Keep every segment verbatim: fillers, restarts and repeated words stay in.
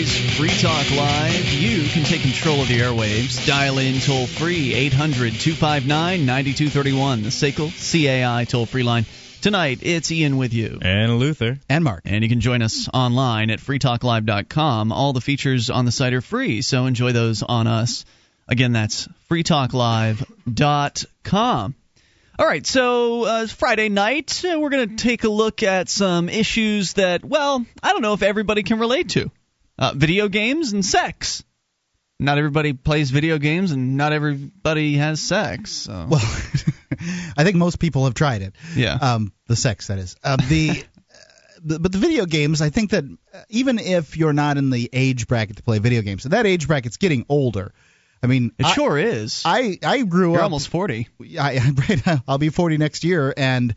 is Free Talk Live. You can take control of the airwaves. Dial in toll-free, eight hundred, two five nine, nine two three one, the S A C L C A I toll-free line. Tonight, it's Ian with you. And Luther. And Mark. And you can join us online at free talk live dot com. All the features on the site are free, so enjoy those on us. Again, that's free talk live dot com. All right, so uh, Friday night, uh, we're going to take a look at some issues that, well, I don't know if everybody can relate to. Uh, video games and sex. Not everybody plays video games, and not everybody has sex. So. Well, I think most people have tried it. Yeah. Um, the sex, that is. Uh, the, uh, the but the video games, I think that even if you're not in the age bracket to play video games, so that age bracket's getting older. I mean, it I, sure is. I, I grew You're up. You're almost forty. I, right, I'll be forty next year, and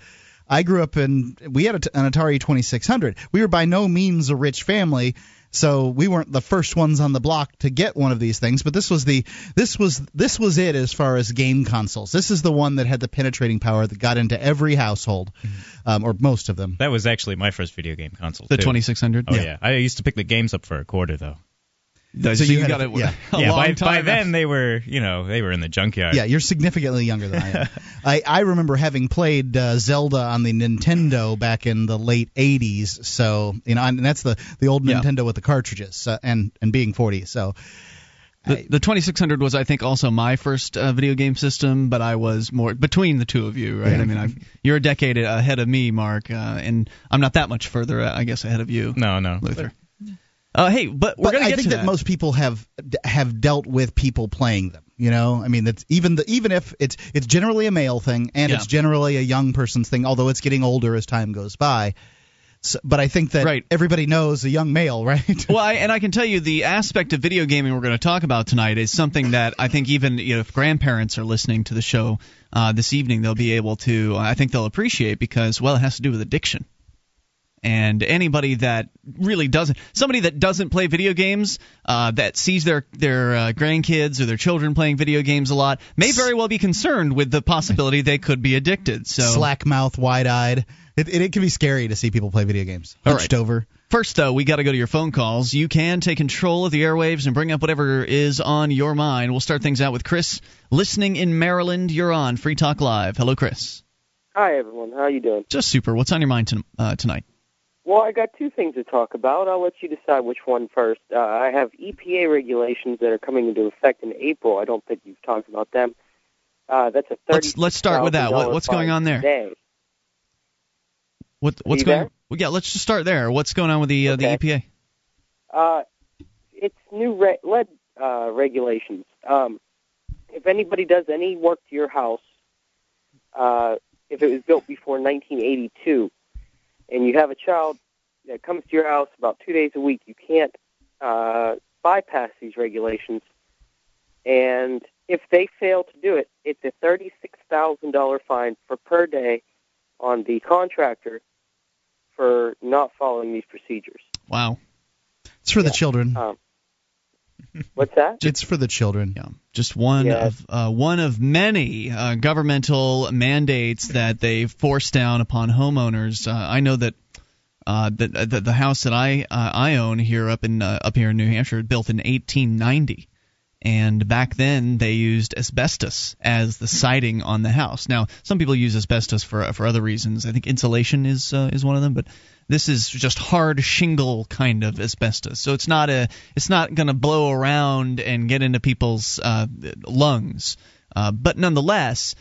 I grew up in. We had a, an Atari twenty-six hundred. We were by no means a rich family, so we weren't the first ones on the block to get one of these things. But this was the this was this was it as far as game consoles. This is the one that had the penetrating power that got into every household, mm-hmm. um, or most of them. That was actually my first video game console. The twenty-six hundred. Oh yeah. yeah, I used to pick the games up for a quarter though. So, so you, you got it. Yeah, a yeah long by, time by then they were, you know, they were in the junkyard. Yeah, you're significantly younger than I am. I, I remember having played uh, Zelda on the Nintendo back in the late eighties. So, you know, and that's the, the old Nintendo yeah. with the cartridges uh, and, and being forty. So the, I, the twenty-six hundred was, I think, also my first uh, video game system, but I was more between the two of you, right? Yeah. I mean, I've, you're a decade ahead of me, Mark, uh, and I'm not that much further, I guess, ahead of you. No, no. Luther. But, Uh, hey, but we're going to get to that. I think that most people have have dealt with people playing them. You know, I mean, that's even the even if it's it's generally a male thing and yeah. it's generally a young person's thing, although it's getting older as time goes by. So, but I think that right. everybody knows a young male, right? Well, I, and I can tell you the aspect of video gaming we're going to talk about tonight is something that I think even you know, if grandparents are listening to the show uh, this evening, they'll be able to. I think they'll appreciate because well, it has to do with addiction. And anybody that really doesn't, somebody that doesn't play video games, uh, that sees their their uh, grandkids or their children playing video games a lot, may very well be concerned with the possibility they could be addicted. So slack mouth, wide eyed, it, it it can be scary to see people play video games. Hunched over. First, though, we got to go to your phone calls. You can take control of the airwaves and bring up whatever is on your mind. We'll start things out with Chris, listening in Maryland. You're on Free Talk Live. Hello, Chris. Hi, everyone. How are you doing? Just super. What's on your mind to, uh, tonight? Well, I got two things to talk about. I'll let you decide which one first. Uh, I have E P A regulations that are coming into effect in April. I don't think you've talked about them. Uh, that's a thirty. Let's, let's start with that. What, what's going on there? Today. What, what's going? There? Well, yeah, let's just start there. What's going on with the uh, okay. the E P A? Uh, it's new re- lead uh, regulations. Um, if anybody does any work to your house, uh, if it was built before nineteen eighty-two. And you have a child that comes to your house about two days a week, you can't uh, bypass these regulations. And if they fail to do it, it's a thirty-six thousand dollars fine for per day on the contractor for not following these procedures. Wow. It's for yeah. the children. Um, what's that? It's for the children. Yeah. Just one yeah. of uh, one of many uh, governmental mandates that they force down upon homeowners. Uh, I know that uh, the, the the house that I uh, I own here up in uh, up here in New Hampshire built in eighteen ninety, and back then they used asbestos as the siding on the house. Now some people use asbestos for for other reasons. I think insulation is uh, is one of them, but this is just hard shingle kind of asbestos, so it's not a it's not going to blow around and get into people's uh, lungs. Uh, but nonetheless,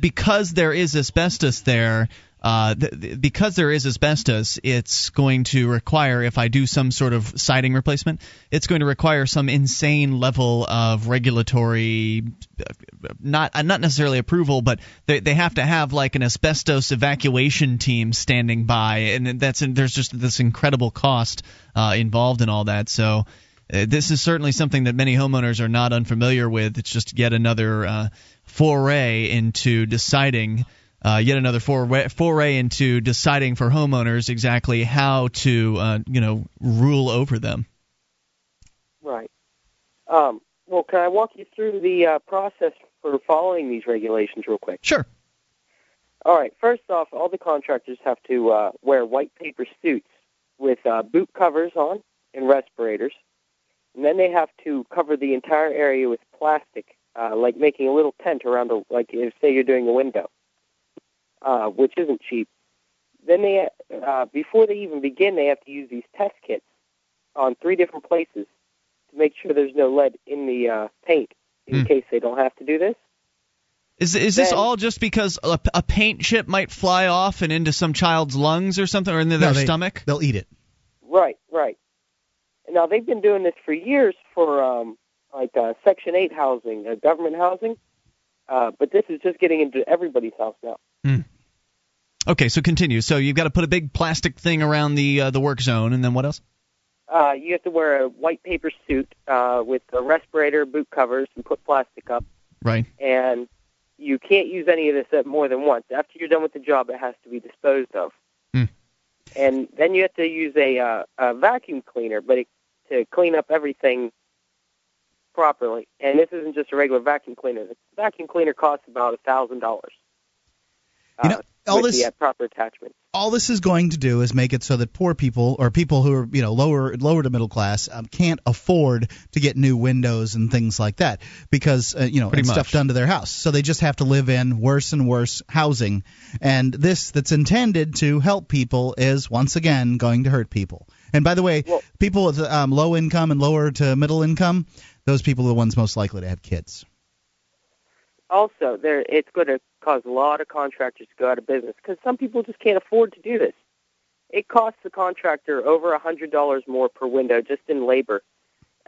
because there is asbestos there, uh, th- th- because there is asbestos, it's going to require, if I do some sort of siding replacement, it's going to require some insane level of regulatory, not not necessarily approval, but they they have to have like an asbestos evacuation team standing by, and that's there's just this incredible cost uh, involved in all that. So uh, this is certainly something that many homeowners are not unfamiliar with. It's just yet another uh, foray into deciding. Uh, yet another foray, foray into deciding for homeowners exactly how to, uh, you know, rule over them. Right. Um, well, can I walk you through the uh, process for following these regulations real quick? Sure. All right. First off, all the contractors have to uh, wear white paper suits with uh, boot covers on and respirators. And then they have to cover the entire area with plastic, uh, like making a little tent around, a, like if, say you're doing a window, uh, which isn't cheap. Then they, uh, before they even begin, they have to use these test kits on three different places to make sure there's no lead in the uh, paint in hmm. case they don't have to do this. Is is this then, all just because a, a paint chip might fly off and into some child's lungs or something, or into their no, they, stomach? They'll eat it. Right, right. Now, they've been doing this for years for, um, like, uh, Section eight housing, uh, government housing, uh, but this is just getting into everybody's house now. Hmm. Okay, so continue. So you've got to put a big plastic thing around the uh, the work zone, and then what else? Uh, you have to wear a white paper suit uh, with a respirator, boot covers, and put plastic up. Right. And you can't use any of this more than once. After you're done with the job, it has to be disposed of. Mm. And then you have to use a, uh, a vacuum cleaner but it, to clean up everything properly. And this isn't just a regular vacuum cleaner. The vacuum cleaner costs about one thousand dollars. You know, all uh, this the, uh, proper attachment. All this is going to do is make it so that poor people or people who are you know lower lower to middle class um, can't afford to get new windows and things like that because uh, you know it's stuff done to their house. So they just have to live in worse and worse housing. And this that's intended to help people is once again going to hurt people. And by the way, well, people with um, low income and lower to middle income, those people are the ones most likely to have kids. Also, there it's going to cause a lot of contractors to go out of business because some people just can't afford to do this. It costs the contractor over one hundred dollars more per window just in labor.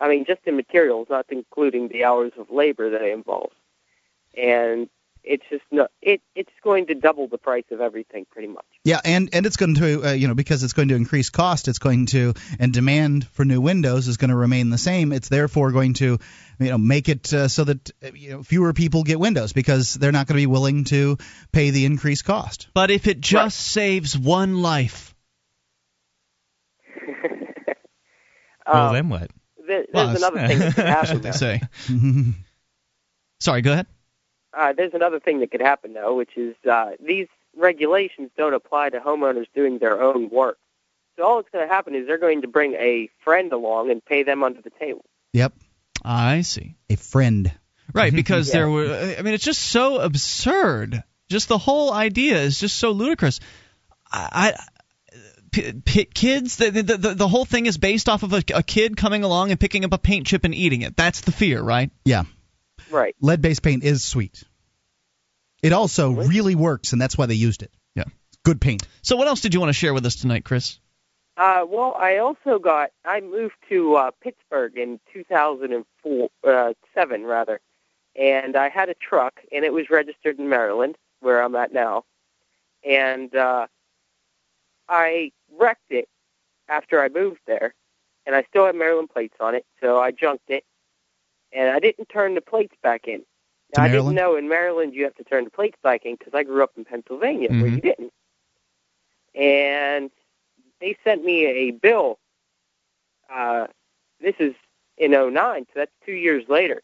I mean, just in materials, not including the hours of labor that it involves. And it's just not, it it's going to double the price of everything pretty much. Yeah, and, and it's going to, uh, you know, because it's going to increase cost, it's going to, and demand for new windows is going to remain the same. It's therefore going to you know, make it uh, so that you know, fewer people get windows because they're not going to be willing to pay the increased cost. But if it just right. saves one life, well, um, then what? There, there's well, another thing that could happen. Though. Say. Sorry, go ahead. Uh, there's another thing that could happen though, which is uh, these regulations don't apply to homeowners doing their own work. So all that's going to happen is they're going to bring a friend along and pay them under the table. Yep. I see. A friend. Right, because yeah. there were, I mean, it's just so absurd. Just the whole idea is just so ludicrous. I, I p- p- kids, the, the the the whole thing is based off of a, a kid coming along and picking up a paint chip and eating it. That's the fear, right? Yeah. Right. Lead-based paint is sweet. It also really, really works, and that's why they used it. Yeah. Good paint. So what else did you want to share with us tonight, Chris? Uh, well, I also got, I moved to uh, Pittsburgh in two thousand four, uh, seven rather, and I had a truck, and it was registered in Maryland, where I'm at now, and uh, I wrecked it after I moved there, and I still had Maryland plates on it, so I junked it, and I didn't turn the plates back in. Now, I didn't know in Maryland you have to turn the plates back in, because I grew up in Pennsylvania, mm-hmm. where you didn't, and they sent me a bill. Uh, this is in oh nine, so that's two years later,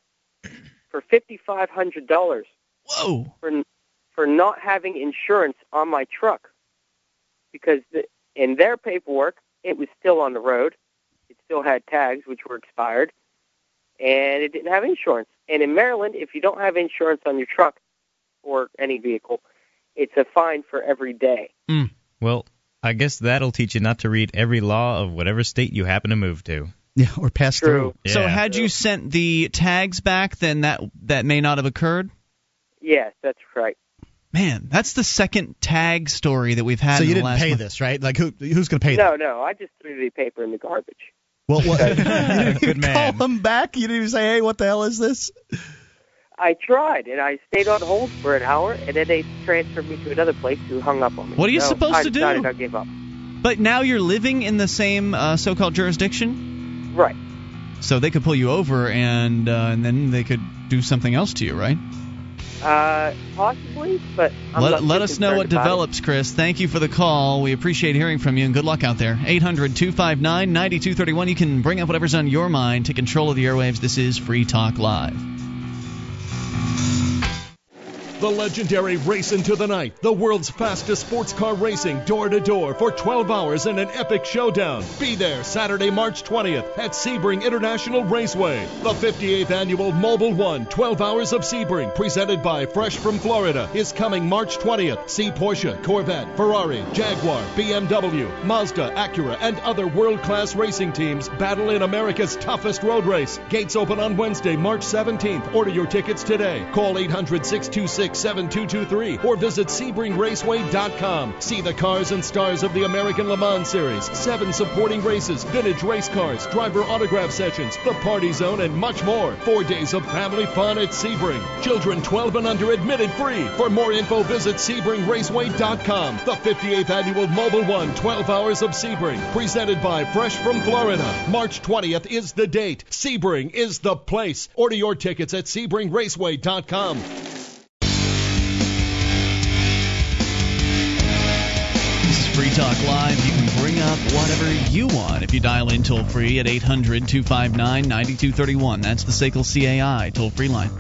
for five thousand five hundred dollars. Whoa! For for not having insurance on my truck, because the, in their paperwork it was still on the road, it still had tags which were expired, and it didn't have insurance. And in Maryland, if you don't have insurance on your truck or any vehicle, it's a fine for every day. Mm. Well. I guess that'll teach you not to read every law of whatever state you happen to move to. Yeah, or pass True. through. Yeah. So had you sent the tags back, then that that may not have occurred? Yes, that's right. Man, that's the second tag story that we've had so in the last So you didn't pay month. This, right? Like, who who's going to pay no, this? No, no, I just threw the paper in the garbage. Well, what? You didn't even call them back? You didn't even say, hey, what the hell is this? I tried, and I stayed on hold for an hour, and then they transferred me to another place who hung up on me. What are you so supposed I to do? I gave up. But now you're living in the same uh, so-called jurisdiction? Right. So they could pull you over, and uh, and then they could do something else to you, right? Uh, possibly, but I'm Let, not let us know what develops, it. Chris. Thank you for the call. We appreciate hearing from you, and good luck out there. eight hundred two five nine nine two three one. You can bring up whatever's on your mind. Take control of the airwaves. This is Free Talk Live. The legendary Race into the Night, the world's fastest sports car racing door-to-door for twelve hours in an epic showdown. Be there Saturday, March twentieth at Sebring International Raceway. The fifty-eighth annual Mobile One twelve Hours of Sebring, presented by Fresh from Florida, is coming March twentieth. See Porsche, Corvette, Ferrari, Jaguar, B M W, Mazda, Acura, and other world-class racing teams battle in America's toughest road race. Gates open on Wednesday, March seventeenth. Order your tickets today. Call eight hundred, six two six, seven two two three or visit Sebring Raceway dot com. See the cars and stars of the American Le Mans Series, seven supporting races, vintage race cars, driver autograph sessions, the party zone, and much more. Four days of family fun at Sebring. Children twelve and under admitted free. For more info, visit Sebring Raceway dot com. The fifty-eighth annual Mobile One twelve Hours of Sebring, presented by Fresh from Florida. March twentieth is the date. Sebring is the place. Order your tickets at Sebring Raceway dot com. Free Talk Live. You can bring up whatever you want if you dial in toll-free at eight hundred, two five nine, nine two three one. That's the S A C L C A I toll-free line.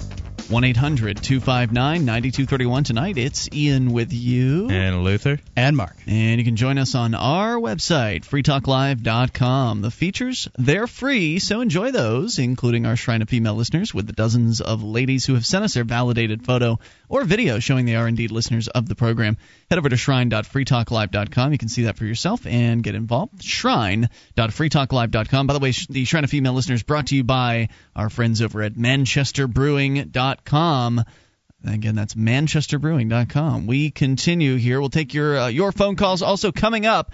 one eight hundred, two five nine, nine two three one. Tonight, it's Ian with you. And Luther. And Mark. And you can join us on our website, free talk live dot com. The features, they're free, so enjoy those, including our Shrine of Female Listeners with the dozens of ladies who have sent us their validated photo or video showing they are indeed listeners of the program. Head over to shrine dot free talk live dot com. You can see that for yourself and get involved. shrine dot free talk live dot com. By the way, the Shrine of Female Listeners brought to you by our friends over at Manchester brewing dot com. Again, that's Manchester brewing dot com. We continue here. We'll take your uh, your phone calls. Also coming up,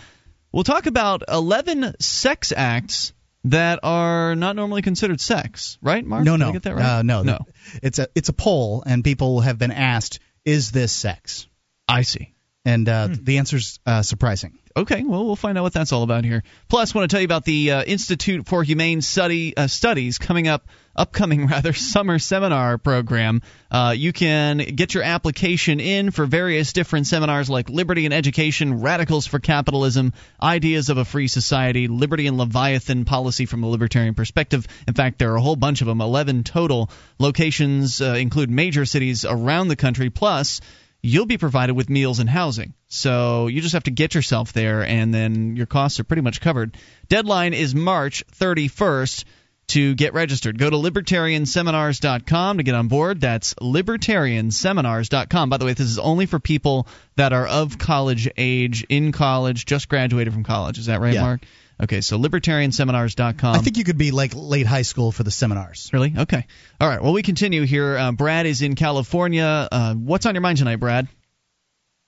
we'll talk about eleven sex acts that are not normally considered sex, right, Mark? No, no. Did I get that right? Uh, no, no. It's a it's a poll, and people have been asked, "Is this sex?" I see. And uh, hmm. the answer's uh, surprising. Okay, well, we'll find out what that's all about here. Plus, I want to tell you about the uh, Institute for Humane Study uh, Studies coming up, upcoming rather, summer seminar program. Uh, you can get your application in for various different seminars like Liberty and Education, Radicals for Capitalism, Ideas of a Free Society, Liberty and Leviathan Policy from a Libertarian Perspective. In fact, there are a whole bunch of them, eleven total. Locations uh, include major cities around the country, plus you'll be provided with meals and housing. So you just have to get yourself there, and then your costs are pretty much covered. Deadline is March thirty-first to get registered. Go to libertarian seminars dot com to get on board. That's libertarian seminars dot com. By the way, this is only for people that are of college age, in college, just graduated from college. Is that right, yeah. Mark? Okay, so libertarian seminars dot com. I think you could be like late high school for the seminars. Really? Okay. All right, well, we continue here. Uh, Brad is in California. Uh, what's on your mind tonight, Brad?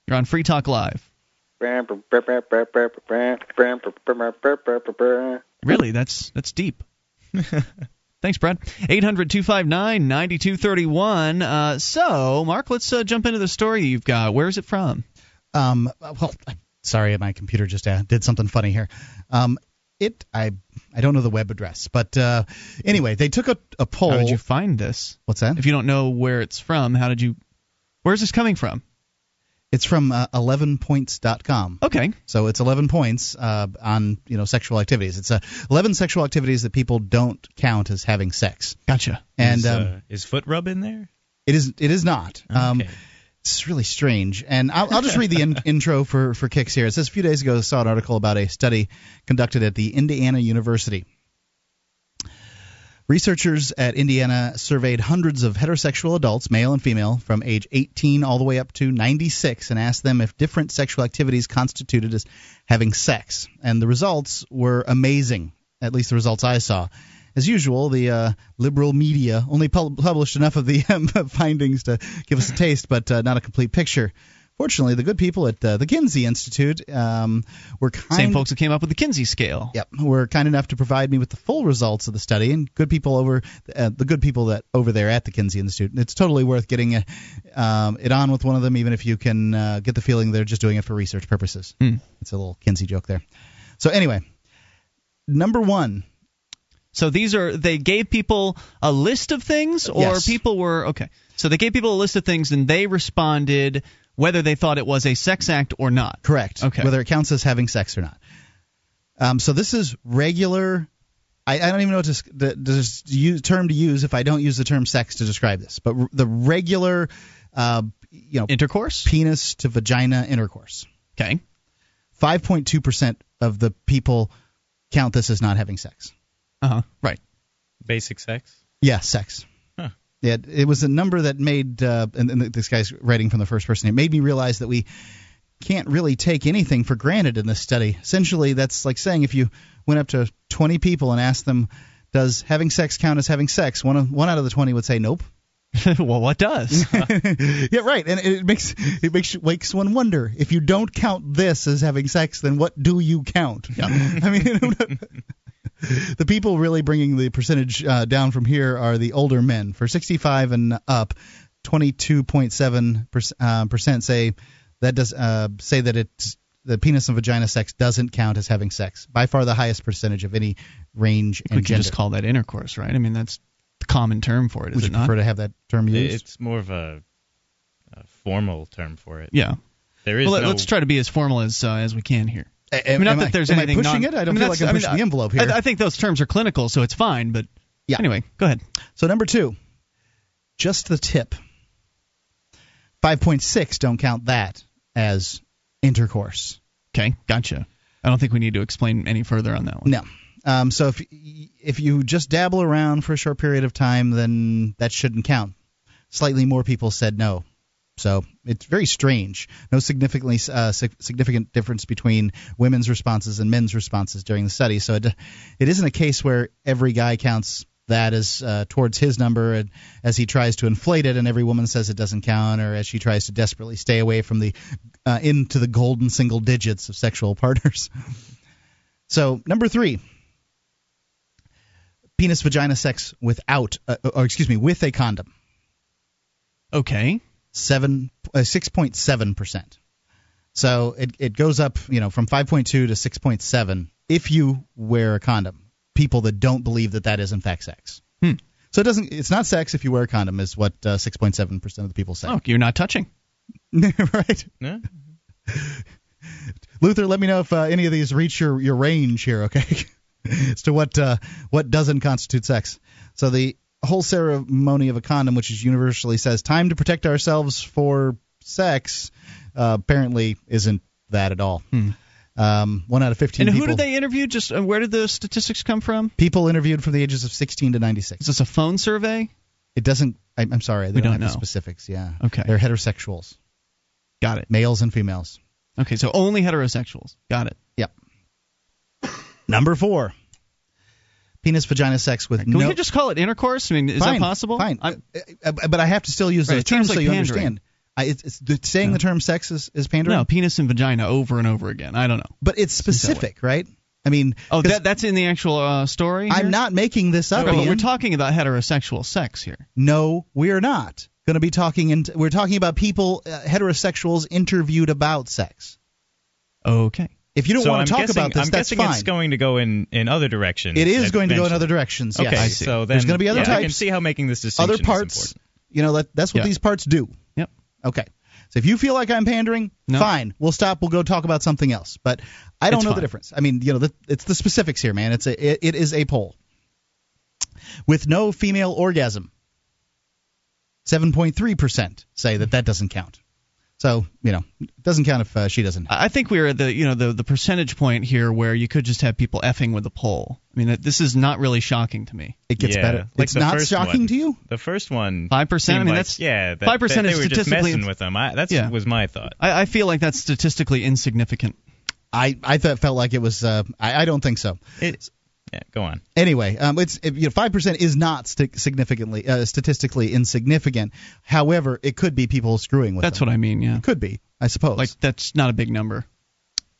You're on Free Talk Live. Really? That's that's deep. Thanks, Brad. eight hundred, two five nine, nine two three one. Uh, so, Mark, let's uh, jump into the story you've got. Where is it from? Um, well, sorry, my computer just did something funny here. Um, it I I don't know the web address, but uh, anyway, they took a, a poll. How did you find this? What's that? If you don't know where it's from, how did you? Where is this coming from? It's from uh, eleven points dot com. Okay. So it's eleven points uh, on you know sexual activities. It's uh, eleven sexual activities that people don't count as having sex. Gotcha. And is, um, uh, is foot rub in there? It is. It is not. Okay. Um, It's really strange, and I'll, I'll just read the in, intro for, for kicks here. It says, a few days ago, I saw an article about a study conducted at the Indiana University. Researchers at Indiana surveyed hundreds of heterosexual adults, male and female, from age eighteen all the way up to ninety-six, and asked them if different sexual activities constituted as having sex. And the results were amazing, at least the results I saw. As usual, the uh, liberal media only pub- published enough of the um, findings to give us a taste, but uh, not a complete picture. Fortunately, the good people at uh, the Kinsey Institute um, were kind same folks who came up with the Kinsey scale. Yep, were kind enough to provide me with the full results of the study, and good people over uh, the good people that over there at the Kinsey Institute. It's totally worth getting a, um, it on with one of them, even if you can uh, get the feeling they're just doing it for research purposes. Mm. It's a little Kinsey joke there. So anyway, number one. So these are – they gave people a list of things or yes. people were – okay. So they gave people a list of things and they responded whether they thought it was a sex act or not. Correct. Okay. Whether it counts as having sex or not. Um, so this is regular I, – I don't even know what to, the, the term to use if I don't use the term sex to describe this. But the regular uh, you know, intercourse, penis to vagina intercourse. Okay. five point two percent of the people count this as not having sex. Uh-huh. Right. Basic sex? Yeah, sex. Huh. Yeah, it was a number that made uh, – and, and this guy's writing from the first person. It made me realize that we can't really take anything for granted in this study. Essentially, that's like saying if you went up to twenty people and asked them, does having sex count as having sex? One of, one out of the twenty would say nope. Well, what does? Yeah, right. And it makes it makes makes one wonder, if you don't count this as having sex, then what do you count? Yeah. I mean, the people really bringing the percentage uh, down from here are the older men. For sixty-five and up, twenty-two point seven percent uh, percent say that does uh, say that it's the penis and vagina sex doesn't count as having sex. By far the highest percentage of any range and gender. We can just call that intercourse, right? I mean, that's the common term for it, is Would it not? Would you prefer to have that term used? It's more of a, a formal term for it. Yeah. There is well, no... let's try to be as formal as uh, as we can here. A- I mean, not that I, there's am anything I pushing non- it? I don't I mean, feel like I'm I mean, pushing I, the envelope here. I, I think those terms are clinical, so it's fine, but yeah. Anyway, go ahead. So number two, just the tip. five point six don't count that as intercourse. Okay, gotcha. I don't think we need to explain any further on that one. No. Um, so if if you just dabble around for a short period of time, then that shouldn't count. Slightly more people said no. So it's very strange. No significantly uh, significant difference between women's responses and men's responses during the study. So it, it isn't a case where every guy counts that as uh, towards his number and as he tries to inflate it, and every woman says it doesn't count, or as she tries to desperately stay away from the uh, into the golden single digits of sexual partners. So number three. Penis vagina sex without, uh, or excuse me, with a condom. Okay. Seven, uh, six point seven percent. So it it goes up, you know, from five point two to six point seven if you wear a condom. People that don't believe that that is in fact sex. Hmm. So it doesn't. It's not sex if you wear a condom, is what uh, six point seven percent of the people say. Oh, you're not touching. Right. Yeah. Luther, let me know if uh, any of these reach your, your range here, okay? As to what uh, what doesn't constitute sex. So the whole ceremony of a condom, which is universally says time to protect ourselves for sex, uh, apparently isn't that at all. Hmm. Um, one out of fifteen people. And who people, did they interview? Just uh, where did the statistics come from? People interviewed from the ages of sixteen to ninety-six. Is this a phone survey? It doesn't. I, I'm sorry. They we don't, don't have know. The specifics. Yeah. Okay. They're heterosexuals. Got it. Males and females. Okay. So only heterosexuals. Got it. Yep. Number four, penis vagina sex with. Can no... we just call it intercourse? I mean, is fine, that possible? Fine, I, but I have to still use right, those terms like so you pandering. Understand. I, it's, it's saying no. The term sex is, is pandering. No, penis and vagina over and over again. I don't know. But it's specific, right? I mean, oh, that, that's in the actual uh, story. Here? I'm not making this up. No, but we're talking about heterosexual sex here. No, we are not going to be talking. In, we're talking about people, uh, heterosexuals interviewed about sex. Okay. If you don't so want to I'm talk guessing, about this, I'm that's guessing fine. It's going to go in, in other directions. It is going to go in other directions. Yes. Okay, so then, there's going to be other yeah, types. I can see how making this distinction other parts, is important. You know, that, that's what yeah. these parts do. Yep. Okay. So if you feel like I'm pandering, no. fine. We'll stop. We'll go talk about something else. But I don't it's know fine. The difference. I mean, you know, the, it's the specifics here, man. It's a, it, it is a poll with no female orgasm. seven point three percent say that that doesn't count. So, you know, it doesn't count if uh, she doesn't. I think we're at the, you know, the, the percentage point here where you could just have people effing with a poll. I mean, this is not really shocking to me. It gets yeah, better. Like it's not shocking one. To you? The first one. five percent? I mean, like, that's yeah, that, five percent that they is were just messing with them. That yeah. was my thought. I, I feel like that's statistically insignificant. I, I thought, felt like it was uh, – I, I don't think so. It's, yeah, go on. Anyway, um, it's you know, five percent is not st- significantly uh, statistically insignificant. However, it could be people screwing with that's them. That's what I mean, yeah. It could be, I suppose. Like, that's not a big number.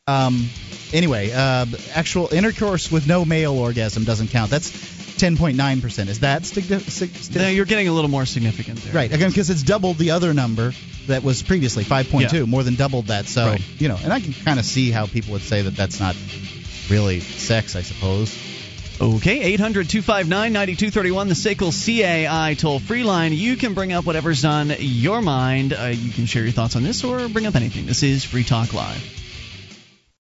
Um. Anyway, uh, actual intercourse with no male orgasm doesn't count. That's ten point nine percent. Is that sti- sti- No, you're getting a little more significant there. Right, again, because it's doubled the other number that was previously, five point two, yeah. more than doubled that. So, right. you know, and I can kind of see how people would say that that's not really sex, I suppose. Okay, eight hundred two five nine nine two three one, the S A C L C A I toll-free line. You can bring up whatever's on your mind. Uh, you can share your thoughts on this or bring up anything. This is Free Talk Live.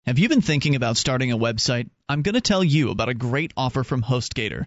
Have you been thinking about starting a website? I'm going to tell you about a great offer from HostGator.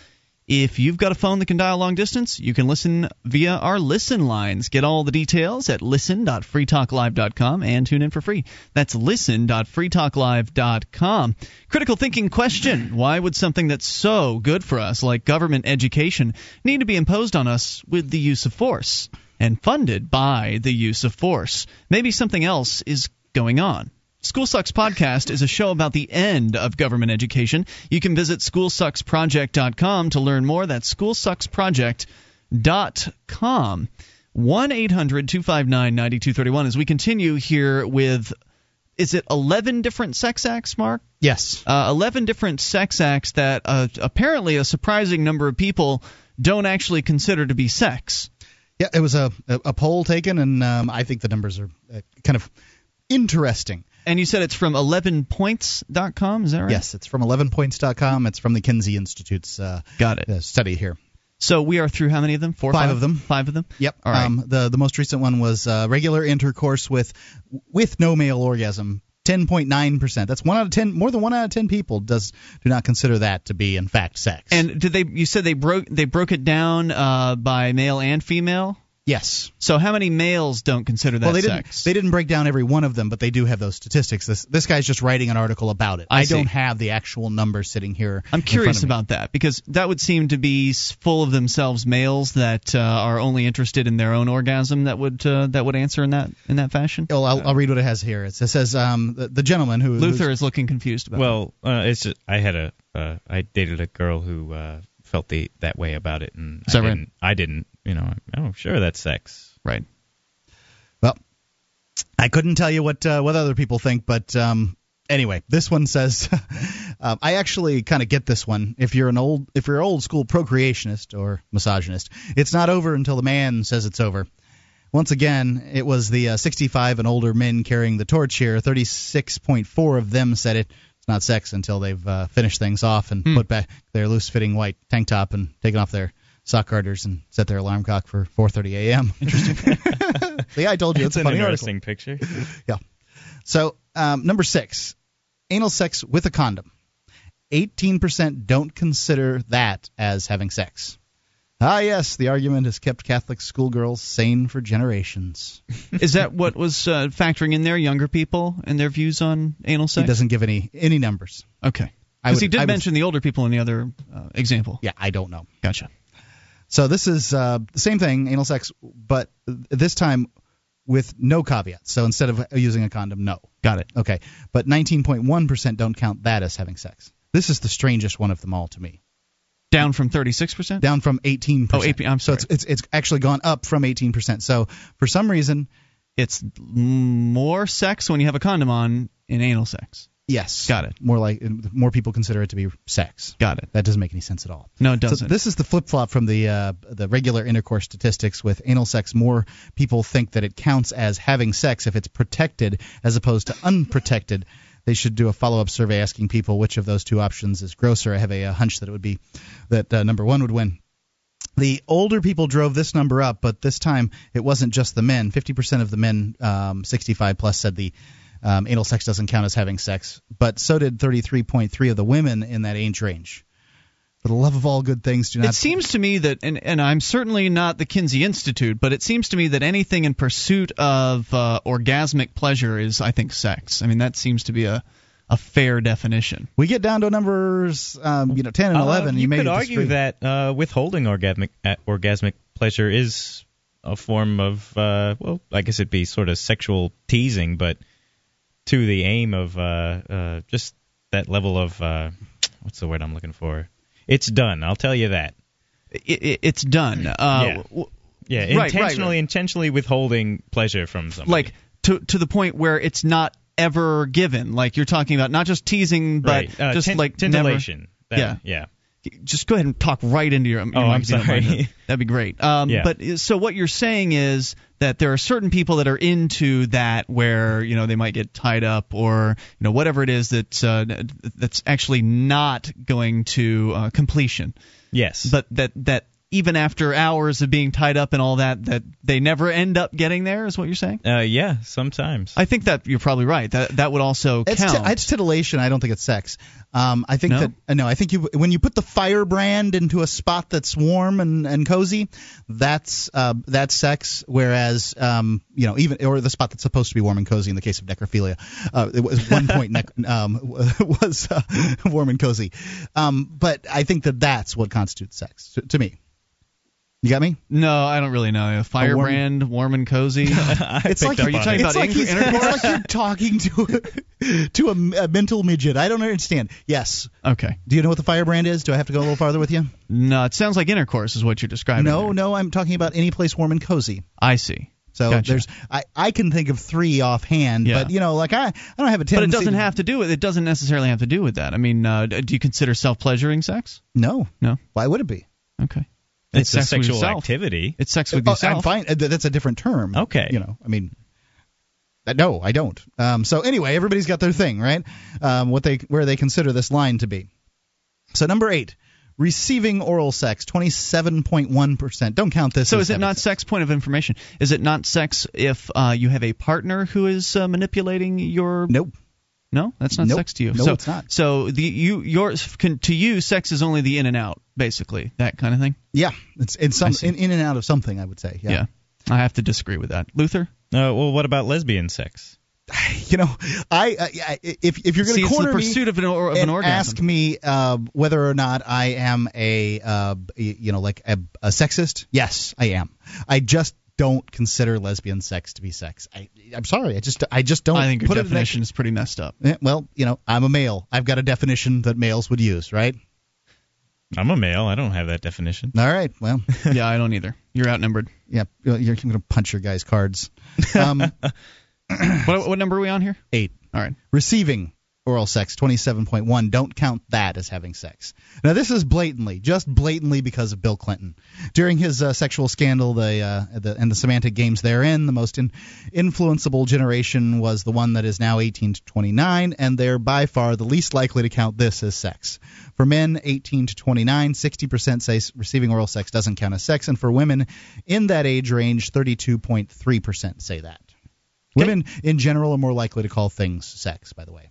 if you've got a phone that can dial long distance, you can listen via our listen lines. Get all the details at listen dot free talk live dot com and tune in for free. That's listen dot free talk live dot com. Critical thinking question. Why would something that's so good for us, like government education, need to be imposed on us with the use of force and funded by the use of force? Maybe something else is going on. School Sucks Podcast is a show about the end of government education. You can visit school sucks project dot com to learn more. That's school sucks project dot com. one eight hundred, two five nine, nine two three one. As we continue here with, is it eleven different sex acts, Mark? Yes. Uh, eleven different sex acts that uh, apparently a surprising number of people don't actually consider to be sex. Yeah, it was a, a poll taken, and um, I think the numbers are kind of interesting. And you said it's from eleven points dot com, is that right? Yes, it's from eleven points dot com. It's from the Kinsey Institute's uh, Got it. Uh, study here. So we are through how many of them? Four, five, five of them. Five of them. Yep. All right. Um, the the most recent one was uh, regular intercourse with with no male orgasm. ten point nine percent. That's one out of ten. More than one out of ten people does do not consider that to be in fact sex. And did they? You said they broke they broke it down uh, by male and female. Yes. So how many males don't consider that well, they sex? Didn't, they didn't break down every one of them, but they do have those statistics. This this guy's just writing an article about it. I, I don't have the actual number sitting here. I'm curious about that, because that would seem to be full of themselves males that uh, are only interested in their own orgasm that would uh, that would answer in that in that fashion. Well, I'll, I'll read what it has here. It's, it says um, the, the gentleman who Luther is looking confused about. Well, it. uh, it's just, I had a uh, I dated a girl who uh, felt the that way about it, and I didn't, I didn't. You know, I'm sure that's sex. Right. Well, I couldn't tell you what uh, what other people think, but um, anyway, this one says, uh, I actually kind of get this one. If you're an old, if you're an old school procreationist or misogynist, it's not over until the man says it's over. Once again, it was the uh, sixty-five and older men carrying the torch here. thirty-six point four of them said it. Not sex until they've uh, finished things off and mm. put back their loose-fitting white tank top and taken off their sock garters and set their alarm clock for four thirty a.m. Interesting. See, I told you it's, it's a funny article. Interesting picture. Yeah. So um, number six, anal sex with a condom. eighteen percent don't consider that as having sex. Ah, yes, the argument has kept Catholic schoolgirls sane for generations. Is that what was uh, factoring in there, younger people and their views on anal sex? He doesn't give any any numbers. Okay. Because he did I mention would, the older people in the other uh, example. Yeah, I don't know. Gotcha. So this is uh, the same thing, anal sex, but this time with no caveats. So instead of using a condom, no. Got it. Okay. But nineteen point one percent don't count that as having sex. This is the strangest one of them all to me. Down from thirty-six percent? Down from eighteen percent. Oh, eight, I'm sorry. So it's, it's it's actually gone up from eighteen percent. So for some reason, it's more sex when you have a condom on in anal sex. Yes. Got it. More like more people consider it to be sex. Got it. That doesn't make any sense at all. No, it doesn't. So this is the flip-flop from the uh, the regular intercourse statistics with anal sex. More people think that it counts as having sex if it's protected as opposed to unprotected. They should do a follow-up survey asking people which of those two options is grosser. I have a, a hunch that it would be that uh, number one would win. The older people drove this number up, but this time it wasn't just the men. fifty percent of the men um, sixty-five plus said the um, anal sex doesn't count as having sex, but so did thirty-three point three of the women in that age range. For the love of all good things, do not... It seems to me that, and, and I'm certainly not the Kinsey Institute, but it seems to me that anything in pursuit of uh, orgasmic pleasure is, I think, sex. I mean, that seems to be a, a fair definition. We get down to numbers, um, you know, ten and eleven. Uh, you you could argue that uh, withholding orgasmic, uh, orgasmic pleasure is a form of, uh, well, I guess it'd be sort of sexual teasing, but to the aim of uh, uh, just that level of, uh, what's the word I'm looking for? It's done. I'll tell you that. It, it, it's done. Uh, yeah. yeah, intentionally right, right. intentionally withholding pleasure from somebody. Like, to, to the point where it's not ever given. Like, you're talking about not just teasing, but right. uh, just, t- like, titillation. Never. That, yeah. Yeah. Just go ahead and talk right into your, your oh, I'm sorry. That'd be great. Um, yeah. But so what you're saying is that there are certain people that are into that, where you know they might get tied up, or you know whatever it is that uh, that's actually not going to uh, completion. Yes. But that that even after hours of being tied up and all that, that they never end up getting there, is what you're saying? Uh, yeah, sometimes. I think that you're probably right. That that would also it's count. T- it's titillation. I don't think it's sex. Um, I think no? that uh, no. I think you when you put the firebrand into a spot that's warm and, and cozy, that's uh, that's sex. Whereas um, you know even or the spot that's supposed to be warm and cozy. In the case of necrophilia, uh, it was one point ne- um, was uh, warm and cozy. Um, but I think that that's what constitutes sex to, to me. You got me? No, I don't really know. Firebrand, warm, warm and cozy. It's like are you talking it. about like inter- intercourse? It's like you're talking to a, to a, a mental midget. I don't understand. Yes. Okay. Do you know what the firebrand is? Do I have to go a little farther with you? No, it sounds like intercourse is what you're describing. No, there. no, I'm talking about any place warm and cozy. I see. So gotcha. there's, I, I can think of three offhand, yeah. but you know, like I, I don't have a tendency. But it doesn't have to do with it. Doesn't necessarily have to do with that. I mean, uh, do you consider self-pleasuring sex? No. No. Why would it be? Okay. It's, it's a sexual activity. It's sex with yourself. Oh, I'm fine. That's a different term. Okay. You know, I mean, no, I don't. Um, so anyway, everybody's got their thing, right? Um, what they where they consider this line to be. So number eight, receiving oral sex, twenty-seven point one percent. Don't count this. So is it not sex? Point of information. Is it not sex if uh, you have a partner who is uh, manipulating your? Nope. No, that's not nope. sex to you. No, so, it's not. So the you yours can, to you, sex is only the in and out, basically that kind of thing. Yeah, it's in some in, in and out of something. I would say. Yeah. yeah, I have to disagree with that, Luther. Uh, well, what about lesbian sex? You know, I, I if if you're going to corner it's the pursuit me of an, or, of an orgasm. Ask me uh, whether or not I am a uh, you know like a, a sexist. Yes, I am. I just. Don't consider lesbian sex to be sex. I, I'm sorry. I just I just don't. I think your put definition is pretty messed up. Well, you know, I'm a male. I've got a definition that males would use, right? I'm a male. I don't have that definition. All right. Well. Yeah, I don't either. You're outnumbered. Yeah. You're, you're going to punch your guys' cards. Um, what, what number are we on here? Eight. All right. Receiving oral sex, twenty-seven point one. Don't count that as having sex. Now, this is blatantly, just blatantly because of Bill Clinton. During his uh, sexual scandal the, uh, the and the semantic games therein, the most in, influenceable generation was the one that is now eighteen to twenty-nine, and they're by far the least likely to count this as sex. For men, eighteen to twenty-nine, sixty percent say receiving oral sex doesn't count as sex, and for women in that age range, thirty-two point three percent say that. Okay. Women, in general, are more likely to call things sex, by the way.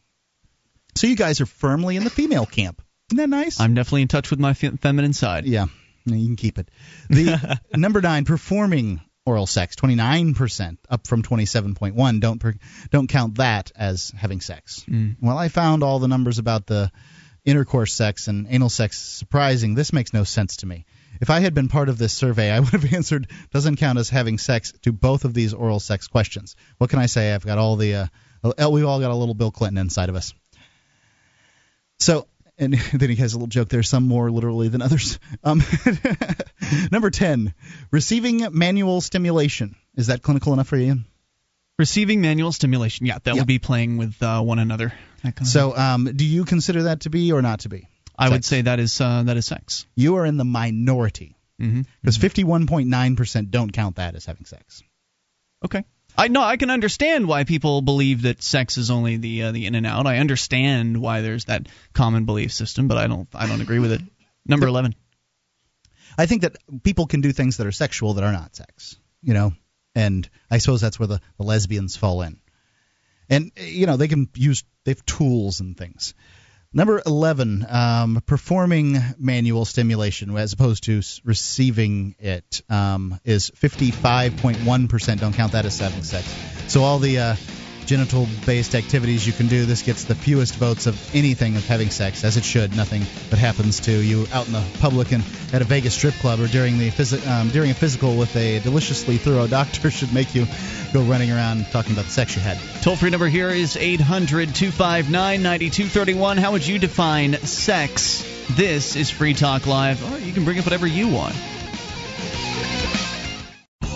So you guys are firmly in the female camp. Isn't that nice? I'm definitely in touch with my fe- feminine side. Yeah. You can keep it. The number nine, performing oral sex, twenty-nine percent, up from twenty-seven point one. Don't per- don't count that as having sex. Mm. Well, I found all the numbers about the intercourse sex and anal sex surprising. This makes no sense to me. If I had been part of this survey, I would have answered doesn't count as having sex to both of these oral sex questions. What can I say? I've got all the uh, – we've all got a little Bill Clinton inside of us. So, and then he has a little joke there, some more literally than others. Um, number ten, receiving manual stimulation. Is that clinical enough for you? Receiving manual stimulation. Yeah, that yep. would be playing with uh, one another. That kind of so, um, do you consider that to be or not to be? Sex? I would say that is uh, that is sex. You are in the minority because mm-hmm. fifty-one point nine percent don't count that as having sex. Okay. I no, I can understand why people believe that sex is only the uh, the in and out. I understand why there's that common belief system, but I don't I don't agree with it. Number eleven. I think that people can do things that are sexual that are not sex, you know, and I suppose that's where the, the lesbians fall in. And, you know, they can use they have tools and things. Number eleven, um, performing manual stimulation as opposed to receiving it um, is fifty-five point one percent. Don't count that as having sex. So all the uh, genital-based activities you can do, this gets the fewest votes of anything of having sex, as it should. Nothing that happens to you out in the public and at a Vegas strip club or during the phys- um, during a physical with a deliciously thorough doctor should make you go running around talking about the sex you had. Toll-free number here is eight hundred, two five nine, nine two three one. How would you define sex? This is Free Talk Live. Or you can bring up whatever you want.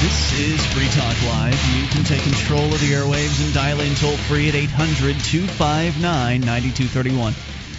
This is Free Talk Live. You can take control of the airwaves and dial in toll-free at eight hundred, two five nine, nine two three one.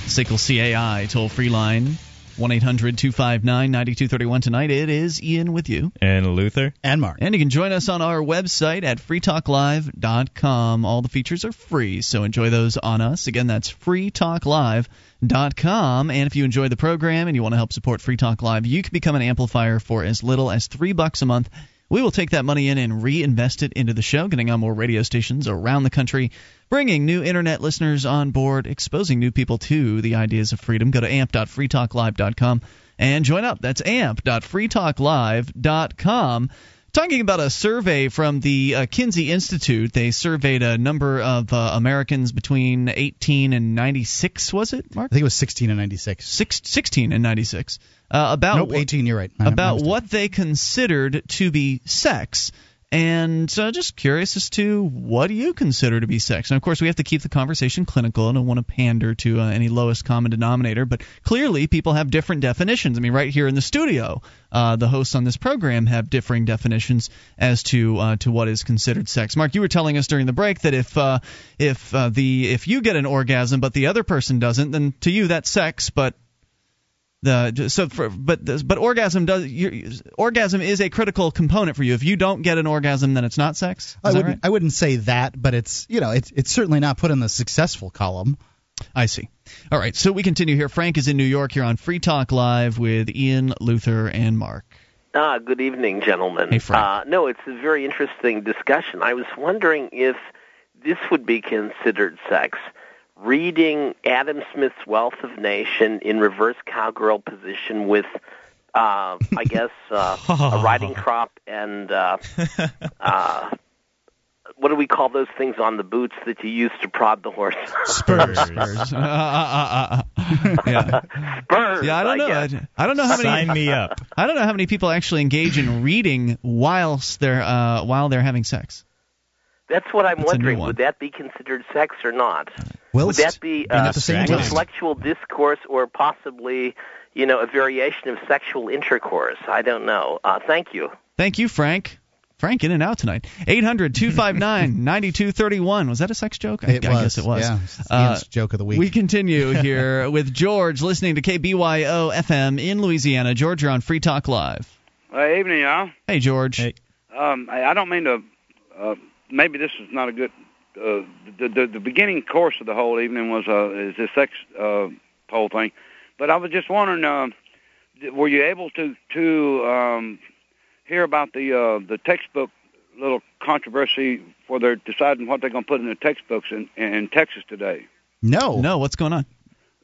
S A C L C A I toll-free line, one eight hundred, two five nine, nine two three one. Tonight it is Ian with you. And Luther. And Mark. And you can join us on our website at free talk live dot com. All the features are free, so enjoy those on us. Again, that's free talk live dot com. And if you enjoy the program and you want to help support Free Talk Live, you can become an amplifier for as little as three bucks a month. We will take that money in and reinvest it into the show, getting on more radio stations around the country, bringing new internet listeners on board, exposing new people to the ideas of freedom. Go to amp dot free talk live dot com and join up. That's amp dot free talk live dot com. Talking about a survey from the uh, Kinsey Institute, they surveyed a number of uh, Americans between eighteen and ninety-six, was it, Mark? I think it was sixteen and ninety-six. Six, sixteen and ninety-six. Uh, about nope, what, eighteen, you're right. I about what they considered to be sex. And uh, just curious as to what do you consider to be sex? And, of course, we have to keep the conversation clinical. I don't want to pander to uh, any lowest common denominator. But clearly people have different definitions. I mean, right here in the studio, uh, the hosts on this program have differing definitions as to uh, to what is considered sex. Mark, you were telling us during the break that if uh, if uh, the if you get an orgasm but the other person doesn't, then to you that's sex, but... The so for, but but orgasm does your, orgasm is a critical component for you. If you don't get an orgasm, then it's not sex. Is I wouldn't right? I wouldn't say that, but it's you know it's it's certainly not put in the successful column. I see. All right, so we continue here. Frank is in New York here on Free Talk Live with Ian, Luther, and Mark. Ah, good evening, gentlemen. Hey, Frank. Uh, no, it's a very interesting discussion. I was wondering if this would be considered sex. Reading Adam Smith's Wealth of Nation in reverse cowgirl position with, uh, I guess, uh, a riding crop and uh, uh, what do we call those things on the boots that you use to prod the horse? Spurs. Spurs. Uh, uh, uh, uh. Yeah. Spurs. Yeah, I don't know. I, I don't know how many. Sign me up. I don't know how many people actually engage in reading whilst they're uh, while they're having sex. That's what I'm That's wondering. Would that be considered sex or not? Whilst, Would that be uh, intellectual discourse or possibly, you know, a variation of sexual intercourse? I don't know. Uh, thank you. Thank you, Frank. Frank in and out tonight. eight hundred, two five nine, nine two three one. Was that a sex joke? I, it was. I guess it was. Yeah, it's uh, joke of the week. We continue here with George listening to K B Y O F M in Louisiana. George, you're on Free Talk Live. Well, evening, y'all. Hey, George. Hey. Um, I don't mean to... Uh, maybe this is not a good... Uh, the, the the beginning course of the whole evening was uh, is this sex uh, whole thing. But I was just wondering, uh, were you able to, to um, hear about the uh, the textbook little controversy where they're deciding what they're going to put in the textbooks in, in Texas today? No. No, what's going on?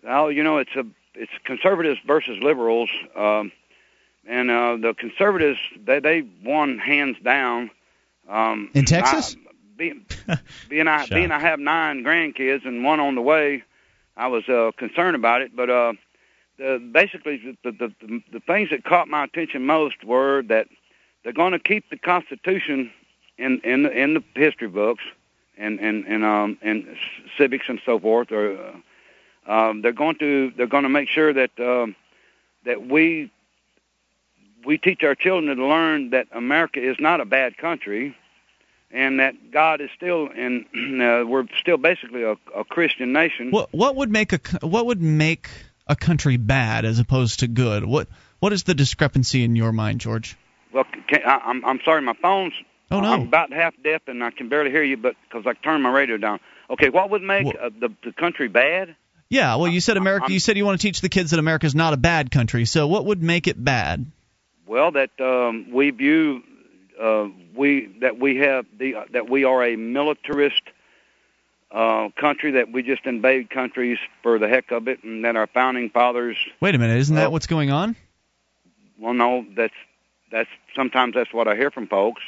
Well, you know, it's a it's conservatives versus liberals. Um, and uh, the conservatives, they, they won hands down. Um, in Texas? I, being, being I being I have nine grandkids and one on the way, I was uh, concerned about it. But uh, the, basically, the, the the the things that caught my attention most were that they're going to keep the Constitution in in the, in the history books and and and um and civics and so forth. Or uh, um, they're going to they're going to make sure that um, that we we teach our children to learn that America is not a bad country. And that God is still, and uh, we're still basically a, a Christian nation. What, what would make a what would make a country bad as opposed to good? What what is the discrepancy in your mind, George? Well, can, I, I'm I'm sorry, my phone's Oh, no. I'm about half deaf, and I can barely hear you but because I turned my radio down. Okay, what would make well, uh, the, the country bad? Yeah, well, you said America. I'm, you said you want to teach the kids that America is not a bad country. So what would make it bad? Well, that um, we view uh, we that we have the uh, that we are a militarist uh, country, that we just invade countries for the heck of it, and that our founding fathers. Wait a minute, isn't that uh, what's going on? Well, no, that's that's sometimes that's what I hear from folks,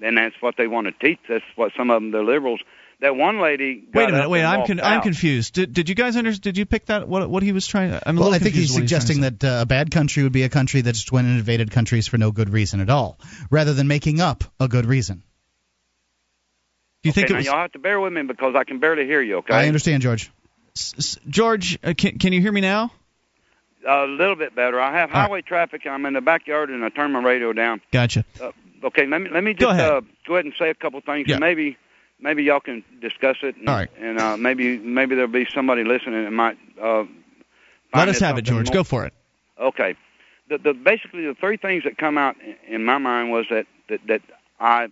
and that's what they want to teach. That's what some of them, the liberals. That one lady. Got wait a minute. Wait, I'm con- I'm confused. Did did you guys under? Did you pick that? What what he was trying? I'm a well, little I think he's suggesting that uh, a bad country would be a country that just went and invaded countries for no good reason at all, rather than making up a good reason. Do you okay, think? It now was... Y'all have to bear with me because I can barely hear you. Okay. I understand, George. S- S- George, uh, can can you hear me now? A little bit better. I have highway right. traffic. And I'm in the backyard, and I turn my radio down. Gotcha. Uh, okay. Let me let me just go ahead, uh, go ahead and say a couple things. Yeah. Maybe. Maybe y'all can discuss it, and, all right. and uh, maybe maybe there'll be somebody listening that might uh, find Let us have it, George. More. Go for it. Okay. The, the, basically, the three things that come out in my mind was that, that, that I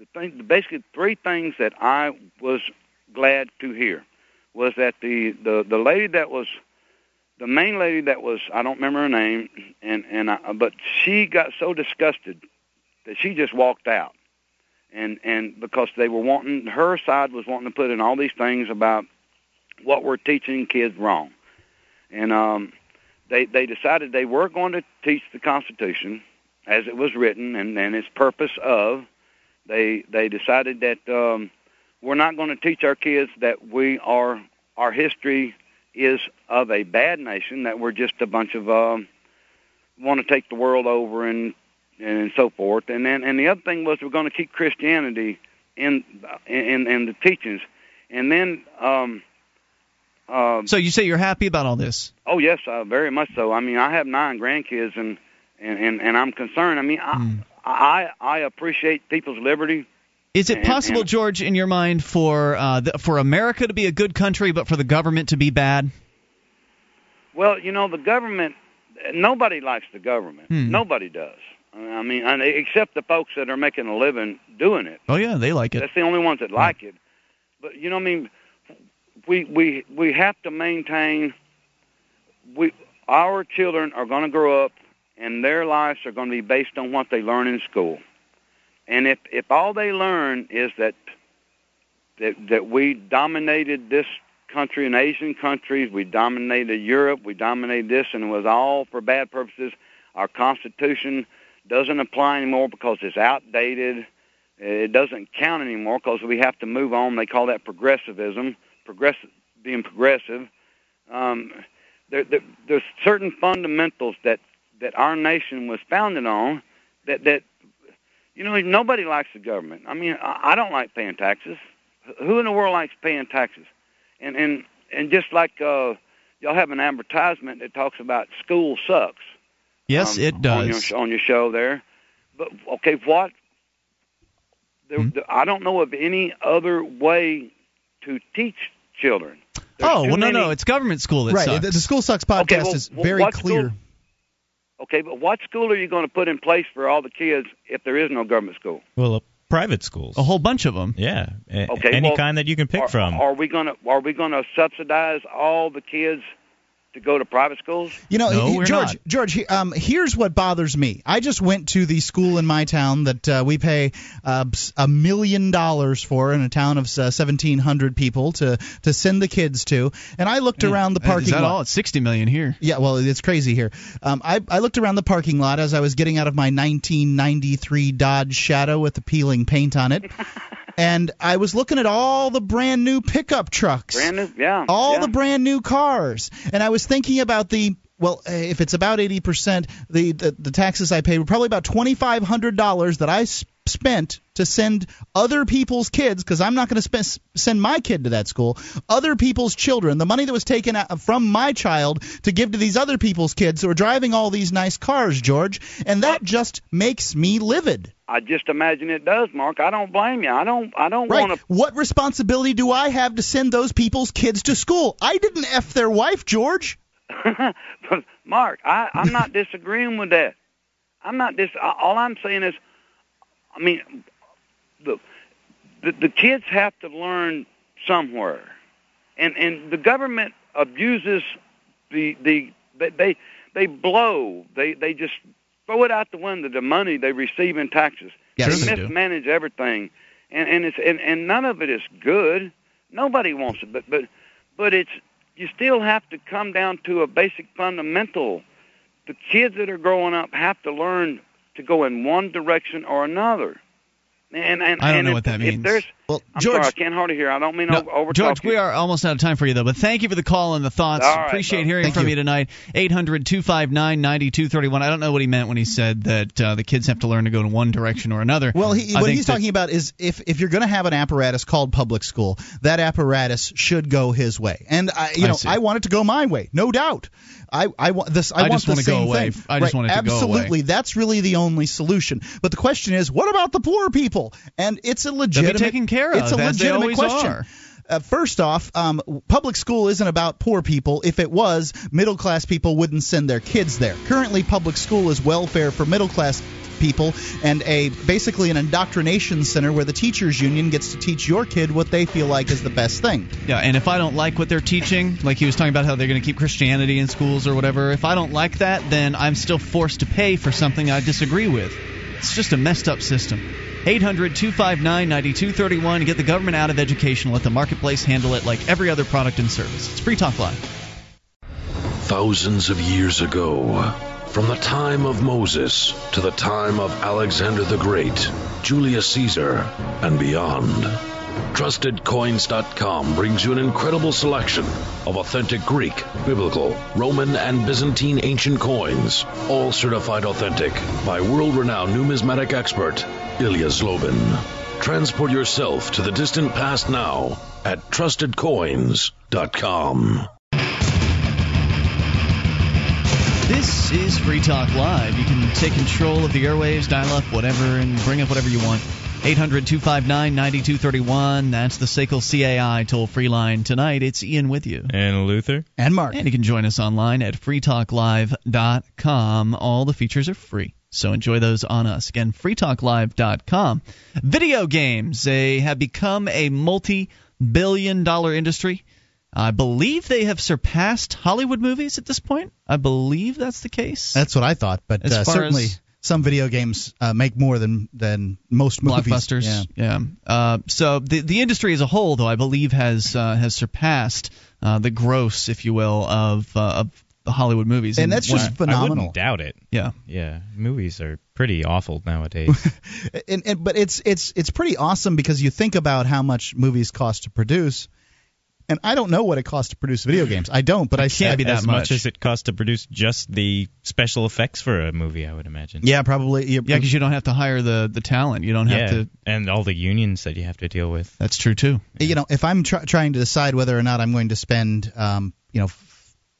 the thing, basically three things that I was glad to hear was that the, the, the lady that was the main lady that was I don't remember her name, and and I, but she got so disgusted that she just walked out. And and because they were wanting, her side was wanting to put in all these things about what we're teaching kids wrong. And um, they they decided they were going to teach the Constitution as it was written and, and its purpose of. They they decided that um, we're not going to teach our kids that we are, our history is of a bad nation, that we're just a bunch of, um, want to take the world over and, and so forth. And then, and the other thing was we're going to keep Christianity in in, in the teachings. And then... Um, uh, so you say you're happy about all this? Oh, yes, uh, very much so. I mean, I have nine grandkids, and and, and, and I'm concerned. I mean, I, mm. I, I appreciate people's liberty. Is it and, possible, and, George, in your mind, for uh, the, for America to be a good country but for the government to be bad? Well, you know, the government... Nobody likes the government. Mm. Nobody does. I mean, except the folks that are making a living doing it. Oh, yeah, they like it. That's the only ones that like it. But, you know, I mean, we we we have to maintain, we our children are going to grow up, and their lives are going to be based on what they learn in school. And if, if all they learn is that, that that we dominated this country and Asian countries, we dominated Europe, we dominated this, and it was all for bad purposes, our Constitution doesn't apply anymore because it's outdated. It doesn't count anymore because we have to move on. They call that progressivism, progressive, being progressive. Um, there, there, there's certain fundamentals that, that our nation was founded on that, that, you know, nobody likes the government. I mean, I, I don't like paying taxes. Who in the world likes paying taxes? And and, and just like uh, y'all have an advertisement that talks about school sucks. Yes, um, it does. On your, on your show there. But, okay, what? There, mm-hmm. there, I don't know of any other way to teach children. There's oh, well, no, many... no. It's government school that right. sucks. The, the School Sucks podcast okay, well, is very well, clear. School... Okay, but what school are you going to put in place for all the kids if there is no government school? Well, uh, private schools. A whole bunch of them. Yeah. A- okay, any well, kind that you can pick are, from. Are we going to Are we going to subsidize all the kids to go to private schools? You know, no, George, not. George, um, here's what bothers me. I just went to the school in my town that uh, we pay a uh, million dollars for in a town of uh, seventeen hundred people to, to send the kids to. And I looked yeah. around the parking lot. Is that lot. all? It's sixty million here. Yeah, well, it's crazy here. Um, I, I looked around the parking lot as I was getting out of my nineteen ninety-three Dodge Shadow with the peeling paint on it. And I was looking at all the brand new pickup trucks, brand new, yeah, all yeah. the brand new cars, and I was thinking about the well, if it's about eighty percent, the the taxes I paid were probably about twenty five hundred dollars that I sp- spent to send other people's kids, because I'm not going to sp- send my kid to that school. Other people's children, the money that was taken out from my child to give to these other people's kids who are driving all these nice cars, George, and that just makes me livid. I just imagine it does, Mark. I don't blame you. I don't I don't right. want to... What responsibility do I have to send those people's kids to school? I didn't F their wife, George. Mark, I, I'm not disagreeing with that. I'm not dis... All I'm saying is I mean, the, the the kids have to learn somewhere, and and the government abuses the the they they, they blow they they just throw it out the window, the money they receive in taxes. Yes, they, they mismanage do. everything, and and it's and, and none of it is good. Nobody wants it, but but but it's you still have to come down to a basic fundamental. The kids that are growing up have to learn to go in one direction or another. And, and, I don't and know if, what that means. Well, I'm George, sorry, I can't hardly hear. I don't mean no, over. George, we are almost out of time for you, though. But thank you for the call and the thoughts. Right, Appreciate so. hearing thank from you, you tonight. eight hundred, two five nine, nine two three one. I don't know what he meant when he said that uh, the kids have to learn to go in one direction or another. Well, he, what he's that, talking about is if, if you're going to have an apparatus called public school, that apparatus should go his way. And I, you know, I, I want it to go my way, no doubt. I, I want this. I, I want the same thing. I just right. want it to Absolutely. go away. Absolutely, that's really the only solution. But the question is, what about the poor people? And it's a legitimate. Care of, it's a legitimate question. Uh, first off, um, public school isn't about poor people. If it was, middle class people wouldn't send their kids there. Currently, public school is welfare for middle class people and a basically an indoctrination center where the teachers union gets to teach your kid what they feel like is the best thing. Yeah, and if I don't like what they're teaching, like he was talking about how they're going to keep Christianity in schools or whatever, if I don't like that, then I'm still forced to pay for something I disagree with. It's just a messed up system. eight hundred, two five nine, nine two three one. Get the government out of education. Let the marketplace handle it like every other product and service. It's Free Talk Live. Thousands of years ago, from the time of Moses to the time of Alexander the Great, Julius Caesar, and beyond, Trusted Coins dot com brings you an incredible selection of authentic Greek, Biblical, Roman, and Byzantine ancient coins, all certified authentic by world-renowned numismatic expert Ilya Zlobin. Transport yourself to the distant past now at Trusted Coins dot com. This is Free Talk Live. You can take control of the airwaves, dial up whatever, and bring up whatever you want. eight hundred, two five nine, nine two three one. That's the S A C L C A I toll-free line tonight. It's Ian with you. And Luther. And Mark. And you can join us online at free talk live dot com. All the features are free, so enjoy those on us. Again, free talk live dot com. Video games, they have become a multi-billion dollar industry. I believe they have surpassed Hollywood movies at this point. I believe that's the case. That's what I thought, but uh, certainly... As, Some video games uh, make more than than most movies. Blockbusters, yeah. yeah. Uh, so the the industry as a whole, though, I believe has uh, has surpassed uh, the gross, if you will, of uh, of the Hollywood movies. And, and that's just well, phenomenal. I wouldn't doubt it. Yeah, yeah. Movies are pretty awful nowadays. and, and but it's it's it's pretty awesome because you think about how much movies cost to produce. And I don't know what it costs to produce video games. I don't, but it I can't be that as much. much as it costs to produce just the special effects for a movie, I would imagine. Yeah, probably. Yeah, because you don't have to hire the, the talent. You don't have yeah, to, and all the unions that you have to deal with. That's true too. Yeah. You know, if I'm tr- trying to decide whether or not I'm going to spend, um, you know,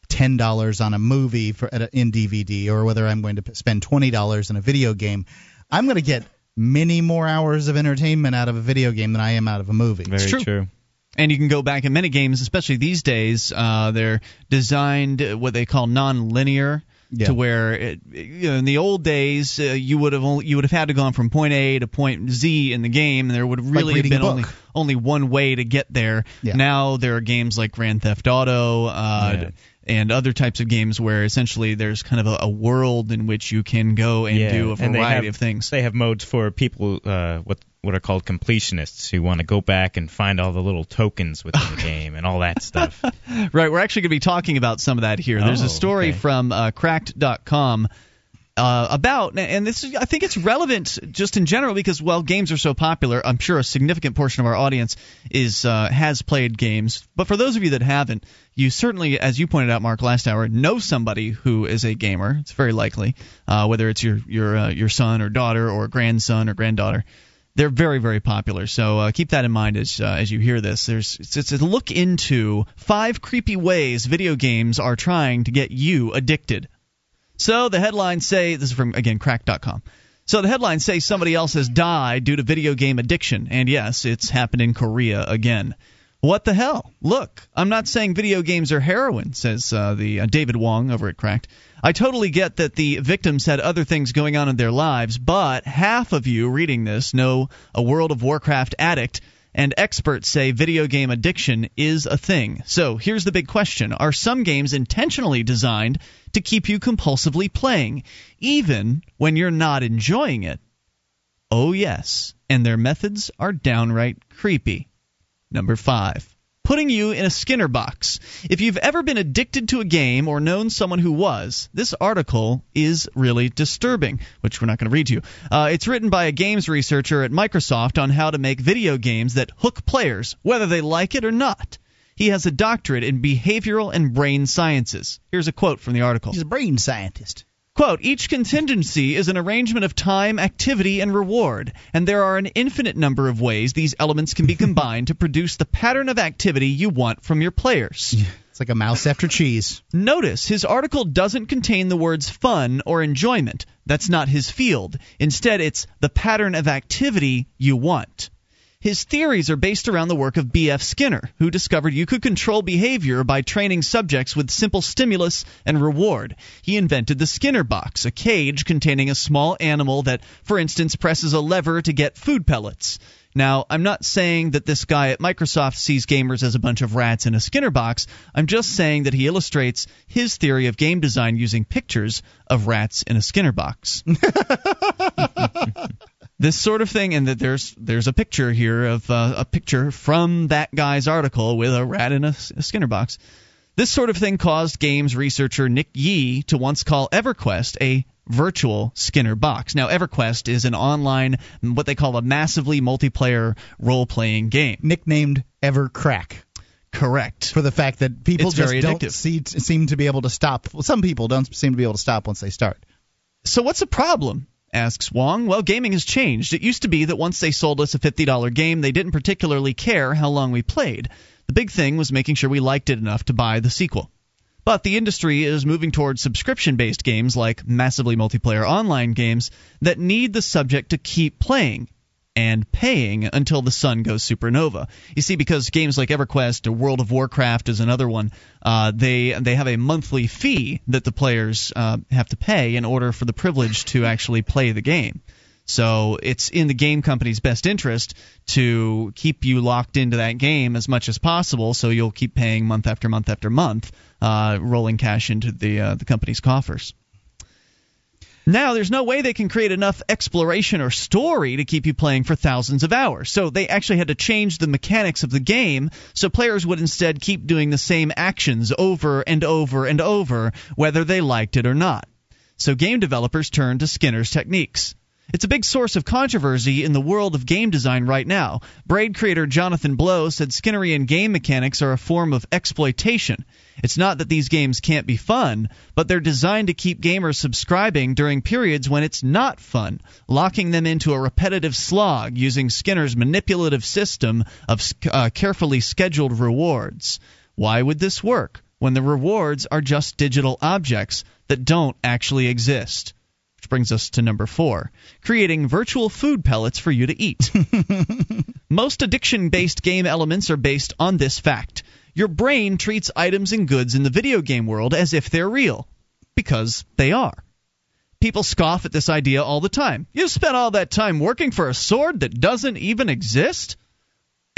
ten dollars on a movie for at a, in D V D, or whether I'm going to spend twenty dollars in a video game, I'm going to get many more hours of entertainment out of a video game than I am out of a movie. Very it's true. true. And you can go back in many games, especially these days. Uh, they're designed what they call non-linear, yeah. to where it, you know, in the old days uh, you would have only, you would have had to gone from point A to point Z in the game, and there would really like have been only only one way to get there. Yeah. Now there are games like Grand Theft Auto uh, yeah. and other types of games where essentially there's kind of a, a world in which you can go and yeah. do a variety have, of things. They have modes for people uh, what. what are called completionists who want to go back and find all the little tokens within the game and all that stuff. Right, we're actually going to be talking about some of that here. There's oh, a story okay. from uh, Cracked dot com uh, about, and this is, I think it's relevant just in general because, well, games are so popular. I'm sure a significant portion of our audience is uh, has played games. But for those of you that haven't, you certainly, as you pointed out, Mark, last hour, know somebody who is a gamer. It's very likely, uh, whether it's your your uh, your son or daughter or grandson or granddaughter. They're very, very popular, so uh, keep that in mind as uh, as you hear this. There's it's, it's a look into five creepy ways video games are trying to get you addicted. So the headlines say, this is from, again, crack dot com. So the headlines say somebody else has died due to video game addiction, and yes, it's happened in Korea again. What the hell? Look, I'm not saying video games are heroin, says uh, the uh, David Wong over at Cracked. I totally get that the victims had other things going on in their lives, but half of you reading this know a World of Warcraft addict, and experts say video game addiction is a thing. So here's the big question. Are some games intentionally designed to keep you compulsively playing, even when you're not enjoying it? Oh, yes, and their methods are downright creepy. Number five, putting you in a Skinner box. If you've ever been addicted to a game or known someone who was, this article is really disturbing, which we're not going to read to you. Uh, it's written by a games researcher at Microsoft on how to make video games that hook players, whether they like it or not. He has a doctorate in behavioral and brain sciences. Here's a quote from the article. He's a brain scientist. Quote, each contingency is an arrangement of time, activity, and reward, and there are an infinite number of ways these elements can be combined to produce the pattern of activity you want from your players. It's like a mouse after cheese. Notice, his article doesn't contain the words fun or enjoyment. That's not his field. Instead, it's the pattern of activity you want. His theories are based around the work of B F Skinner, who discovered you could control behavior by training subjects with simple stimulus and reward. He invented the Skinner box, a cage containing a small animal that, for instance, presses a lever to get food pellets. Now, I'm not saying that this guy at Microsoft sees gamers as a bunch of rats in a Skinner box. I'm just saying that he illustrates his theory of game design using pictures of rats in a Skinner box. This sort of thing, and that there's there's a picture here of uh, a picture from that guy's article with a rat in a, a Skinner box. This sort of thing caused games researcher Nick Yee to once call EverQuest a virtual Skinner box. Now, EverQuest is an online, what they call a massively multiplayer role-playing game. Nicknamed EverCrack. Correct. For the fact that people it's just don't see, seem to be able to stop. Well, some people don't seem to be able to stop once they start. So what's the problem? Asks Wong. Well, gaming has changed. It used to be that once they sold us a fifty dollar game, they didn't particularly care how long we played. The big thing was making sure we liked it enough to buy the sequel. But the industry is moving towards subscription-based games like massively multiplayer online games that need the subject to keep playing and paying until the sun goes supernova. You see, because games like EverQuest or World of Warcraft is another one, uh, they they have a monthly fee that the players uh, have to pay in order for the privilege to actually play the game. So it's in the game company's best interest to keep you locked into that game as much as possible, so you'll keep paying month after month after month, uh, rolling cash into the uh, the company's coffers. Now, there's no way they can create enough exploration or story to keep you playing for thousands of hours. So they actually had to change the mechanics of the game, so players would instead keep doing the same actions over and over and over, whether they liked it or not. So game developers turned to Skinner's techniques. It's a big source of controversy in the world of game design right now. Braid creator Jonathan Blow said Skinnerian game mechanics are a form of exploitation. It's not that these games can't be fun, but they're designed to keep gamers subscribing during periods when it's not fun, locking them into a repetitive slog using Skinner's manipulative system of uh, carefully scheduled rewards. Why would this work when the rewards are just digital objects that don't actually exist? Brings us to number four, creating virtual food pellets for you to eat. Most addiction-based game elements are based on this fact. Your brain treats items and goods in the video game world as if they're real, because they are. People scoff at this idea all the time. You spent all that time working for a sword that doesn't even exist?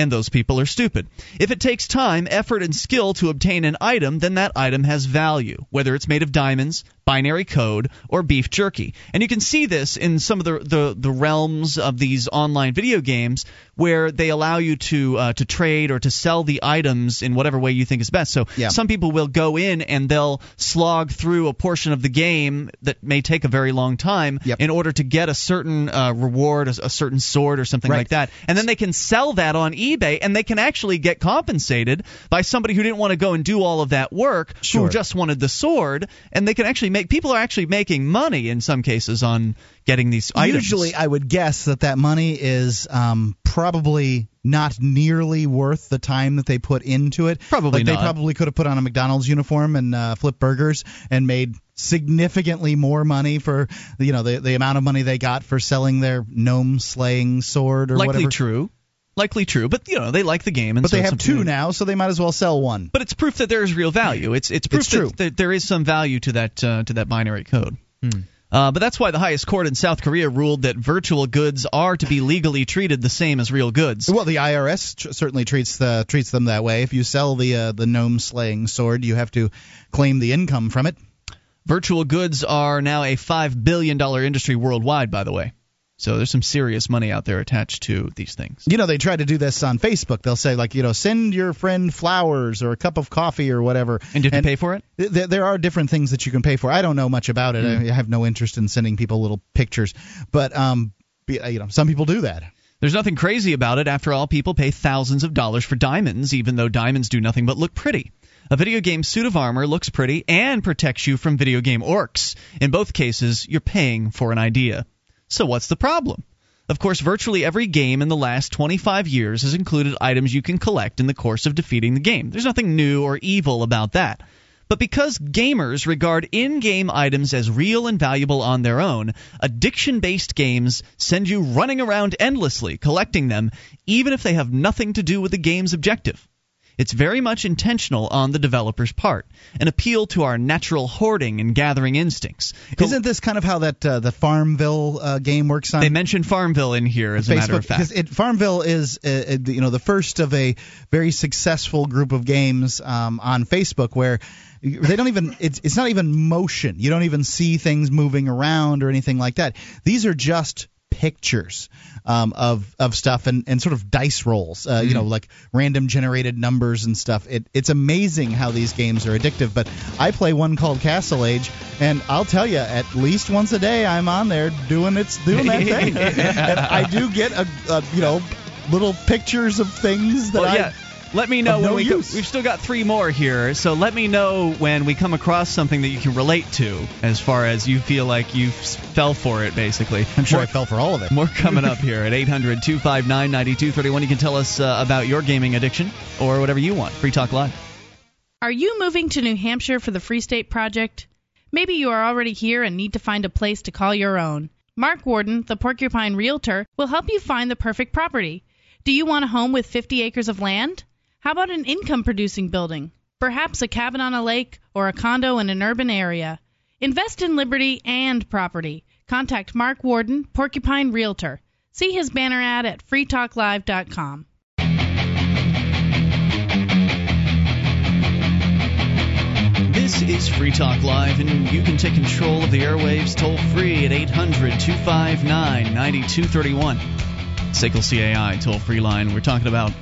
And those people are stupid. If it takes time, effort, and skill to obtain an item, then that item has value, whether it's made of diamonds, binary code, or beef jerky. And you can see this in some of the the, the realms of these online video games where they allow you to uh, to trade or to sell the items in whatever way you think is best. So yeah. Some people will go in and they'll slog through a portion of the game that may take a very long time yep. in order to get a certain uh, reward, a, a certain sword or something right. like that. And then they can sell that on eBay. eBay, and they can actually get compensated by somebody who didn't want to go and do all of that work, sure. who just wanted the sword, and they can actually make people are actually making money in some cases on getting these items. Usually, I would guess that that money is um, probably not nearly worth the time that they put into it. Probably like not. They probably could have put on a McDonald's uniform and uh, flipped burgers and made significantly more money for you know the the amount of money they got for selling their gnome slaying sword or likely whatever. Likely true. Likely true, but you know they like the game, and but so they have two now, so they might as well sell one. But it's proof that there is real value. It's it's proof it's that, that there is some value to that uh, to that binary code. Hmm. Uh, but that's why the highest court in South Korea ruled that virtual goods are to be legally treated the same as real goods. Well, the I R S tr- certainly treats the, treats them that way. If you sell the uh, the gnome slaying sword, you have to claim the income from it. Virtual goods are now a five billion dollars industry worldwide, by the way. So there's some serious money out there attached to these things. You know, they try to do this on Facebook. They'll say, like, you know, send your friend flowers or a cup of coffee or whatever. And did you pay for it? Th- there are different things that you can pay for. I don't know much about it. Mm. I have no interest in sending people little pictures. But, um, you know, some people do that. There's nothing crazy about it. After all, people pay thousands of dollars for diamonds, even though diamonds do nothing but look pretty. A video game suit of armor looks pretty and protects you from video game orcs. In both cases, you're paying for an idea. So what's the problem? Of course, virtually every game in the last twenty-five years has included items you can collect in the course of defeating the game. There's nothing new or evil about that. But because gamers regard in-game items as real and valuable on their own, addiction-based games send you running around endlessly, collecting them, even if they have nothing to do with the game's objective. It's very much intentional on the developer's part, an appeal to our natural hoarding and gathering instincts. Isn't this kind of how that uh, the Farmville uh, game works on? They mentioned Farmville in here, as Facebook, a matter of fact. It, Farmville is uh, you know, the first of a very successful group of games um, on Facebook where they don't even it's, it's not even motion. You don't even see things moving around or anything like that. These are just pictures um, of of stuff and, and sort of dice rolls, uh, you know, like random generated numbers and stuff. It, it's amazing how these games are addictive. But I play one called Castle Age, and I'll tell you, at least once a day, I'm on there doing it's doing that thing, and I do get a, a you know little pictures of things that well, I. Yeah. Let me know when no we go, we've still got three more here, so let me know when we come across something that you can relate to, as far as you feel like you fell for it, basically. I'm sure more, I fell for all of it. More coming up here at eight hundred, two five nine, nine two three one. You can tell us uh, about your gaming addiction or whatever you want. Free Talk Live. Are you moving to New Hampshire for the Free State Project? Maybe you are already here and need to find a place to call your own. Mark Warden, the Porcupine Realtor, will help you find the perfect property. Do you want a home with fifty acres of land? How about an income-producing building? Perhaps a cabin on a lake or a condo in an urban area. Invest in liberty and property. Contact Mark Warden, Porcupine Realtor. See his banner ad at free talk live dot com. This is Free Talk Live, and you can take control of the airwaves toll-free at eight hundred, two five nine, nine two three one. S A C L C A I toll-free line. We're talking about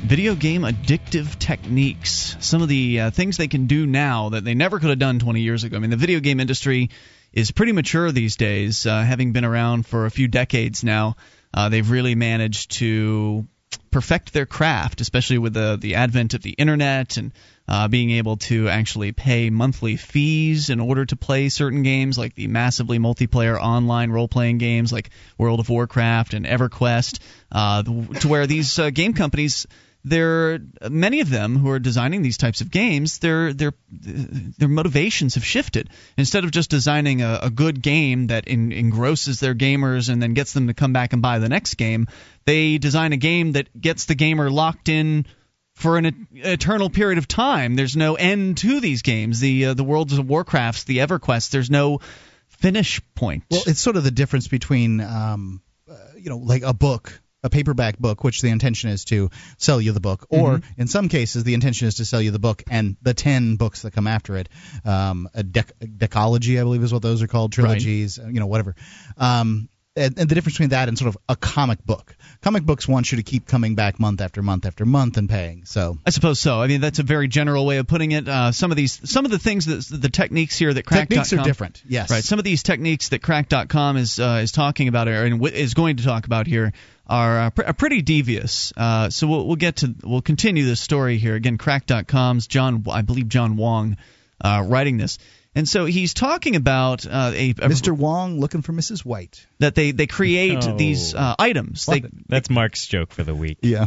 video game addictive techniques, some of the uh, things they can do now that they never could have done twenty years ago. I mean, the video game industry is pretty mature these days. Uh, having been around for a few decades now, uh, they've really managed to perfect their craft, especially with the, the advent of the internet and uh, being able to actually pay monthly fees in order to play certain games, like the massively multiplayer online role-playing games like World of Warcraft and EverQuest, uh, to where these uh, game companies... There, many of them who are designing these types of games, their their their motivations have shifted. Instead of just designing a, a good game that en- engrosses their gamers and then gets them to come back and buy the next game, they design a game that gets the gamer locked in for an et- eternal period of time. There's no end to these games. The uh, the World of Warcrafts, the EverQuest, there's no finish point. Well, it's sort of the difference between um, uh, you know, like a book. A paperback book, which the intention is to sell you the book, or mm-hmm. in some cases the intention is to sell you the book and the ten books that come after it, um, a, dec- a decology, I believe, is what those are called, trilogies, right. You know, whatever. Um, and, and the difference between that and sort of a comic book, comic books want you to keep coming back month after month after month and paying. So I suppose so. I mean, that's a very general way of putting it. Uh, some of these, some of the things that the techniques here that Cracked dot com techniques are different. Yes, right. Some of these techniques that Cracked dot com is uh, is talking about or and w- is going to talk about here. Are, uh, pr- are pretty devious. Uh, so we'll, we'll get to we'll continue this story here again. Cracked dot com's John, I believe John Wong, uh, writing this. And so he's talking about uh, a, a Mister Wong looking for Missus White. That they they create oh. these uh, items. They, That's Mark's joke for the week. Yeah,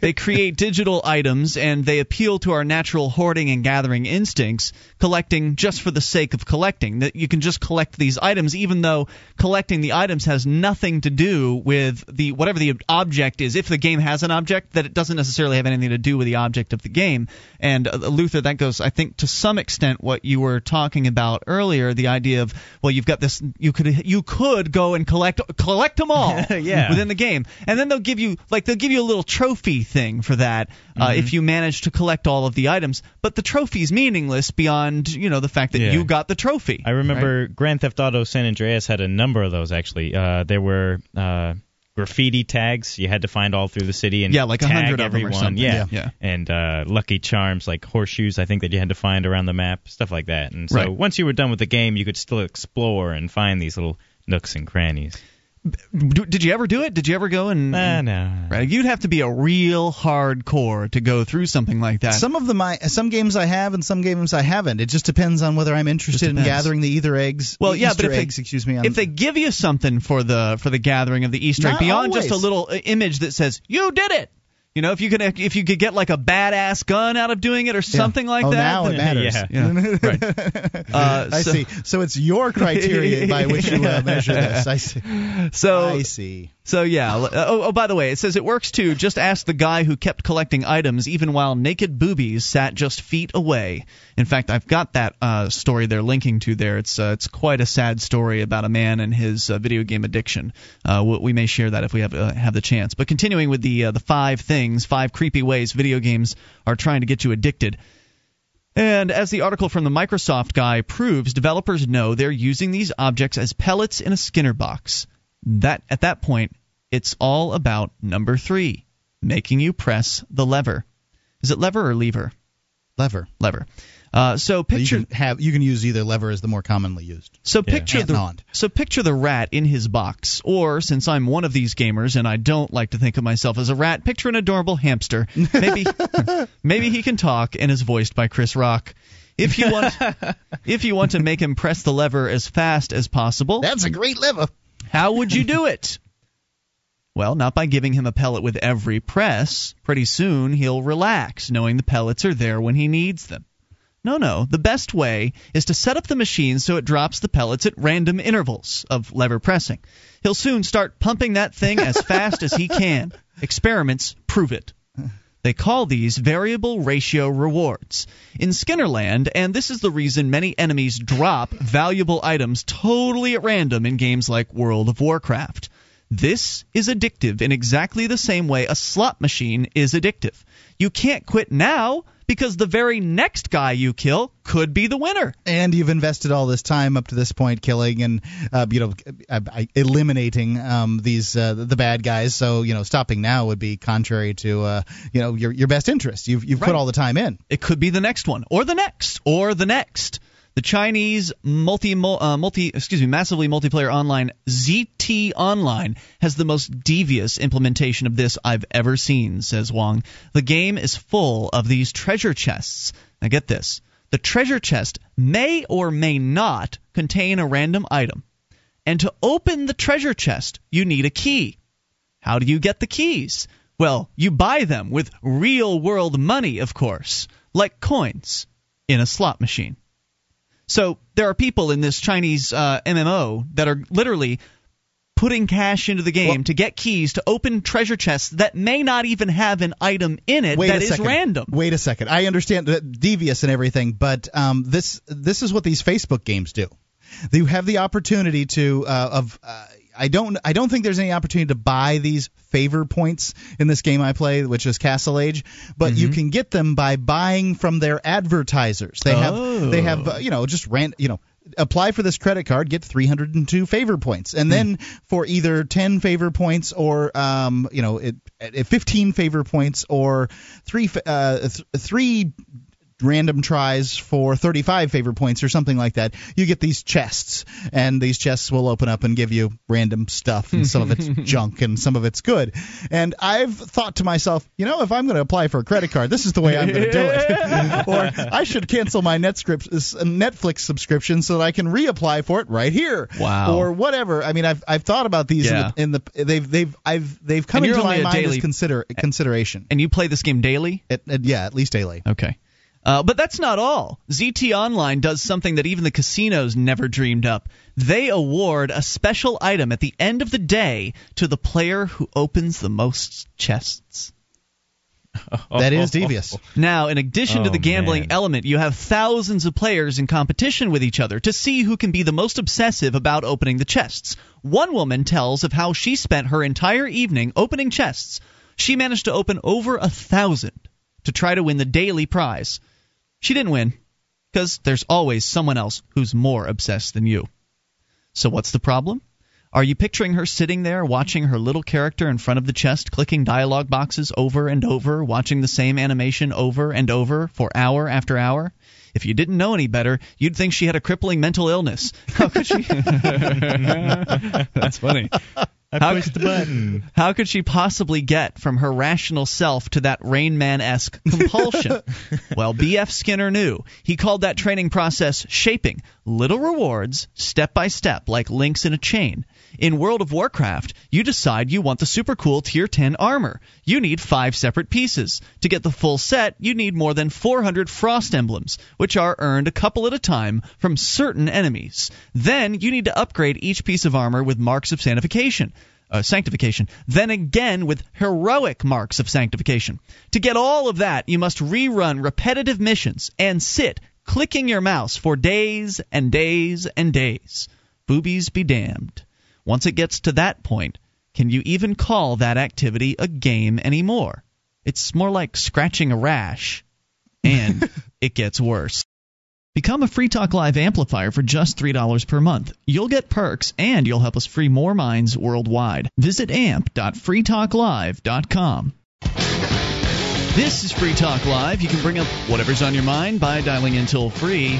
they create digital items and they appeal to our natural hoarding and gathering instincts, collecting just for the sake of collecting. That you can just collect these items, even though collecting the items has nothing to do with the whatever the object is. If the game has an object, that it doesn't necessarily have anything to do with the object of the game. And uh, Luther, that goes, I think, to some extent what you were talking about earlier, the idea of, well, you've got this, you could you could go and collect collect them all yeah. within the game, and then they'll give you like they'll give you a little trophy thing for that uh, mm-hmm. if you manage to collect all of the items. But the trophy's meaningless beyond, you know, the fact that yeah. you got the trophy. I remember right? Grand Theft Auto San Andreas had a number of those actually. Uh, there were uh, graffiti tags you had to find all through the city, and yeah, like a hundred of them or something. Yeah, yeah. And uh, Lucky Charms, like horseshoes, I think, that you had to find around the map, stuff like that. And so right. once you were done with the game, you could still explore and find these little nooks and crannies. Did you ever do it? Did you ever go and... Uh, no. Right? You'd have to be a real hardcore to go through something like that. Some of them, I, some games I have and some games I haven't. It just depends on whether I'm interested in gathering the either eggs. Well, yeah, Easter but if eggs, they, excuse me. I'm, if they give you something for the for the gathering of the Easter egg, beyond always. just a little image that says, you did it! You know, if you could if you could get like a badass gun out of doing it or something yeah. like oh, that. Now it matters. Yeah. Yeah. Right. Uh, I so, see. So it's your criteria by which you uh, measure this. I see. So, I see. So yeah. Oh, oh, by the way, it says it works too. Just ask the guy who kept collecting items even while naked boobies sat just feet away. In fact, I've got that uh, story they're linking to there. It's uh, it's quite a sad story about a man and his uh, video game addiction. Uh, we may share that if we have uh, have the chance. But continuing with the uh, the five things. Five creepy ways video games are trying to get you addicted. And as the article from the Microsoft guy proves, developers know they're using these objects as pellets in a Skinner box. That at that point, it's all about number three, making you press the lever. Is it lever or lever? Lever. Lever. Uh, so picture you can, have, you can use either lever as the more commonly used. So picture yeah. the so picture the rat in his box, or since I'm one of these gamers and I don't like to think of myself as a rat, picture an adorable hamster. Maybe maybe he can talk and is voiced by Chris Rock. If you want if you want to make him press the lever as fast as possible, that's a great lever. How would you do it? Well, not by giving him a pellet with every press. Pretty soon he'll relax, knowing the pellets are there when he needs them. No, no. The best way is to set up the machine so it drops the pellets at random intervals of lever pressing. He'll soon start pumping that thing as fast as he can. Experiments prove it. They call these variable ratio rewards. In Skinnerland, and this is the reason many enemies drop valuable items totally at random in games like World of Warcraft. This is addictive in exactly the same way a slot machine is addictive. You can't quit now, because the very next guy you kill could be the winner. And you've invested all this time up to this point killing and uh, you know uh, eliminating um, these uh, the bad guys. So you know stopping now would be contrary to uh, you know your your best interest. You've you've right. put all the time in. It could be the next one, or the next, or the next. The Chinese multi uh, multi excuse me massively multiplayer online Z T Online has the most devious implementation of this I've ever seen, says Wong. The game is full of these treasure chests. Now get this. The treasure chest may or may not contain a random item. And to open the treasure chest, you need a key. How do you get the keys? Well, you buy them with real-world money, of course, like coins in a slot machine. So there are people in this Chinese uh, M M O that are literally putting cash into the game well, to get keys to open treasure chests that may not even have an item in it that is random. Wait a second. I understand that devious and everything, but um, this this is what these Facebook games do. You have the opportunity to uh, – of. Uh, I don't I don't think there's any opportunity to buy these favor points in this game I play, which is Castle Age, but mm-hmm. you can get them by buying from their advertisers. They oh. have they have uh, you know just ran you know apply for this credit card, get three hundred two favor points, and then mm. for either ten favor points or um you know it, it fifteen favor points or three uh th- three random tries for thirty-five favorite points or something like that, you get these chests, and these chests will open up and give you random stuff, and some of it's junk and some of it's good. And I've thought to myself, you know, if I'm going to apply for a credit card, this is the way I'm going to do it. Or I should cancel my Netflix subscription so that I can reapply for it right here. Wow. Or whatever. I mean, I've I've thought about these yeah. in, the, in the they've they've I've they've come into my mind daily, as consider consideration. And you play this game daily? It, it, yeah, at least daily. Okay. Uh, but that's not all. Z T Online does something that even the casinos never dreamed up. They award a special item at the end of the day to the player who opens the most chests. That is devious. Now, in addition oh, to the gambling man. element, you have thousands of players in competition with each other to see who can be the most obsessive about opening the chests. One woman tells of how she spent her entire evening opening chests. She managed to open over a thousand to try to win the daily prize. She didn't win, because there's always someone else who's more obsessed than you. So what's the problem? Are you picturing her sitting there watching her little character in front of the chest, clicking dialogue boxes over and over, watching the same animation over and over for hour after hour? If you didn't know any better, you'd think she had a crippling mental illness. How could she? That's funny. I pushed the button. How could she possibly get from her rational self to that Rain Man-esque compulsion? Well, B F Skinner knew. He called that training process shaping. Little rewards, step by step, like links in a chain. In World of Warcraft, you decide you want the super cool tier ten armor. You need five separate pieces. To get the full set, you need more than four hundred frost emblems, which are earned a couple at a time from certain enemies. Then you need to upgrade each piece of armor with marks of sanctification. Uh, sanctification, then again with heroic marks of sanctification. To get all of that, you must rerun repetitive missions and sit clicking your mouse for days and days and days. Boobies be damned. Once it gets to that point, can you even call that activity a game anymore? It's more like scratching a rash, and it gets worse. Become a Free Talk Live amplifier for just three dollars per month. You'll get perks, and you'll help us free more minds worldwide. Visit amp dot free talk live dot com. This is Free Talk Live. You can bring up whatever's on your mind by dialing in toll-free.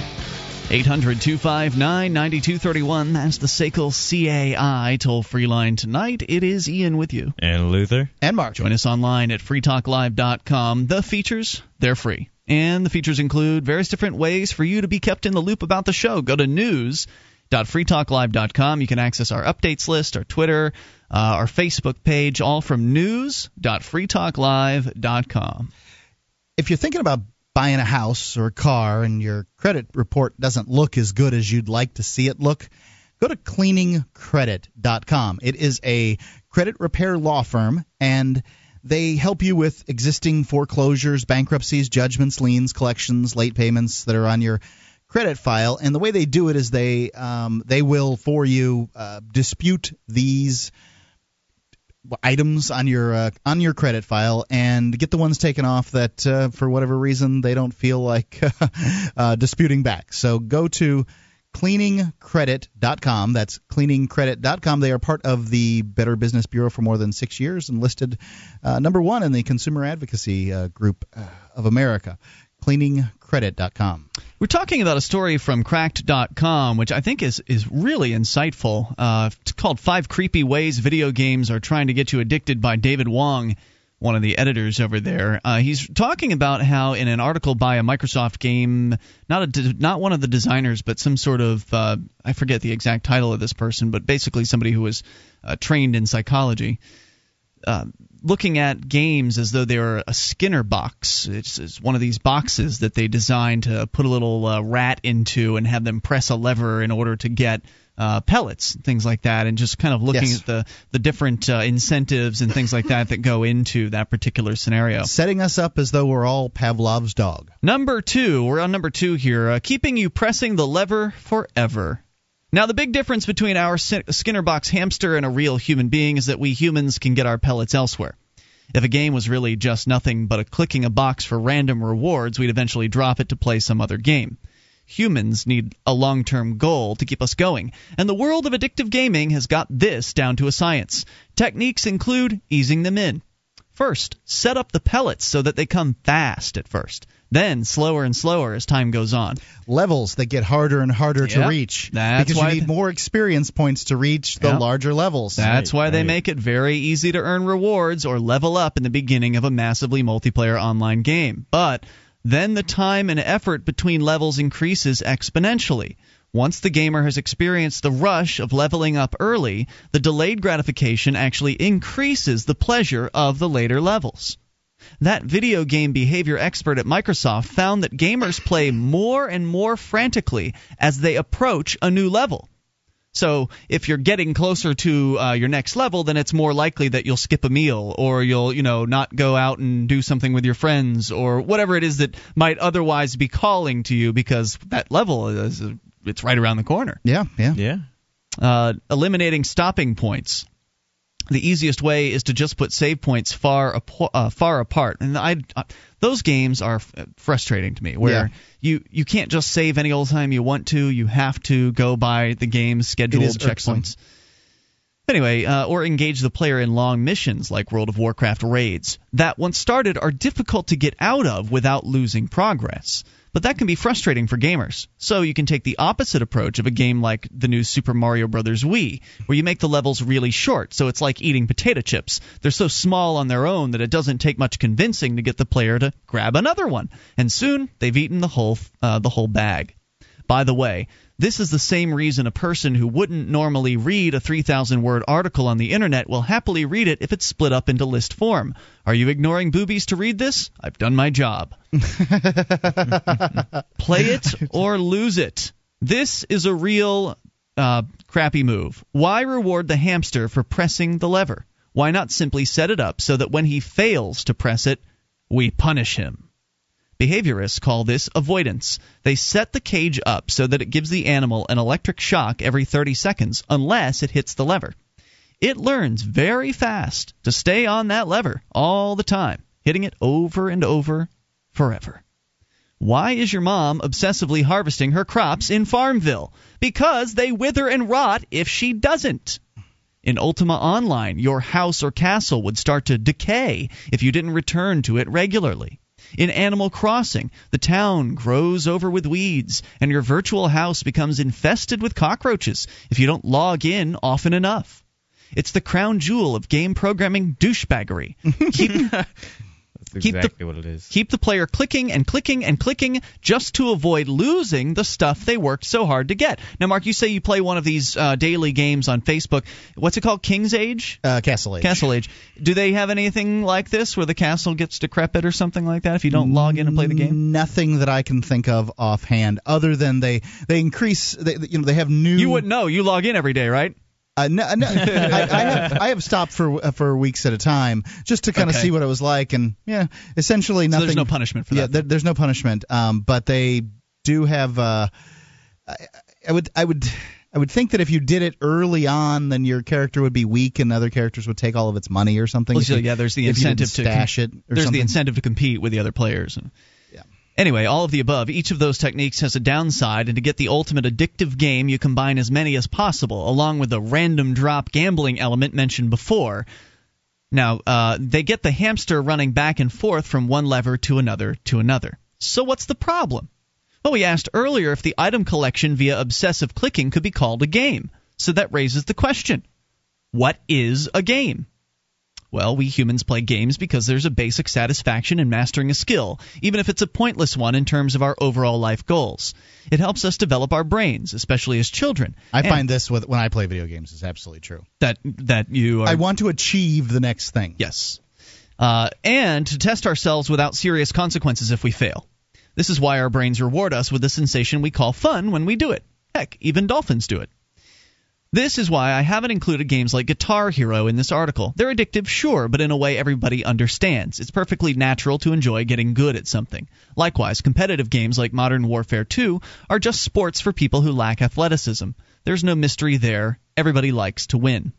eight hundred two five nine nine two three one. That's the S A C L C A I toll-free line tonight. It is Ian with you. And Luther. And Mark. Join us online at free talk live dot com. The features, they're free. And the features include various different ways for you to be kept in the loop about the show. Go to news dot free talk live dot com. You can access our updates list, our Twitter, uh, our Facebook page, all from news dot free talk live dot com. If you're thinking about buying a house or a car and your credit report doesn't look as good as you'd like to see it look, go to cleaning credit dot com. It is a credit repair law firm, and they help you with existing foreclosures, bankruptcies, judgments, liens, collections, late payments that are on your credit file. And the way they do it is they um, they will, for you, uh, dispute these items on your uh, on your credit file and get the ones taken off that, uh, for whatever reason, they don't feel like uh, disputing back. So go to cleaning credit dot com. That's cleaning credit dot com. They are part of the Better Business Bureau for more than six years and listed uh, number one in the Consumer Advocacy uh, Group of America. cleaning credit dot com. We're talking about a story from cracked dot com, which I think is, is really insightful. Uh, it's called Five Creepy Ways Video Games Are Trying to Get You Addicted by David Wong, one of the editors over there. Uh, he's talking about how in an article by a Microsoft game, not a, not one of the designers, but some sort of, uh, I forget the exact title of this person, but basically somebody who was uh, trained in psychology, uh, looking at games as though they were a Skinner box. It's, it's one of these boxes that they designed to put a little uh, rat into and have them press a lever in order to get Uh, pellets, things like that, and just kind of looking yes. at the, the different uh, incentives and things like that that go into that particular scenario. Setting us up as though we're all Pavlov's dog. Number two, we're on number two here, uh, keeping you pressing the lever forever. Now, the big difference between our Skinner box hamster and a real human being is that we humans can get our pellets elsewhere. If a game was really just nothing but a clicking a box for random rewards, we'd eventually drop it to play some other game. Humans need a long-term goal to keep us going, and the world of addictive gaming has got this down to a science. Techniques include easing them in. First, set up the pellets so that they come fast at first. Then slower and slower as time goes on. Levels that get harder and harder yep. to reach. That's because why you need more experience points to reach the yep. larger levels. That's right, why right. they make it very easy to earn rewards or level up in the beginning of a massively multiplayer online game. But then the time and effort between levels increases exponentially. Once the gamer has experienced the rush of leveling up early, the delayed gratification actually increases the pleasure of the later levels. That video game behavior expert at Microsoft found that gamers play more and more frantically as they approach a new level. So if you're getting closer to uh, your next level, then it's more likely that you'll skip a meal or you'll, you know, not go out and do something with your friends or whatever it is that might otherwise be calling to you because that level is... Uh, It's right around the corner. Yeah, yeah. yeah. Uh, eliminating stopping points. The easiest way is to just put save points far apo- uh, far apart. And I, uh, those games are f- frustrating to me, where yeah. you, you can't just save any old time you want to. You have to go by the game's scheduled checkpoints. Anyway, uh, or engage the player in long missions like World of Warcraft raids that, once started, are difficult to get out of without losing progress. But that can be frustrating for gamers. So you can take the opposite approach of a game like the new Super Mario Bros. Wii, where you make the levels really short, so it's like eating potato chips. They're so small on their own that it doesn't take much convincing to get the player to grab another one. And soon, they've eaten the whole uh, the whole bag. By the way, this is the same reason a person who wouldn't normally read a three thousand word article on the internet will happily read it if it's split up into list form. Are you ignoring boobies to read this? I've done my job. Play it or lose it. This is a real uh, crappy move. Why reward the hamster for pressing the lever? Why not simply set it up so that when he fails to press it, we punish him? Behaviorists call this avoidance. They set the cage up so that it gives the animal an electric shock every thirty seconds unless it hits the lever. It learns very fast to stay on that lever all the time, hitting it over and over forever. Why is your mom obsessively harvesting her crops in Farmville? Because they wither and rot if she doesn't. In Ultima Online, your house or castle would start to decay if you didn't return to it regularly. In Animal Crossing, the town grows over with weeds, and your virtual house becomes infested with cockroaches if you don't log in often enough. It's the crown jewel of game programming douchebaggery. Keep, That's exactly keep the, what it is. Keep the player clicking and clicking and clicking just to avoid losing the stuff they worked so hard to get. Now, Mark, you say you play one of these uh, daily games on Facebook. What's it called? King's Age? Uh, Castle Age. Castle Age. Do they have anything like this where the castle gets decrepit or something like that if you don't log in and play the game? Nothing that I can think of offhand, other than they they increase. They, you know, they have new. You wouldn't know. You log in every day, right? Uh, no, no, I, I, have, I have stopped for uh, for weeks at a time just to kind of okay. see what it was like, and yeah, essentially nothing. So there's no punishment for that. Yeah, there, there's no punishment. Um, but they do have. Uh, I, I would, I would, I would think that if you did it early on, then your character would be weak, and other characters would take all of its money or something. Well, so, you, yeah, there's the incentive to stash it. Or there's something. The incentive to compete with the other players. And, yeah. Anyway, all of the above, each of those techniques has a downside, and to get the ultimate addictive game, you combine as many as possible, along with the random drop gambling element mentioned before. Now, uh, they get the hamster running back and forth from one lever to another to another. So what's the problem? Well, we asked earlier if the item collection via obsessive clicking could be called a game. So that raises the question, what is a game? Well, we humans play games because there's a basic satisfaction in mastering a skill, even if it's a pointless one in terms of our overall life goals. It helps us develop our brains, especially as children. I and find this with, when I play video games is absolutely true. That that you are... I want to achieve the next thing. Yes. Uh, and to test ourselves without serious consequences if we fail. This is why our brains reward us with the sensation we call fun when we do it. Heck, even dolphins do it. This is why I haven't included games like Guitar Hero in this article. They're addictive, sure, but in a way everybody understands. It's perfectly natural to enjoy getting good at something. Likewise, competitive games like Modern Warfare two are just sports for people who lack athleticism. There's no mystery there. Everybody likes to win.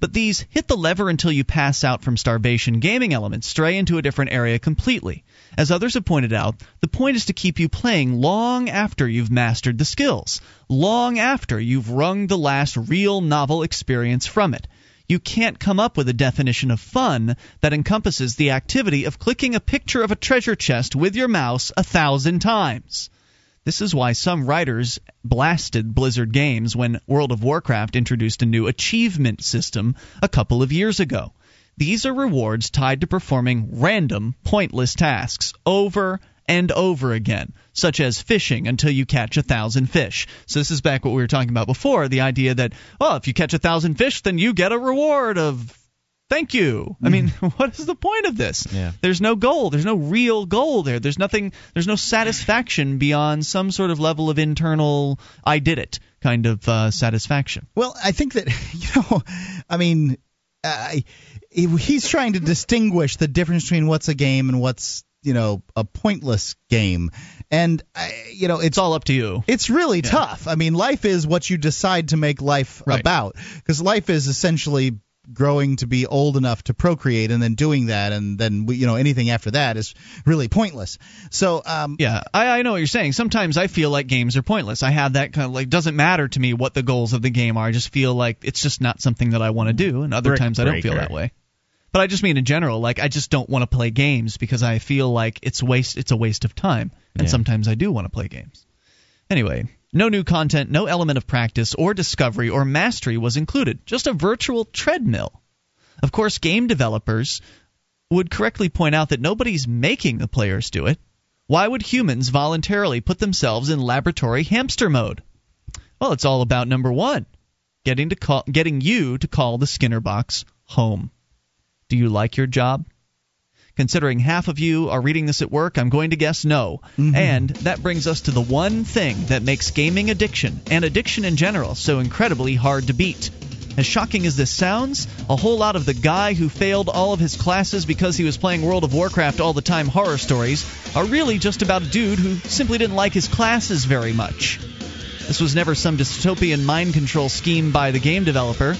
But these hit-the-lever-until-you-pass-out from starvation gaming elements stray into a different area completely. As others have pointed out, the point is to keep you playing long after you've mastered the skills, long after you've wrung the last real novel experience from it. you can't come up with a definition of fun that encompasses the activity of clicking a picture of a treasure chest with your mouse a thousand times. This is why some writers blasted Blizzard Games when World of Warcraft introduced a new achievement system a couple of years ago. These are rewards tied to performing random, pointless tasks over and over again, such as fishing until you catch a thousand fish. So this is back what we were talking about before, the idea that, oh, if you catch a thousand fish, then you get a reward of thank you. Mm. I mean, what is the point of this? Yeah. There's no goal. There's no real goal there. There's nothing. There's no satisfaction beyond some sort of level of internal I did it kind of uh, satisfaction. Well, I think that, you know, I mean, I... he's trying to distinguish the difference between what's a game and what's, you know, a pointless game. And, I, you know, it's, it's all up to you. It's really yeah. tough. I mean, life is what you decide to make life right. about, because life is essentially growing to be old enough to procreate and then doing that, and then, you know, anything after that is really pointless. So um yeah I, I know what you're saying. Sometimes I feel like games are pointless. I have that kind of like, doesn't matter to me what the goals of the game are. I just feel like it's just not something that I want to do, and other Brick times I don't breaker. feel that way. But I just mean in general, like, I just don't want to play games because I feel like it's waste it's a waste of time, and yeah. sometimes I do want to play games. Anyway, no new content, no element of practice or discovery or mastery was included, just a virtual treadmill. Of course, game developers would correctly point out that nobody's making the players do it. Why would humans voluntarily put themselves in laboratory hamster mode? Well, it's all about number one, getting to call, getting you to call the Skinner box home. Do you like your job? Considering half of you are reading this at work, I'm going to guess no. Mm-hmm. And that brings us to the one thing that makes gaming addiction, and addiction in general, so incredibly hard to beat. As shocking as this sounds, a whole lot of the guy who failed all of his classes because he was playing World of Warcraft all the time horror stories are really just about a dude who simply didn't like his classes very much. This was never some dystopian mind control scheme by the game developer.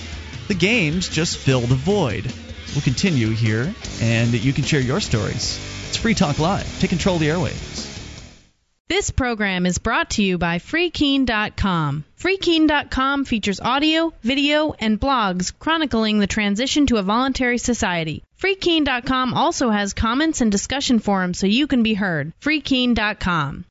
The games just filled a void. We'll continue here, and you can share your stories. It's Free Talk Live. Take control of the airwaves. This program is brought to you by free keen dot com. free keen dot com features audio, video, and blogs chronicling the transition to a voluntary society. free keen dot com also has comments and discussion forums so you can be heard. free keen dot com.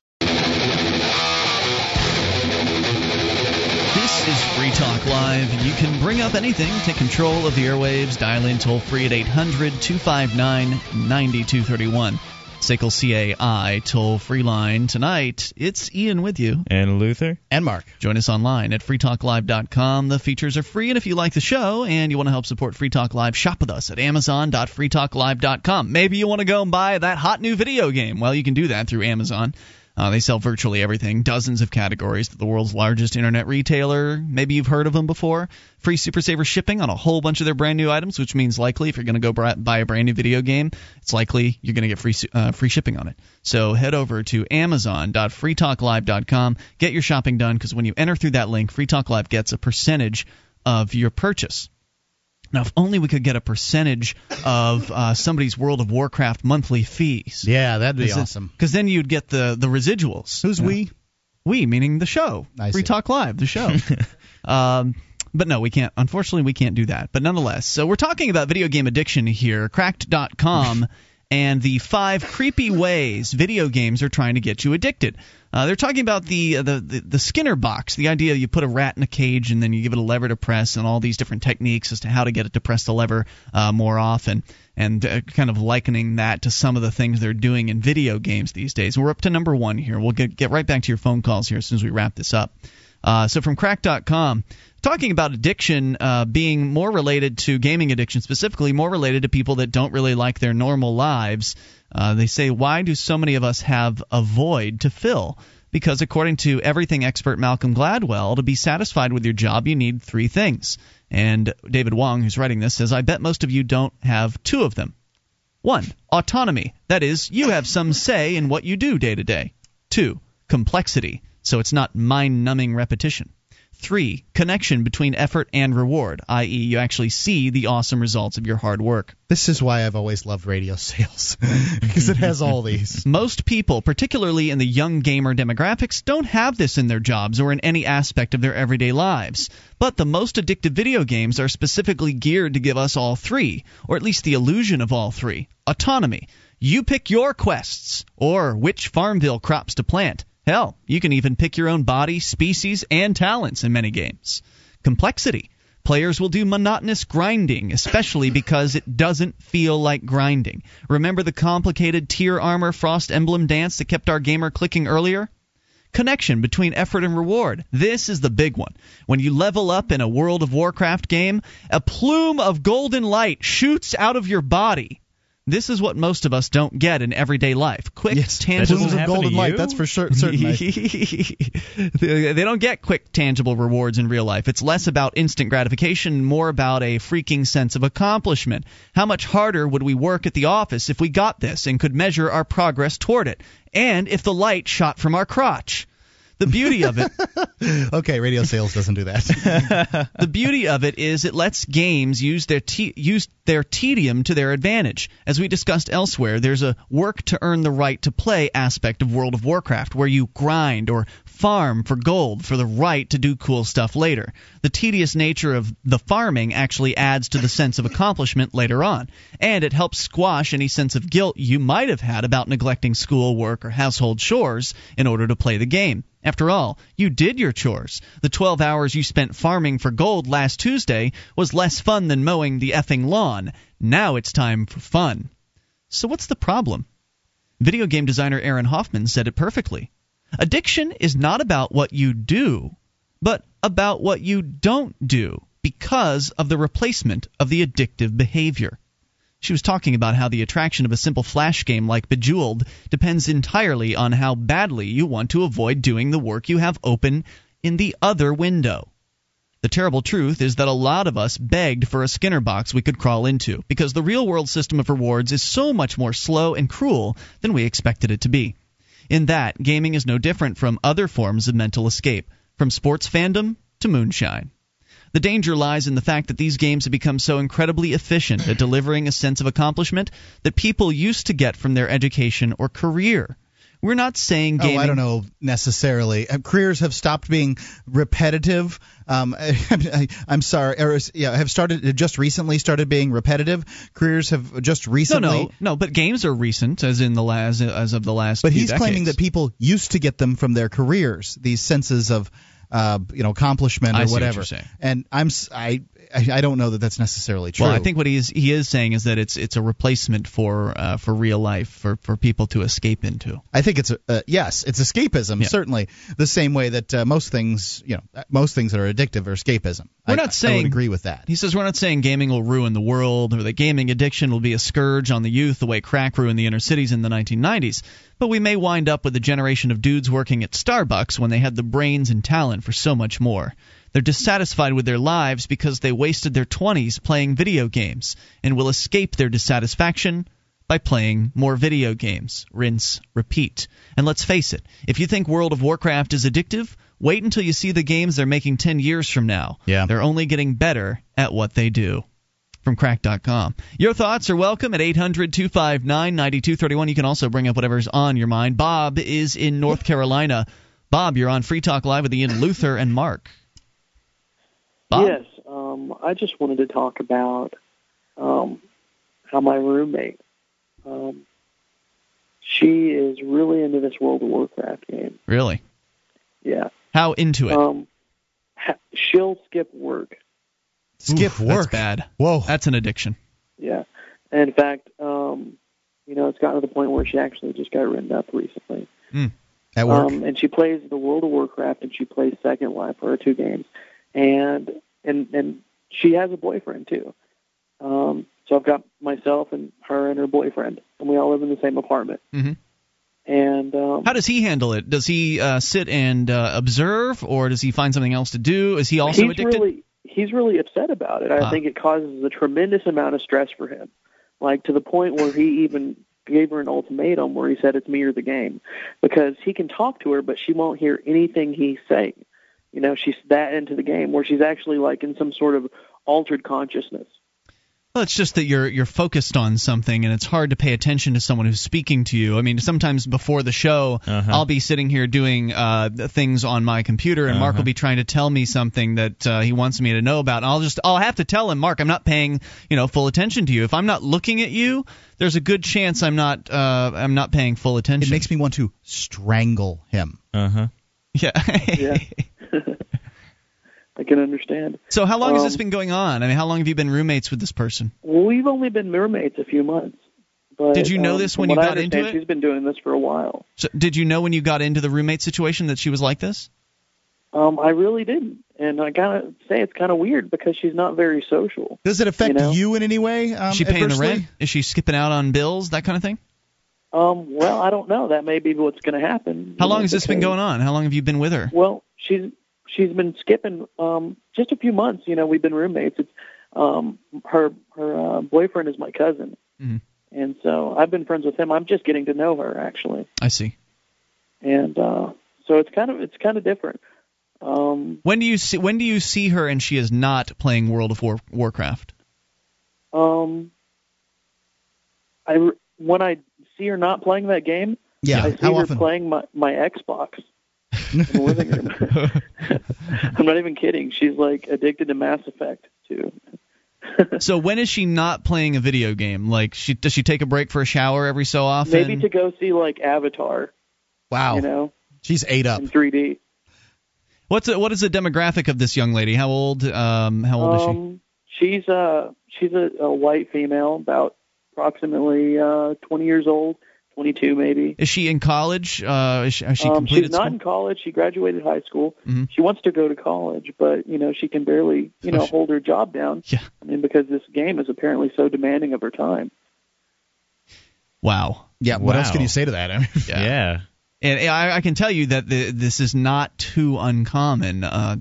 This is Free Talk Live. You can bring up anything, take control of the airwaves, dial in toll-free at eight hundred, two five nine, nine two three one. S A C L C A I toll-free line. Tonight, it's Ian with you. And Luther. And Mark. Join us online at free talk live dot com. The features are free, and if you like the show and you want to help support Free Talk Live, shop with us at amazon dot free talk live dot com. Maybe you want to go and buy that hot new video game. Well, you can do that through Amazon. Uh, they sell virtually everything, dozens of categories to the world's largest internet retailer. Maybe you've heard of them before. Free Super Saver shipping on a whole bunch of their brand new items, which means likely if you're going to go buy a brand new video game, it's likely you're going to get free uh, free shipping on it. So head over to amazon dot free talk live dot com. Get your shopping done, because when you enter through that link, Free Talk Live gets a percentage of your purchase. Now, if only we could get a percentage of uh, somebody's World of Warcraft monthly fees. Yeah, that'd be awesome. Because then you'd get the, the residuals. Who's yeah. we? We, meaning the show. I Free see. Talk Live, the show. um, but no, we can't. Unfortunately, we can't do that. But nonetheless, so we're talking about video game addiction here. Cracked dot com and the five creepy ways video games are trying to get you addicted. Uh, they're talking about the, uh, the the the Skinner box, the idea you put a rat in a cage and then you give it a lever to press, and all these different techniques as to how to get it to press the lever uh, more often, and uh, kind of likening that to some of the things they're doing in video games these days. We're up to number one here. We'll get, get right back to your phone calls here as soon as we wrap this up. Uh, so from cracked dot com, talking about addiction uh, being more related to gaming addiction, specifically more related to people that don't really like their normal lives. Uh, they say, why do so many of us have a void to fill? Because according to everything expert Malcolm Gladwell, to be satisfied with your job, you need three things. And David Wong, who's writing this, says, I bet most of you don't have two of them. One, autonomy. That is, you have some say in what you do day to day. Two, complexity. So it's not mind-numbing repetition. Three, connection between effort and reward, that is you actually see the awesome results of your hard work. This is why I've always loved radio sales, because it has all these. Most people, particularly in the young gamer demographics, don't have this in their jobs or in any aspect of their everyday lives. But the most addictive video games are specifically geared to give us all three, or at least the illusion of all three. Autonomy. You pick your quests, or which Farmville crops to plant. Hell, you can even pick your own body, species, and talents in many games. Complexity. Players will do monotonous grinding, especially because it doesn't feel like grinding. Remember the complicated tier armor Frost Emblem dance that kept our gamer clicking earlier? Connection between effort and reward. This is the big one. When you level up in a World of Warcraft game, a plume of golden light shoots out of your body. This is what most of us don't get in everyday life. Quick, yes, tangible of golden light, that's for sure. They don't get quick, tangible rewards in real life. It's less about instant gratification, more about a freaking sense of accomplishment. How much harder would we work at the office if we got this and could measure our progress toward it? And if the light shot from our crotch? The beauty of it... Okay, radio sales doesn't do that. The beauty of it is it lets games use their te- use their tedium to their advantage. As we discussed elsewhere, there's a work-to-earn-the-right-to-play aspect of World of Warcraft, where you grind or farm for gold for the right to do cool stuff later. The tedious nature of the farming actually adds to the sense of accomplishment later on, and it helps squash any sense of guilt you might have had about neglecting school, work, or household chores in order to play the game. After all, you did your chores. The twelve hours you spent farming for gold last Tuesday was less fun than mowing the effing lawn. Now it's time for fun. So what's the problem? Video game designer Aaron Hoffman said it perfectly. Addiction is not about what you do, but about what you don't do because of the replacement of the addictive behavior. She was talking about how the attraction of a simple flash game like Bejeweled depends entirely on how badly you want to avoid doing the work you have open in the other window. The terrible truth is that a lot of us begged for a Skinner box we could crawl into, because the real-world system of rewards is so much more slow and cruel than we expected it to be. In that, gaming is no different from other forms of mental escape, from sports fandom to moonshine. The danger lies in the fact that these games have become so incredibly efficient at delivering a sense of accomplishment that people used to get from their education or career. We're not saying gaming... Oh, I don't know necessarily. Uh, careers have stopped being repetitive. Um, I, I, I'm sorry. Or, yeah, have started just recently started being repetitive. Careers have just recently. No, no, no. But games are recent, as in the last, as of the last. But few he's decades. Claiming that people used to get them from their careers. These senses of. Uh, you know, accomplishment or I see whatever, what you're saying. And I'm I I don't know that that's necessarily true. Well, I think what he is he is saying is that it's it's a replacement for uh, for real life for, for people to escape into. I think it's a, uh, yes, it's escapism, yeah. Certainly the same way that uh, most things you know most things that are addictive are escapism. We're I, not saying I would agree with that. He says we're not saying gaming will ruin the world or that gaming addiction will be a scourge on the youth the way crack ruined the inner cities in the nineteen nineties. But we may wind up with a generation of dudes working at Starbucks when they had the brains and talent for so much more. They're dissatisfied with their lives because they wasted their twenties playing video games, and will escape their dissatisfaction by playing more video games. Rinse, repeat. And let's face it, if you think World of Warcraft is addictive, wait until you see the games they're making ten years from now. Yeah. They're only getting better at what they do. From Cracked dot com. Your thoughts are welcome at eight hundred, two five nine, nine two three one. You can also bring up whatever's on your mind. Bob is in North Carolina. Bob, you're on Free Talk Live with Ian Luther and Mark. Bob? Yes, um, I just wanted to talk about um, how my roommate, um, she is really into this World of Warcraft game. Really? Yeah. How into it? Um, ha- she'll skip work. Skip Oof, work. That's bad. Whoa. That's an addiction. Yeah. And in fact, um, you know, it's gotten to the point where she actually just got written up recently. Mm. At work. Um, and she plays the World of Warcraft, and she plays Second Life, her two games. And and and she has a boyfriend, too. Um, so I've got myself and her and her boyfriend, and we all live in the same apartment. Mm-hmm. And um, how does he handle it? Does he uh, sit and uh, observe, or does he find something else to do? Is he also he's addicted? Really, He's really upset about it. I huh. think it causes a tremendous amount of stress for him, like to the point where he even gave her an ultimatum where he said, it's me or the game, because he can talk to her, but she won't hear anything he's saying. You know, she's that into the game where she's actually like in some sort of altered consciousness. Well, it's just that you're you're focused on something, and it's hard to pay attention to someone who's speaking to you. I mean, sometimes before the show, uh-huh. I'll be sitting here doing uh, things on my computer, and uh-huh. Mark will be trying to tell me something that uh, he wants me to know about. And I'll just I'll have to tell him, Mark, I'm not paying you know full attention to you. If I'm not looking at you, there's a good chance I'm not uh, I'm not paying full attention. It makes me want to strangle him. Uh huh. Yeah. yeah. I can understand. So how long um, has this been going on? I mean, how long have you been roommates with this person? We've only been roommates a few months. But, did you know um, this when you got into it? She's been doing this for a while. So did you know when you got into the roommate situation that she was like this? Um, I really didn't. And I gotta say it's kind of weird because she's not very social. Does it affect you, know? you in any way? Um, is she paying the rent? Is she skipping out on bills, that kind of thing? Um, well, I don't know. That may be what's going to happen. How long has this been going on? How long have you been with her? Well, she's... She's been skipping um, just a few months. You know, we've been roommates. It's, um, her her uh, boyfriend is my cousin, mm-hmm. and so I've been friends with him. I'm just getting to know her, actually. I see. And uh, so it's kind of it's kind of different. Um, when do you see when do you see her and she is not playing World of War, Warcraft? Um, I when I see her not playing that game, yeah. I see How her often? playing my, my Xbox. In the living room. I'm not even kidding. She's like addicted to Mass Effect too. So when is she not playing a video game? Like, she does she take a break for a shower every so often? Maybe to go see like Avatar. Wow. You know, she's ate up in three D. What's a, what is the demographic of this young lady? How old? Um, how old um, is she? She's a she's a, a white female, about approximately uh, twenty years old. twenty-two maybe. Is she in college? Uh, is she, has she um, completed She's not school? in college. She graduated high school. Mm-hmm. She wants to go to college, but, you know, she can barely, you know, oh, she... hold her job down. Yeah. I mean, because this game is apparently so demanding of her time. Wow. Yeah, what wow. else can you say to that? I mean, yeah. yeah. And I, I can tell you that the, this is not too uncommon. Uh,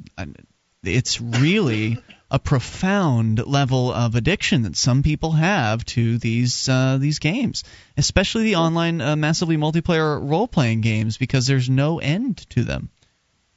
it's really... a profound level of addiction that some people have to these uh, these games, especially the online uh, massively multiplayer role-playing games, because there's no end to them.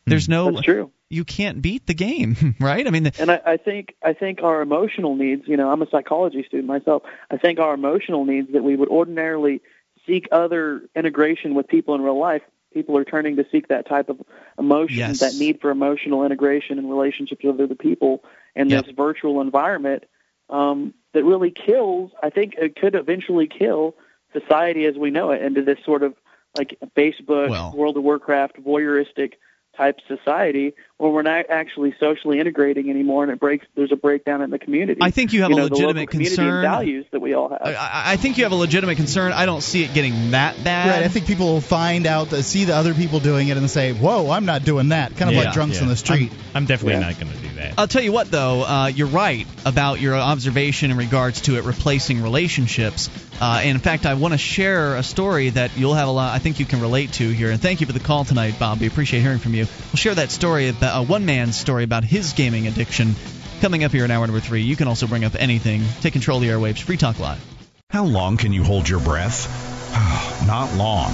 There's no That's true. You can't beat the game, right? I mean, the, and I, I think I think our emotional needs. You know, I'm a psychology student myself. I think our emotional needs that we would ordinarily seek other integration with people in real life. People are turning to seek that type of emotion, yes. that need for emotional integration and relationships with other people in yep. this virtual environment um, that really kills, I think it could eventually kill society as we know it into this sort of like Facebook, well, World of Warcraft, voyeuristic type society where we're not actually socially integrating anymore, and it breaks. There's a breakdown in the community. I think you have you know, a legitimate concern. Values that we all have. I, I think you have a legitimate concern. I don't see it getting that bad. Right. I think people will find out, see the other people doing it, and say, "Whoa, I'm not doing that." Kind of yeah, like drunks yeah. on the street. I'm, I'm definitely yeah. not going to do that. I'll tell you what, though, uh, you're right about your observation in regards to it replacing relationships. Uh, and in fact, I want to share a story that you'll have a lot. I think you can relate to here. And thank you for the call tonight, Bob. We appreciate hearing from you. We'll share that story, about, uh, one man's story about his gaming addiction. Coming up here in hour number three, you can also bring up anything. Take control of the airwaves. Free Talk Live. How long can you hold your breath? Not long.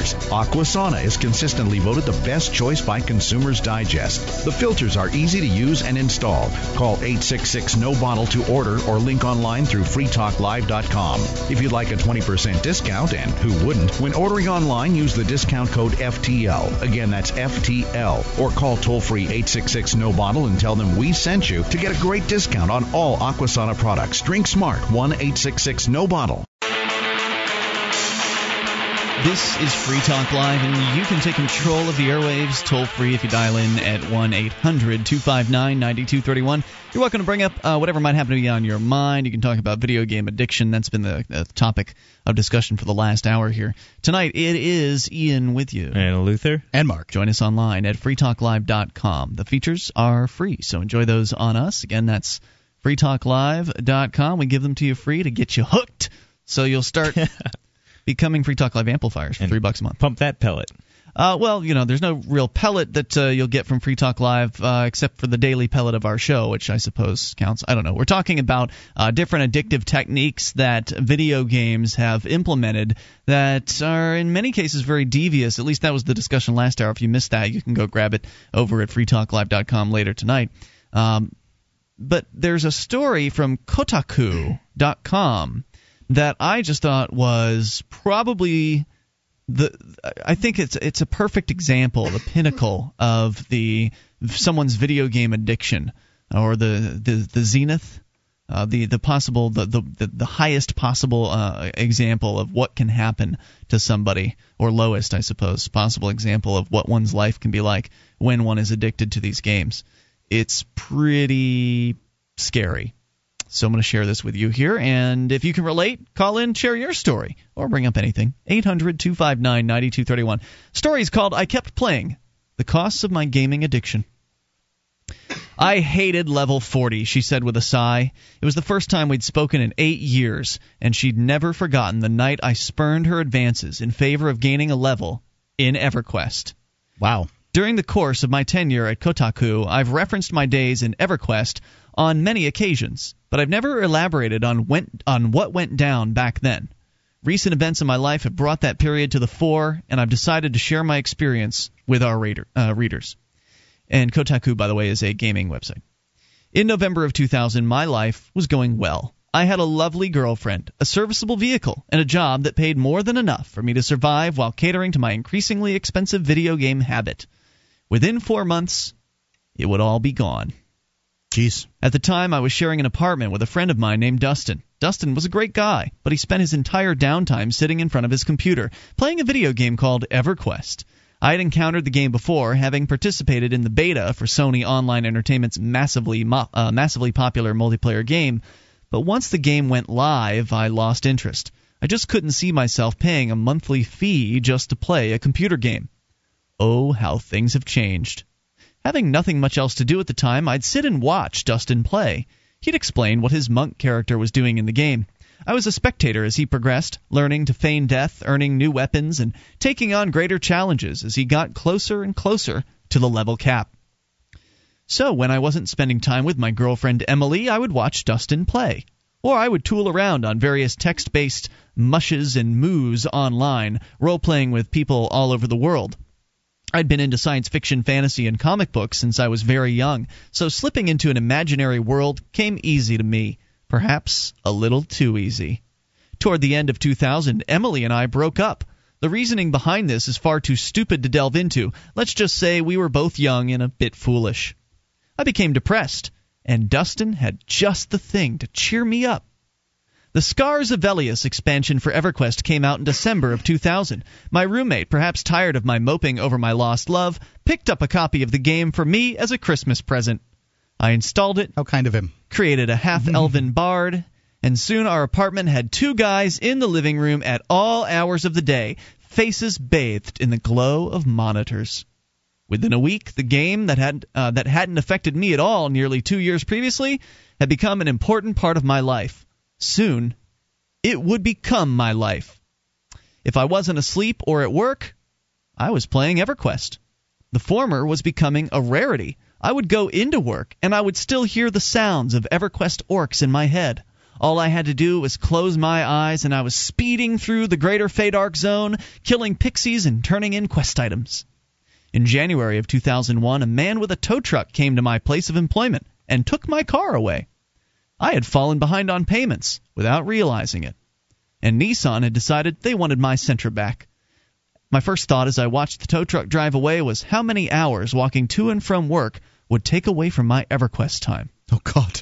Aquasana is consistently voted the best choice by Consumers Digest. The filters are easy to use and install. Call eight six six, N O, bottle to order or link online through free talk live dot com. If you'd like a twenty percent discount, and who wouldn't, when ordering online, use the discount code F T L. Again, that's F T L. Or call toll-free eight six six, N O, bottle and tell them we sent you to get a great discount on all Aquasana products. Drink smart. one eight six six, N O, bottle. This is Free Talk Live, and you can take control of the airwaves toll-free if you dial in at one eight hundred two five nine nine two three one. You're welcome to bring up uh, whatever might happen to be on your mind. You can talk about video game addiction. That's been the, the topic of discussion for the last hour here. Tonight, it is Ian with you. And Luther. And Mark. Join us online at free talk live dot com. The features are free, so enjoy those on us. Again, that's free talk live dot com. We give them to you free to get you hooked, so you'll start... becoming Free Talk Live amplifiers for and three bucks a month. Pump that pellet. Uh, well, you know, there's no real pellet that uh, you'll get from Free Talk Live uh, except for the daily pellet of our show, which I suppose counts. I don't know. We're talking about uh, different addictive techniques that video games have implemented that are in many cases very devious. At least that was the discussion last hour. If you missed that, you can go grab it over at free talk live dot com later tonight. Um, but there's a story from Kotaku dot com that I just thought was probably the I think it's it's a perfect example, the pinnacle of the someone's video game addiction, or the the, the zenith, uh, the the possible the the, the highest possible uh, example of what can happen to somebody, or lowest, I suppose, possible example of what one's life can be like when one is addicted to these games. It's pretty scary. So I'm going to share this with you here, and if you can relate, call in, share your story, or bring up anything. eight hundred two five nine nine two three one. Story is called, I Kept Playing, The Costs of My Gaming Addiction. I hated level forty, she said with a sigh. It was the first time we'd spoken in eight years, and she'd never forgotten the night I spurned her advances in favor of gaining a level in EverQuest. Wow. During the course of my tenure at Kotaku, I've referenced my days in EverQuest on many occasions, but I've never elaborated on went, on what went down back then. Recent events in my life have brought that period to the fore, and I've decided to share my experience with our reader, uh, readers. And Kotaku, by the way, is a gaming website. In November of two thousand, my life was going well. I had a lovely girlfriend, a serviceable vehicle, and a job that paid more than enough for me to survive while catering to my increasingly expensive video game habit. Within four months, it would all be gone. Jeez. At the time, I was sharing an apartment with a friend of mine named Dustin. Dustin was a great guy, but he spent his entire downtime sitting in front of his computer, playing a video game called EverQuest. I had encountered the game before, having participated in the beta for Sony Online Entertainment's massively mo- uh, massively popular multiplayer game, but once the game went live, I lost interest. I just couldn't see myself paying a monthly fee just to play a computer game. Oh, how things have changed. Having nothing much else to do at the time, I'd sit and watch Dustin play. He'd explain what his monk character was doing in the game. I was a spectator as he progressed, learning to feign death, earning new weapons, and taking on greater challenges as he got closer and closer to the level cap. So when I wasn't spending time with my girlfriend Emily, I would watch Dustin play. Or I would tool around on various text-based mushes and moos online, role-playing with people all over the world. I'd been into science fiction, fantasy, and comic books since I was very young, so slipping into an imaginary world came easy to me, perhaps a little too easy. Toward the end of two thousand, Emily and I broke up. The reasoning behind this is far too stupid to delve into. Let's just say we were both young and a bit foolish. I became depressed, and Dustin had just the thing to cheer me up. The Scars of Velius expansion for EverQuest came out in December of two thousand. My roommate, perhaps tired of my moping over my lost love, picked up a copy of the game for me as a Christmas present. I installed it. How kind of him. Created a half-elven bard, and soon our apartment had two guys in the living room at all hours of the day, faces bathed in the glow of monitors. Within a week, the game that had uh, that hadn't affected me at all nearly two years previously had become an important part of my life. Soon, it would become my life. If I wasn't asleep or at work, I was playing EverQuest. The former was becoming a rarity. I would go into work, and I would still hear the sounds of EverQuest orcs in my head. All I had to do was close my eyes, and I was speeding through the greater Fadark zone, killing pixies and turning in quest items. In January of two thousand one, a man with a tow truck came to my place of employment and took my car away. I had fallen behind on payments without realizing it, and Nissan had decided they wanted my Sentra back. My first thought as I watched the tow truck drive away was how many hours walking to and from work would take away from my EverQuest time. Oh, God.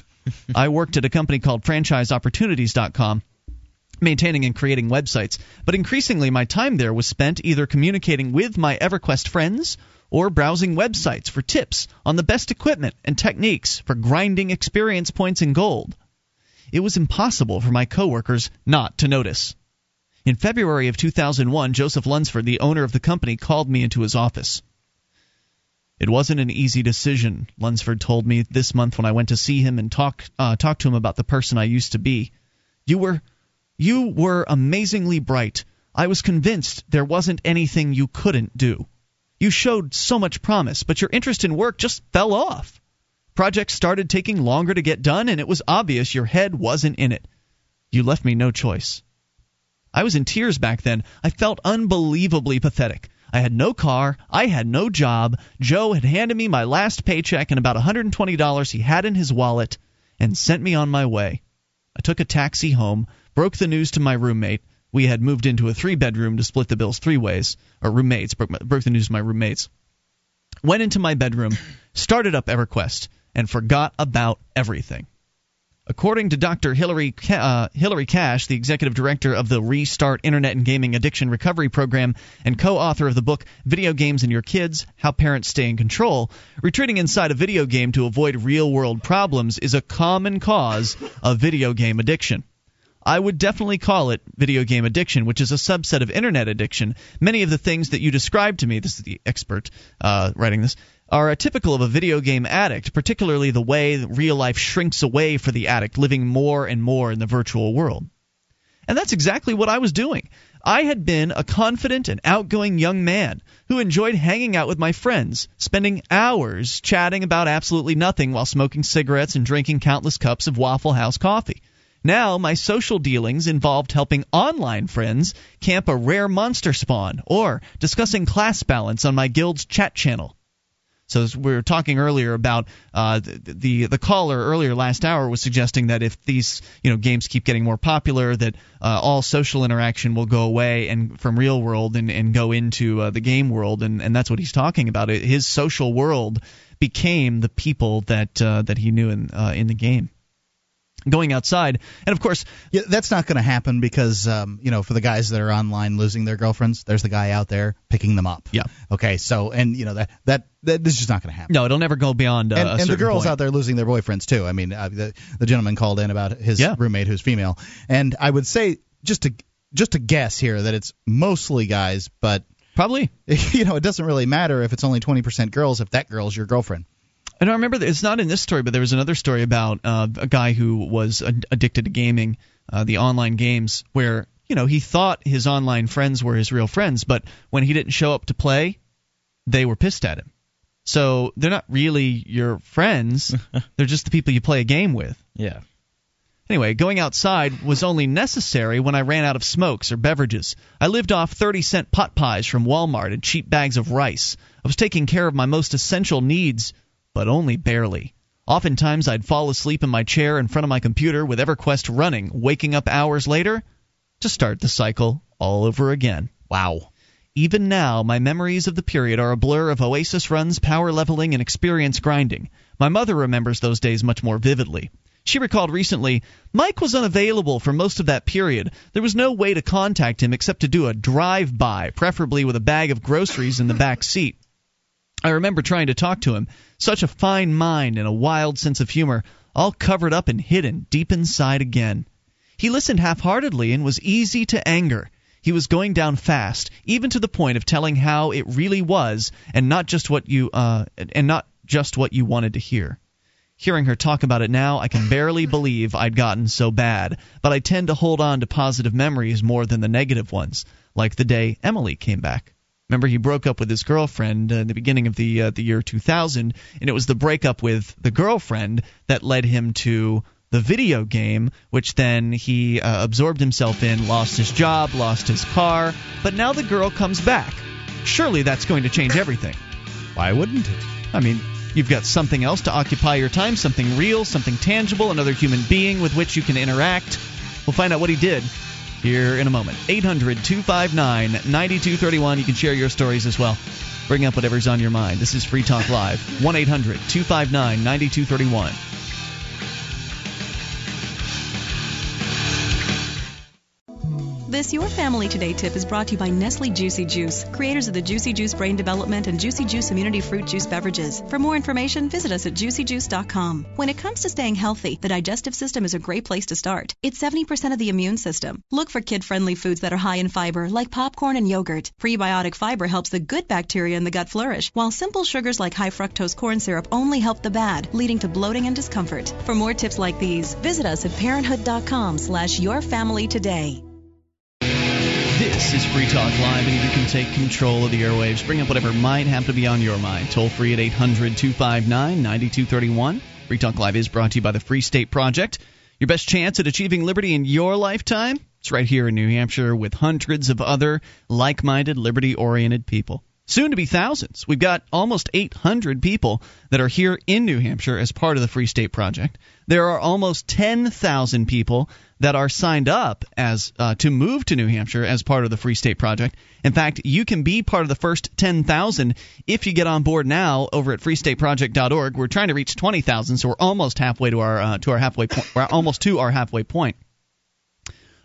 I worked at a company called franchise opportunities dot com. maintaining and creating websites, but increasingly my time there was spent either communicating with my EverQuest friends or browsing websites for tips on the best equipment and techniques for grinding experience points in gold. It was impossible for my coworkers not to notice. In February of two thousand one, Joseph Lunsford, the owner of the company, called me into his office. "It wasn't an easy decision," Lunsford told me this month when I went to see him and talk, uh, talk to him about the person I used to be. You were... You were amazingly bright. I was convinced there wasn't anything you couldn't do. You showed so much promise, but your interest in work just fell off. Projects started taking longer to get done, and it was obvious your head wasn't in it. You left me no choice. I was in tears back then. I felt unbelievably pathetic. I had no car. I had no job. Joe had handed me my last paycheck and about one hundred twenty dollars he had in his wallet and sent me on my way. I took a taxi home, broke the news to my roommate. We had moved into a three-bedroom to split the bills three ways. Or roommates, broke, broke the news to my roommates. Went into my bedroom, started up EverQuest, and forgot about everything. According to Doctor Hillary, uh, Hillary Cash, the executive director of the Restart Internet and Gaming Addiction Recovery Program and co-author of the book Video Games and Your Kids, How Parents Stay in Control, retreating inside a video game to avoid real-world problems is a common cause of video game addiction. I would definitely call it video game addiction, which is a subset of internet addiction. Many of the things that you described to me, this is the expert uh, writing this, are typical of a video game addict, particularly the way that real life shrinks away for the addict, living more and more in the virtual world. And that's exactly what I was doing. I had been a confident and outgoing young man who enjoyed hanging out with my friends, spending hours chatting about absolutely nothing while smoking cigarettes and drinking countless cups of Waffle House coffee. Now, my social dealings involved helping online friends camp a rare monster spawn or discussing class balance on my guild's chat channel. So as we were talking earlier about uh, the, the the caller earlier last hour was suggesting that if these you know games keep getting more popular, that uh, all social interaction will go away and from real world and, and go into uh, the game world, and, and that's what he's talking about. His social world became the people that uh, that he knew in uh, in the game. Going outside, and of course, yeah, that's not going to happen because um, you know, for the guys that are online losing their girlfriends, there's the guy out there picking them up. Yeah. Okay. So, and you know that that, that this is just not going to happen. No, it'll never go beyond. Uh, and, a and certain the girls point. Out there losing their boyfriends too. I mean, uh, the, the gentleman called in about his yeah. roommate who's female, and I would say just to just to guess here that it's mostly guys, but probably you know it doesn't really matter if it's only twenty percent girls if that girl's your girlfriend. And I remember, it's not in this story, but there was another story about uh, a guy who was ad- addicted to gaming, uh, the online games, where you know he thought his online friends were his real friends, but when he didn't show up to play, they were pissed at him. So they're not really your friends; they're just the people you play a game with. Yeah. Anyway, going outside was only necessary when I ran out of smokes or beverages. I lived off thirty-cent pot pies from Walmart and cheap bags of rice. I was taking care of my most essential needs, but only barely. Oftentimes I'd fall asleep in my chair in front of my computer with EverQuest running, waking up hours later to start the cycle all over again. Wow. Even now, my memories of the period are a blur of Oasis runs, power leveling, and experience grinding. My mother remembers those days much more vividly. She recalled recently, Mike was unavailable for most of that period. There was no way to contact him except to do a drive-by, preferably with a bag of groceries in the back seat. I remember trying to talk to him. Such a fine mind and a wild sense of humor, all covered up and hidden deep inside again. He listened half-heartedly and was easy to anger. He was going down fast, even to the point of telling how it really was, and not just what you uh, and not just what you wanted to hear. Hearing her talk about it now, I can barely believe I'd gotten so bad, but I tend to hold on to positive memories more than the negative ones, like the day Emily came back. Remember, he broke up with his girlfriend in the beginning of the uh, the year two thousand, and it was the breakup with the girlfriend that led him to the video game, which then he uh, absorbed himself in, lost his job, lost his car, but now the girl comes back. Surely that's going to change everything. Why wouldn't it? I mean, you've got something else to occupy your time, something real, something tangible, another human being with which you can interact. We'll find out what he did here in a moment. eight hundred, two five nine, nine two three one. You can share your stories as well. Bring up whatever's on your mind. This is Free Talk Live. one eight hundred, two five nine, nine two three one. this Your Family Today tip is brought to you by Nestle Juicy Juice, creators of the Juicy Juice Brain Development and Juicy Juice Immunity Fruit Juice beverages. For more information, visit us at juicy juice dot com. When it comes to staying healthy, the digestive system is a great place to start. It's seventy percent of the immune system. Look for kid-friendly foods that are high in fiber, like popcorn and yogurt. Prebiotic fiber helps the good bacteria in the gut flourish, while simple sugars like high fructose corn syrup only help the bad, leading to bloating and discomfort. For more tips like these, visit us at parenthood dot com slash your family today. This is Free Talk Live, and you can take control of the airwaves. Bring up whatever might have to be on your mind. Toll free at eight hundred two five nine nine two three one. Free Talk Live is brought to you by the Free State Project. Your best chance at achieving liberty in your lifetime? It's right here in New Hampshire with hundreds of other like-minded, liberty-oriented people. Soon to be thousands. We've got almost eight hundred people that are here in New Hampshire as part of the Free State Project. There are almost ten thousand people that are signed up as uh, to move to New Hampshire as part of the Free State Project. In fact, you can be part of the first ten thousand if you get on board now over at free state project dot org. We're trying to reach twenty thousand, so we're almost halfway to our uh, to our halfway point. We're almost to our halfway point.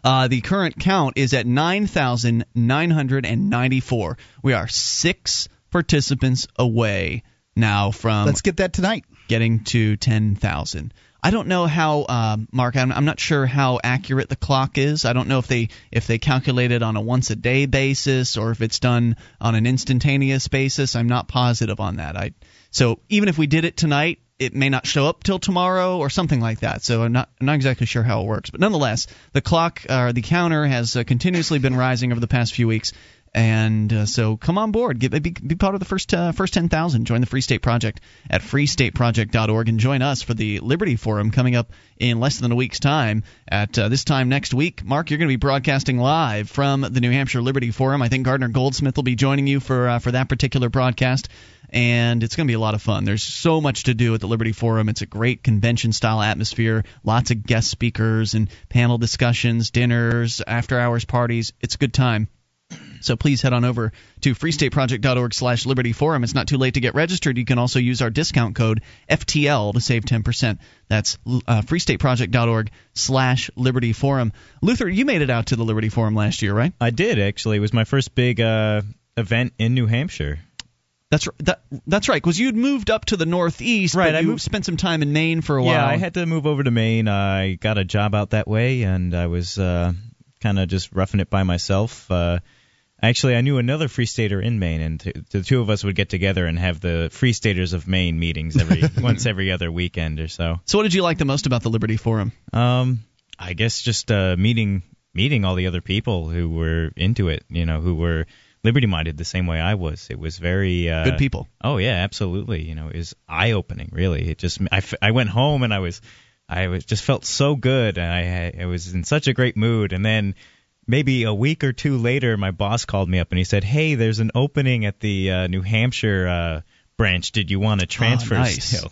Uh, the current count is at nine thousand nine hundred ninety-four. We are six participants away now from Let's get that tonight. Getting to ten thousand. I don't know how, um, Mark, I'm, I'm not sure how accurate the clock is. I don't know if they if they calculate it on a once-a-day basis or if it's done on an instantaneous basis. I'm not positive on that. I So even if we did it tonight, it may not show up till tomorrow or something like that. So I'm not, I'm not exactly sure how it works. But nonetheless, the clock or uh, the counter has uh, continuously been rising over the past few weeks. And uh, so come on board. Get, be, be part of the first uh, first ten thousand. Join the Free State Project at free state project dot org. And join us for the Liberty Forum coming up in less than a week's time. At uh, this time next week, Mark, you're going to be broadcasting live from the New Hampshire Liberty Forum. I think Gardner Goldsmith will be joining you for uh, for that particular broadcast. And it's going to be a lot of fun. There's so much to do at the Liberty Forum. It's a great convention-style atmosphere, lots of guest speakers and panel discussions, dinners, after-hours parties. It's a good time. So please head on over to free state project dot org slash liberty forum. It's not too late to get registered. You can also use our discount code F T L to save ten percent. That's uh, free state project dot org slash liberty forum. Luther, you made it out to the Liberty Forum last year, right? I did, actually. It was my first big uh, event in New Hampshire. That's that, that's right, because you'd moved up to the Northeast, right? But I you moved, spent some time in Maine for a while. Yeah, I had to move over to Maine. I got a job out that way, and I was uh, kind of just roughing it by myself. Uh, actually, I knew another Free Stater in Maine, and t- the two of us would get together and have the Free Staters of Maine meetings every once every other weekend or so. So what did you like the most about the Liberty Forum? Um, I guess just uh, meeting meeting all the other people who were into it, you know, who were liberty-minded the same way I was. It was very uh, good people. Oh yeah, absolutely. You know, it was eye-opening. Really, it just I, f- I went home and I was I was just felt so good, and I I was in such a great mood. And then maybe a week or two later, my boss called me up and he said, "Hey, there's an opening at the uh, New Hampshire uh, branch. Did you want to transfer?" Oh, nice. Still?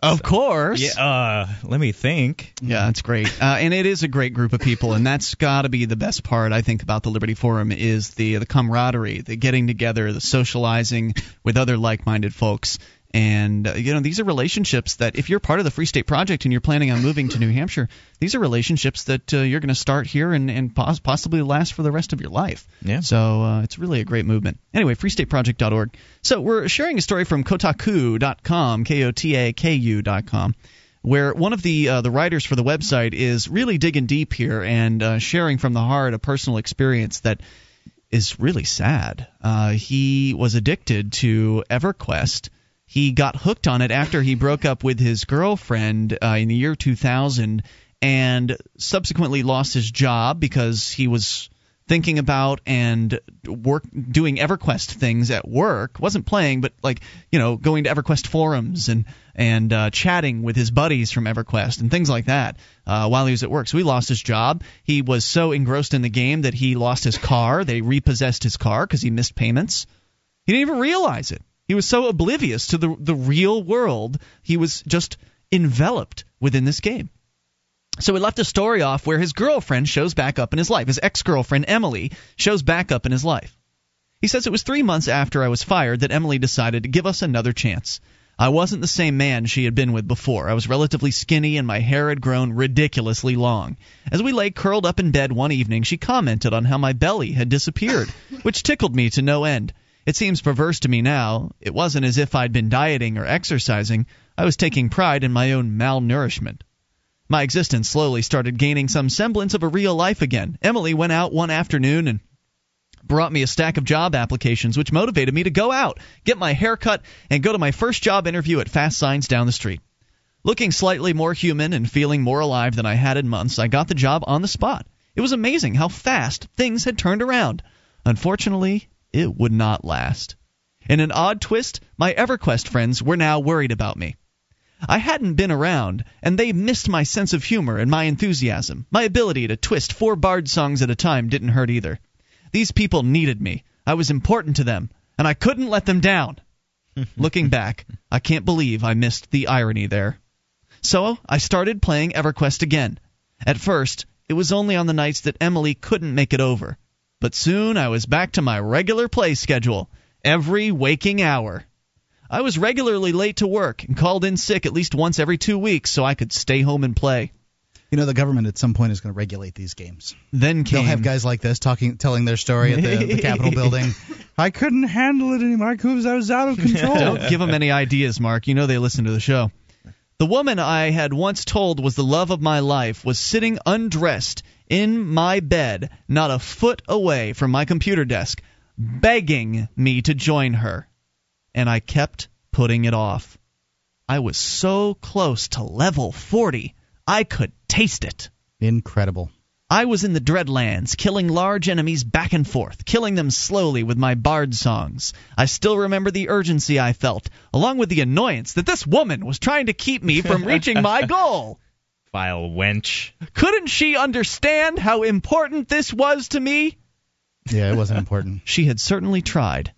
Of so, course. Yeah. Uh, let me think. Yeah, that's great. Uh, and it is a great group of people, and that's got to be the best part, I think, about the Liberty Forum is the the camaraderie, the getting together, the socializing with other like-minded folks. And, uh, you know, these are relationships that if you're part of the Free State Project and you're planning on moving to New Hampshire, these are relationships that uh, you're going to start here and, and pos- possibly last for the rest of your life. Yeah. So uh, it's really a great movement. Anyway, free state project dot org. So we're sharing a story from Kotaku dot com, K O T A K U dot com, where one of the uh, the writers for the website is really digging deep here and uh, sharing from the heart a personal experience that is really sad. Uh, he was addicted to EverQuest. He got hooked on it after he broke up with his girlfriend uh, in the year two thousand and subsequently lost his job because he was thinking about and work doing EverQuest things at work. Wasn't playing, but like, you know, going to EverQuest forums and, and uh, chatting with his buddies from EverQuest and things like that uh, while he was at work. So he lost his job. He was so engrossed in the game that he lost his car. They repossessed his car because he missed payments. He didn't even realize it. He was so oblivious to the the real world, he was just enveloped within this game. So we left the story off where his girlfriend shows back up in his life. His ex-girlfriend, Emily, shows back up in his life. He says, "It was three months after I was fired that Emily decided to give us another chance. I wasn't the same man she had been with before. I was relatively skinny, and my hair had grown ridiculously long. As we lay curled up in bed one evening, she commented on how my belly had disappeared, which tickled me to no end. It seems perverse to me now. It wasn't as if I'd been dieting or exercising. I was taking pride in my own malnourishment. My existence slowly started gaining some semblance of a real life again. Emily went out one afternoon and brought me a stack of job applications, which motivated me to go out, get my hair cut, and go to my first job interview at Fast Signs down the street. Looking slightly more human and feeling more alive than I had in months, I got the job on the spot. It was amazing how fast things had turned around. Unfortunately, it would not last. In an odd twist, my EverQuest friends were now worried about me. I hadn't been around, and they missed my sense of humor and my enthusiasm. My ability to twist four bard songs at a time didn't hurt either. These people needed me. I was important to them, and I couldn't let them down. Looking back, I can't believe I missed the irony there. So I started playing EverQuest again. At first, it was only on the nights that Emily couldn't make it over. But soon I was back to my regular play schedule, every waking hour. I was regularly late to work and called in sick at least once every two weeks so I could stay home and play. You know, the government at some point is going to regulate these games. Then came... They'll have guys like this talking, telling their story at the, the Capitol building. I couldn't handle it anymore because I was out of control. Don't give them any ideas, Mark. You know they listen to the show. The woman I had once told was the love of my life was sitting undressed in my bed, not a foot away from my computer desk, begging me to join her. And I kept putting it off. I was so close to level forty. I could taste it. Incredible. I was in the Dreadlands, killing large enemies back and forth, killing them slowly with my bard songs. I still remember the urgency I felt, along with the annoyance that this woman was trying to keep me from reaching my goal. Vile wench. Couldn't she understand how important this was to me? Yeah, it wasn't important. She had certainly tried.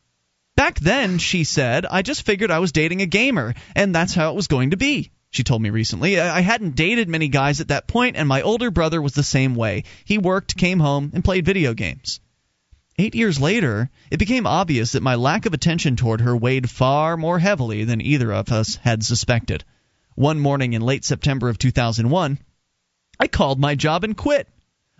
Back then, she said, I just figured I was dating a gamer, and that's how it was going to be. She told me recently. I hadn't dated many guys at that point, and my older brother was the same way. He worked, came home, and played video games. Eight years later, it became obvious that my lack of attention toward her weighed far more heavily than either of us had suspected. One morning in late September of two thousand one, I called my job and quit.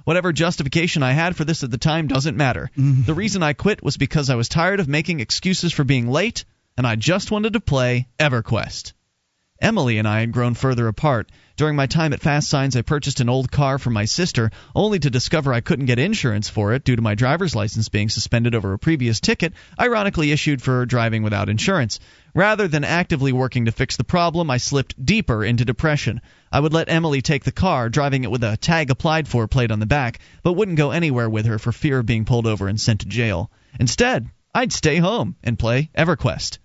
Whatever justification I had for this at the time doesn't matter. The reason I quit was because I was tired of making excuses for being late, and I just wanted to play EverQuest. Emily and I had grown further apart. During my time at Fast Signs, I purchased an old car for my sister, only to discover I couldn't get insurance for it due to my driver's license being suspended over a previous ticket, ironically issued for driving without insurance. Rather than actively working to fix the problem, I slipped deeper into depression. I would let Emily take the car, driving it with a tag applied for plate on the back, but wouldn't go anywhere with her for fear of being pulled over and sent to jail. Instead, I'd stay home and play EverQuest.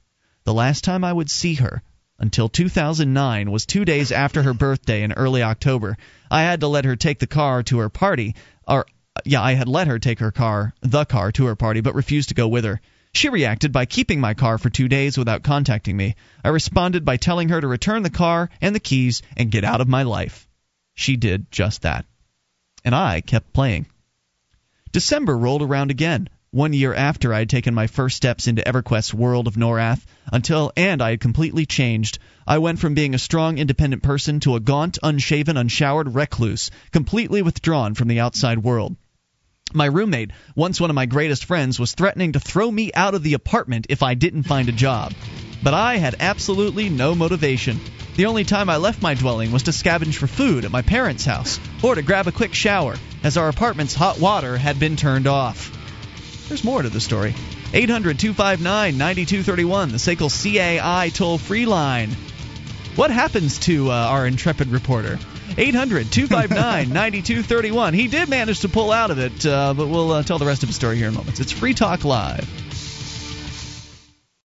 The last time I would see her, until two thousand nine, was two days after her birthday in early October. I had to let her take the car to her party, or yeah, I had let her take her car, the car, to her party, but refused to go with her. She reacted by keeping my car for two days without contacting me. I responded by telling her to return the car and the keys and get out of my life. She did just that. And I kept playing. December rolled around again. One year after I had taken my first steps into EverQuest's world of Norath, until and I had completely changed. I went from being a strong, independent person to a gaunt, unshaven, unshowered recluse, completely withdrawn from the outside world. My roommate, once one of my greatest friends, was threatening to throw me out of the apartment if I didn't find a job. But I had absolutely no motivation. The only time I left my dwelling was to scavenge for food at my parents' house, or to grab a quick shower, as our apartment's hot water had been turned off. There's more to the story. eight hundred, two five nine, nine two three one, the S A C L C A I toll-free line. What happens to uh, our intrepid reporter? eight hundred, two five nine, nine two three one. He did manage to pull out of it, uh, but we'll uh, tell the rest of the story here in moments. It's Free Talk Live.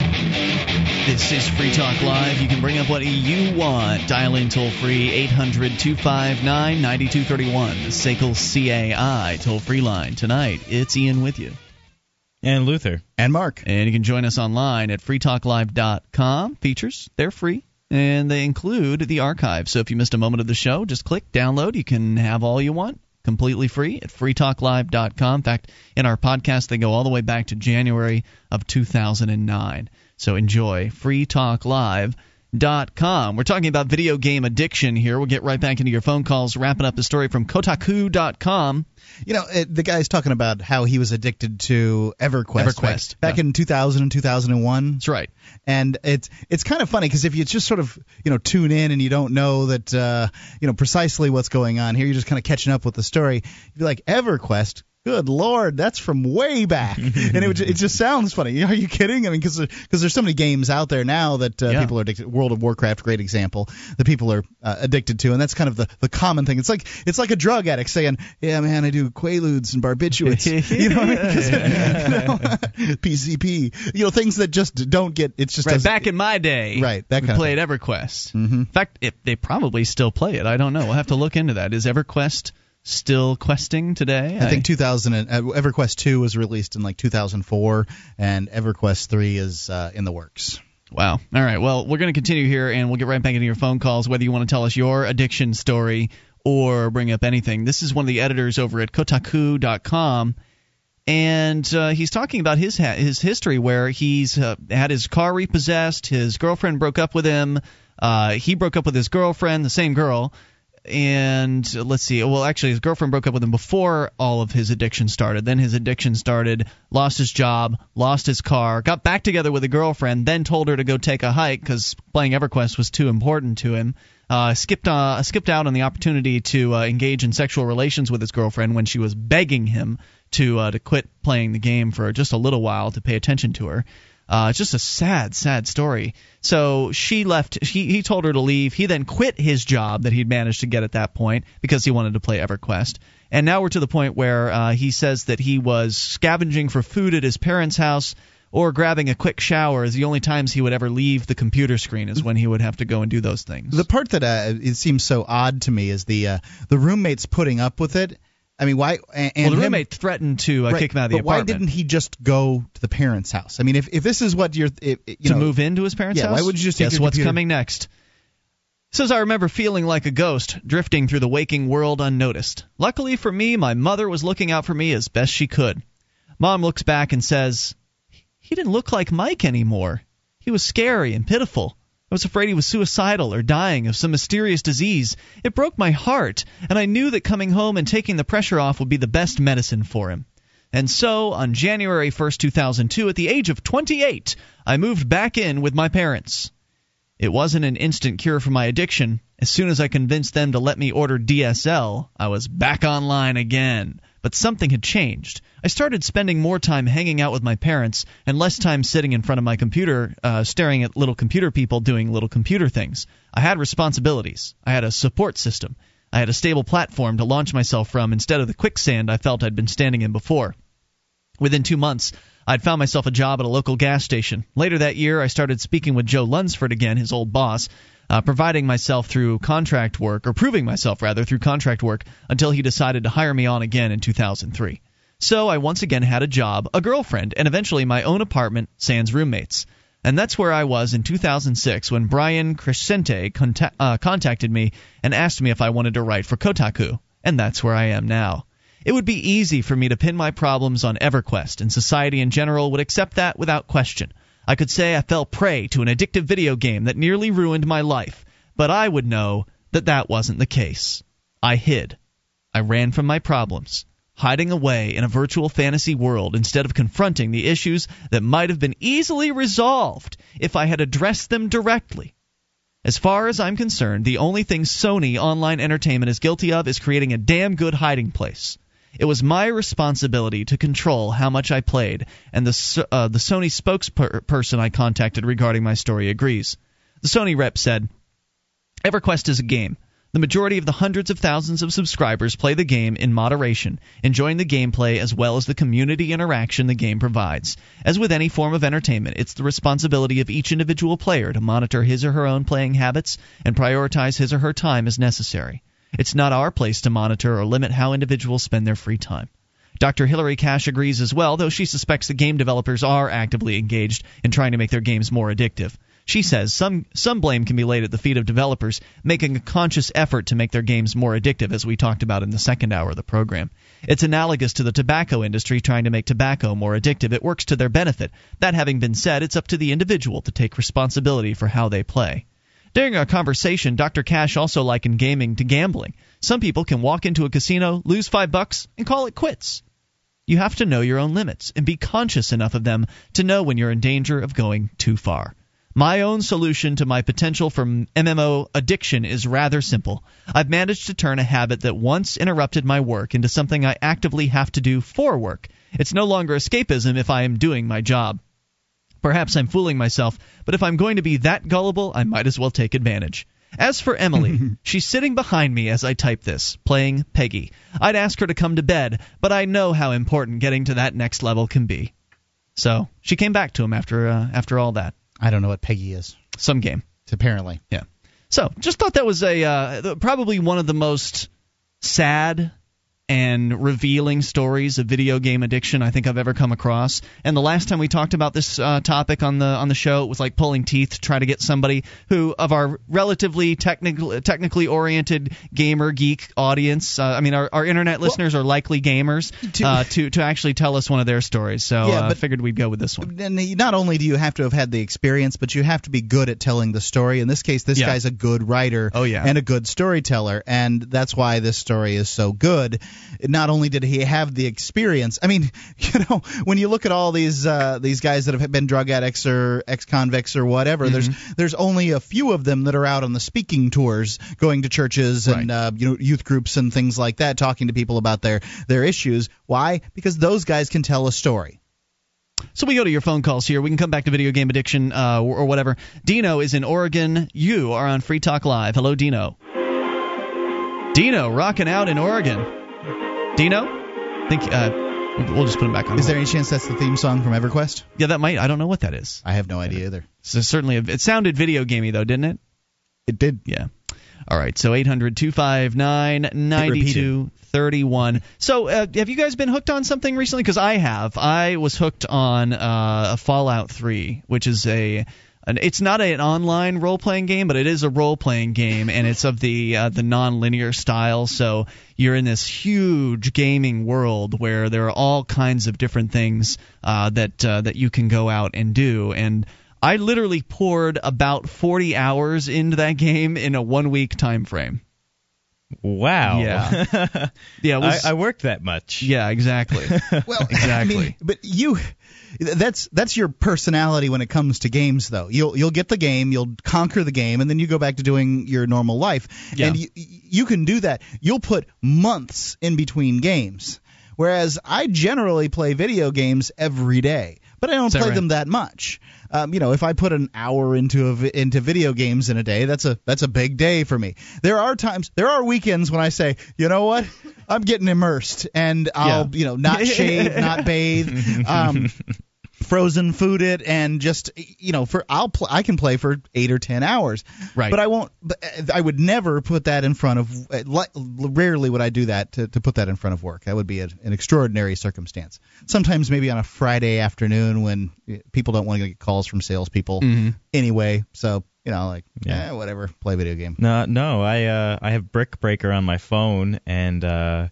Thank you. This is Free Talk Live. You can bring up what you want. Dial in toll-free eight hundred, two five nine, nine two three one. The S A C L C A I toll-free line. Tonight, it's Ian with you. And Luther. And Mark. And you can join us online at free talk live dot com. Features, they're free, and they include the archive. So if you missed a moment of the show, just click download. You can have all you want. Completely free at free talk live dot com. In fact, in our podcast, they go all the way back to January of two thousand nine. So enjoy free talk live dot com. We're talking about video game addiction here. We'll get right back into your phone calls, wrapping up the story from Kotaku dot com. You know, it, the guy's talking about how he was addicted to EverQuest, EverQuest back, back yeah. in two thousand and two thousand one. That's right. And it's it's kind of funny because if you just sort of, you know, tune in and you don't know that, uh, you know, precisely what's going on here, you're just kind of catching up with the story. You'd be like, EverQuest? Good Lord, that's from way back. And it would, it just sounds funny. Are you kidding? I mean, because there's so many games out there now that uh, yeah. people are addicted. World of Warcraft, great example, that people are uh, addicted to. And that's kind of the, the common thing. It's like it's like a drug addict saying, yeah, man, I do Quaaludes and barbiturates. You know what I mean? You know, P C P. You know, things that just don't get – it's just – Right, back in my day, right, that we kind played of EverQuest. Mm-hmm. In fact, it, they probably still play it. I don't know. We'll have to look into that. Is EverQuest – still questing today? I, I think two thousand and, uh, EverQuest two was released in like two thousand four, and EverQuest three is uh, in the works. Wow. All right. Well, we're going to continue here, and we'll get right back into your phone calls, whether you want to tell us your addiction story or bring up anything. This is one of the editors over at Kotaku dot com, and uh, he's talking about his ha- his history where he's uh, had his car repossessed, his girlfriend broke up with him, uh, he broke up with his girlfriend, the same girl. And let's see. Well, actually, his girlfriend broke up with him before all of his addiction started. Then his addiction started, lost his job, lost his car, got back together with a girlfriend, then told her to go take a hike because playing EverQuest was too important to him. Uh, skipped uh, skipped out on the opportunity to uh, engage in sexual relations with his girlfriend when she was begging him to uh, to quit playing the game for just a little while to pay attention to her. Uh, it's just a sad, sad story. So she left. He, he told her to leave. He then quit his job that he'd managed to get at that point because he wanted to play EverQuest. And now we're to the point where uh, he says that he was scavenging for food at his parents' house or grabbing a quick shower is the only times he would ever leave the computer screen is when he would have to go and do those things. The part that uh, it seems so odd to me is the uh, the roommates putting up with it. I mean, why? And well, the him, roommate threatened to uh, right, kick him out of the but apartment. Why didn't he just go to the parents' house? I mean, if, if this is what you're, if, you to know, move into his parents' yeah, house. Why would you just guess what's computer? Coming next? It says, I remember feeling like a ghost, drifting through the waking world unnoticed. Luckily for me, my mother was looking out for me as best she could. Mom looks back and says, he didn't look like Mike anymore. He was scary and pitiful. I was afraid he was suicidal or dying of some mysterious disease. It broke my heart, and I knew that coming home and taking the pressure off would be the best medicine for him. And so, on January first, two thousand two, at the age of twenty-eight, I moved back in with my parents. It wasn't an instant cure for my addiction. As soon as I convinced them to let me order D S L, I was back online again. But something had changed. I started spending more time hanging out with my parents and less time sitting in front of my computer, uh, staring at little computer people doing little computer things. I had responsibilities. I had a support system. I had a stable platform to launch myself from instead of the quicksand I felt I'd been standing in before. Within two months, I'd found myself a job at a local gas station. Later that year, I started speaking with Joe Lunsford again, his old boss, Uh, providing myself through contract work, or proving myself, rather, through contract work, until he decided to hire me on again in two thousand three. So I once again had a job, a girlfriend, and eventually my own apartment, sans roommates. And that's where I was in two thousand six when Brian Crescente conta- uh, contacted me and asked me if I wanted to write for Kotaku. And that's where I am now. It would be easy for me to pin my problems on EverQuest, and society in general would accept that without question. I could say I fell prey to an addictive video game that nearly ruined my life, but I would know that that wasn't the case. I hid. I ran from my problems, hiding away in a virtual fantasy world instead of confronting the issues that might have been easily resolved if I had addressed them directly. As far as I'm concerned, the only thing Sony Online Entertainment is guilty of is creating a damn good hiding place. It was my responsibility to control how much I played, and the uh, the Sony spokesperson I contacted regarding my story agrees. The Sony rep said, EverQuest is a game. The majority of the hundreds of thousands of subscribers play the game in moderation, enjoying the gameplay as well as the community interaction the game provides. As with any form of entertainment, it's the responsibility of each individual player to monitor his or her own playing habits and prioritize his or her time as necessary. It's not our place to monitor or limit how individuals spend their free time. Doctor Hillary Cash agrees as well, though she suspects the game developers are actively engaged in trying to make their games more addictive. She says some some blame can be laid at the feet of developers making a conscious effort to make their games more addictive, as we talked about in the second hour of the program. It's analogous to the tobacco industry trying to make tobacco more addictive. It works to their benefit. That having been said, it's up to the individual to take responsibility for how they play. During our conversation, Doctor Cash also likened gaming to gambling. Some people can walk into a casino, lose five bucks, and call it quits. You have to know your own limits and be conscious enough of them to know when you're in danger of going too far. My own solution to my potential for M M O addiction is rather simple. I've managed to turn a habit that once interrupted my work into something I actively have to do for work. It's no longer escapism if I am doing my job. Perhaps I'm fooling myself, but if I'm going to be that gullible, I might as well take advantage. As for Emily, she's sitting behind me as I type this, playing Peggy. I'd ask her to come to bed, but I know how important getting to that next level can be. So she came back to him after uh, after all that. I don't know what Peggy is. Some game. Apparently. Yeah. So just thought that was a uh, probably one of the most sad and revealing stories of video game addiction I think I've ever come across. And the last time we talked about this uh, topic on the on the show, it was like pulling teeth to try to get somebody who, of our relatively technical, technically oriented gamer geek audience, uh, I mean, our, our internet listeners well, are likely gamers, to, uh, to to actually tell us one of their stories. So yeah, uh, I figured we'd go with this one. And not only do you have to have had the experience, but you have to be good at telling the story. In this case, this yeah. guy's a good writer oh, yeah. and a good storyteller, and that's why this story is so good. Not only did he have the experience, I mean, you know, when you look at all these uh, these guys that have been drug addicts or ex-convicts or whatever, mm-hmm. there's there's only a few of them that are out on the speaking tours, going to churches and right. uh, you know, youth groups and things like that, talking to people about their their issues. Why? Because those guys can tell a story. So we go to your phone calls here. We can come back to video game addiction uh, or, or whatever. Dino is in Oregon. You are on Free Talk Live. Hello, Dino. Dino, rocking out in Oregon. Dino? I think uh, we'll just put him back on. Is there any chance that's the theme song from EverQuest? Yeah, that might. I don't know what that is. I have no idea yeah. either. So certainly, a, it sounded video gamey though, didn't it? It did. Yeah. All right. So eight hundred, two five nine, nine two three one. So uh, have you guys been hooked on something recently? Because I have. I was hooked on uh, Fallout three, which is a. It's not an online role-playing game, but it is a role-playing game, and it's of the uh, the non-linear style. So you're in this huge gaming world where there are all kinds of different things uh, that uh, that you can go out and do. And I literally poured about forty hours into that game in a one-week time frame. Wow. Yeah. yeah. Was, I, I worked that much. Yeah. Exactly. well, exactly. I mean, but you. That's that's your personality when it comes to games, though. You'll you'll get the game, you'll conquer the game, and then you go back to doing your normal life. Yeah. And you, you can do that. You'll put months in between games, whereas I generally play video games every day, but I don't play right? them that much. Um, you know, if I put an hour into a, into video games in a day, that's a that's a big day for me. There are times, there are weekends when I say, you know what? I'm getting immersed, and I'll, yeah. you know, not shave, not bathe, um, frozen food it, and just, you know, for I'll pl- I can play for eight or ten hours, right? But I won't. But I would never put that in front of. Like, rarely would I do that to, to put that in front of work. That would be a, an extraordinary circumstance. Sometimes maybe on a Friday afternoon when people don't want to get calls from salespeople mm-hmm. anyway. So. You know, like, yeah, eh, whatever, play video game. No, no, I uh, I have Brick Breaker on my phone, and uh,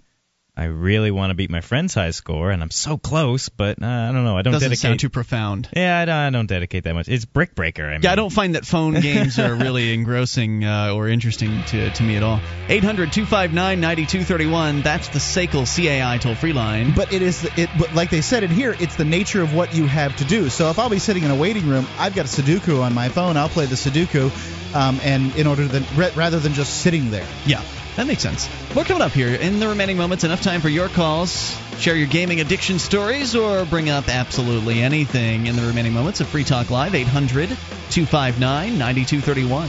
I really want to beat my friend's high score, and I'm so close, but uh, I don't know. I don't Doesn't dedicate. Doesn't sound too profound. Yeah, I don't, I don't dedicate that much. It's Brick Breaker. I mean. Yeah, I don't find that phone games are really engrossing uh, or interesting to to me at all. eight hundred, two five nine, nine two three one. That's the S A C L C A I toll free line. But it is the, it. But like they said in here, it's the nature of what you have to do. So if I'll be sitting in a waiting room, I've got a Sudoku on my phone. I'll play the Sudoku, um, and in order to rather than just sitting there. Yeah. That makes sense. More coming up here in the remaining moments. Enough time for your calls. Share your gaming addiction stories or bring up absolutely anything in the remaining moments of Free Talk Live, eight hundred, two five nine, nine two three one.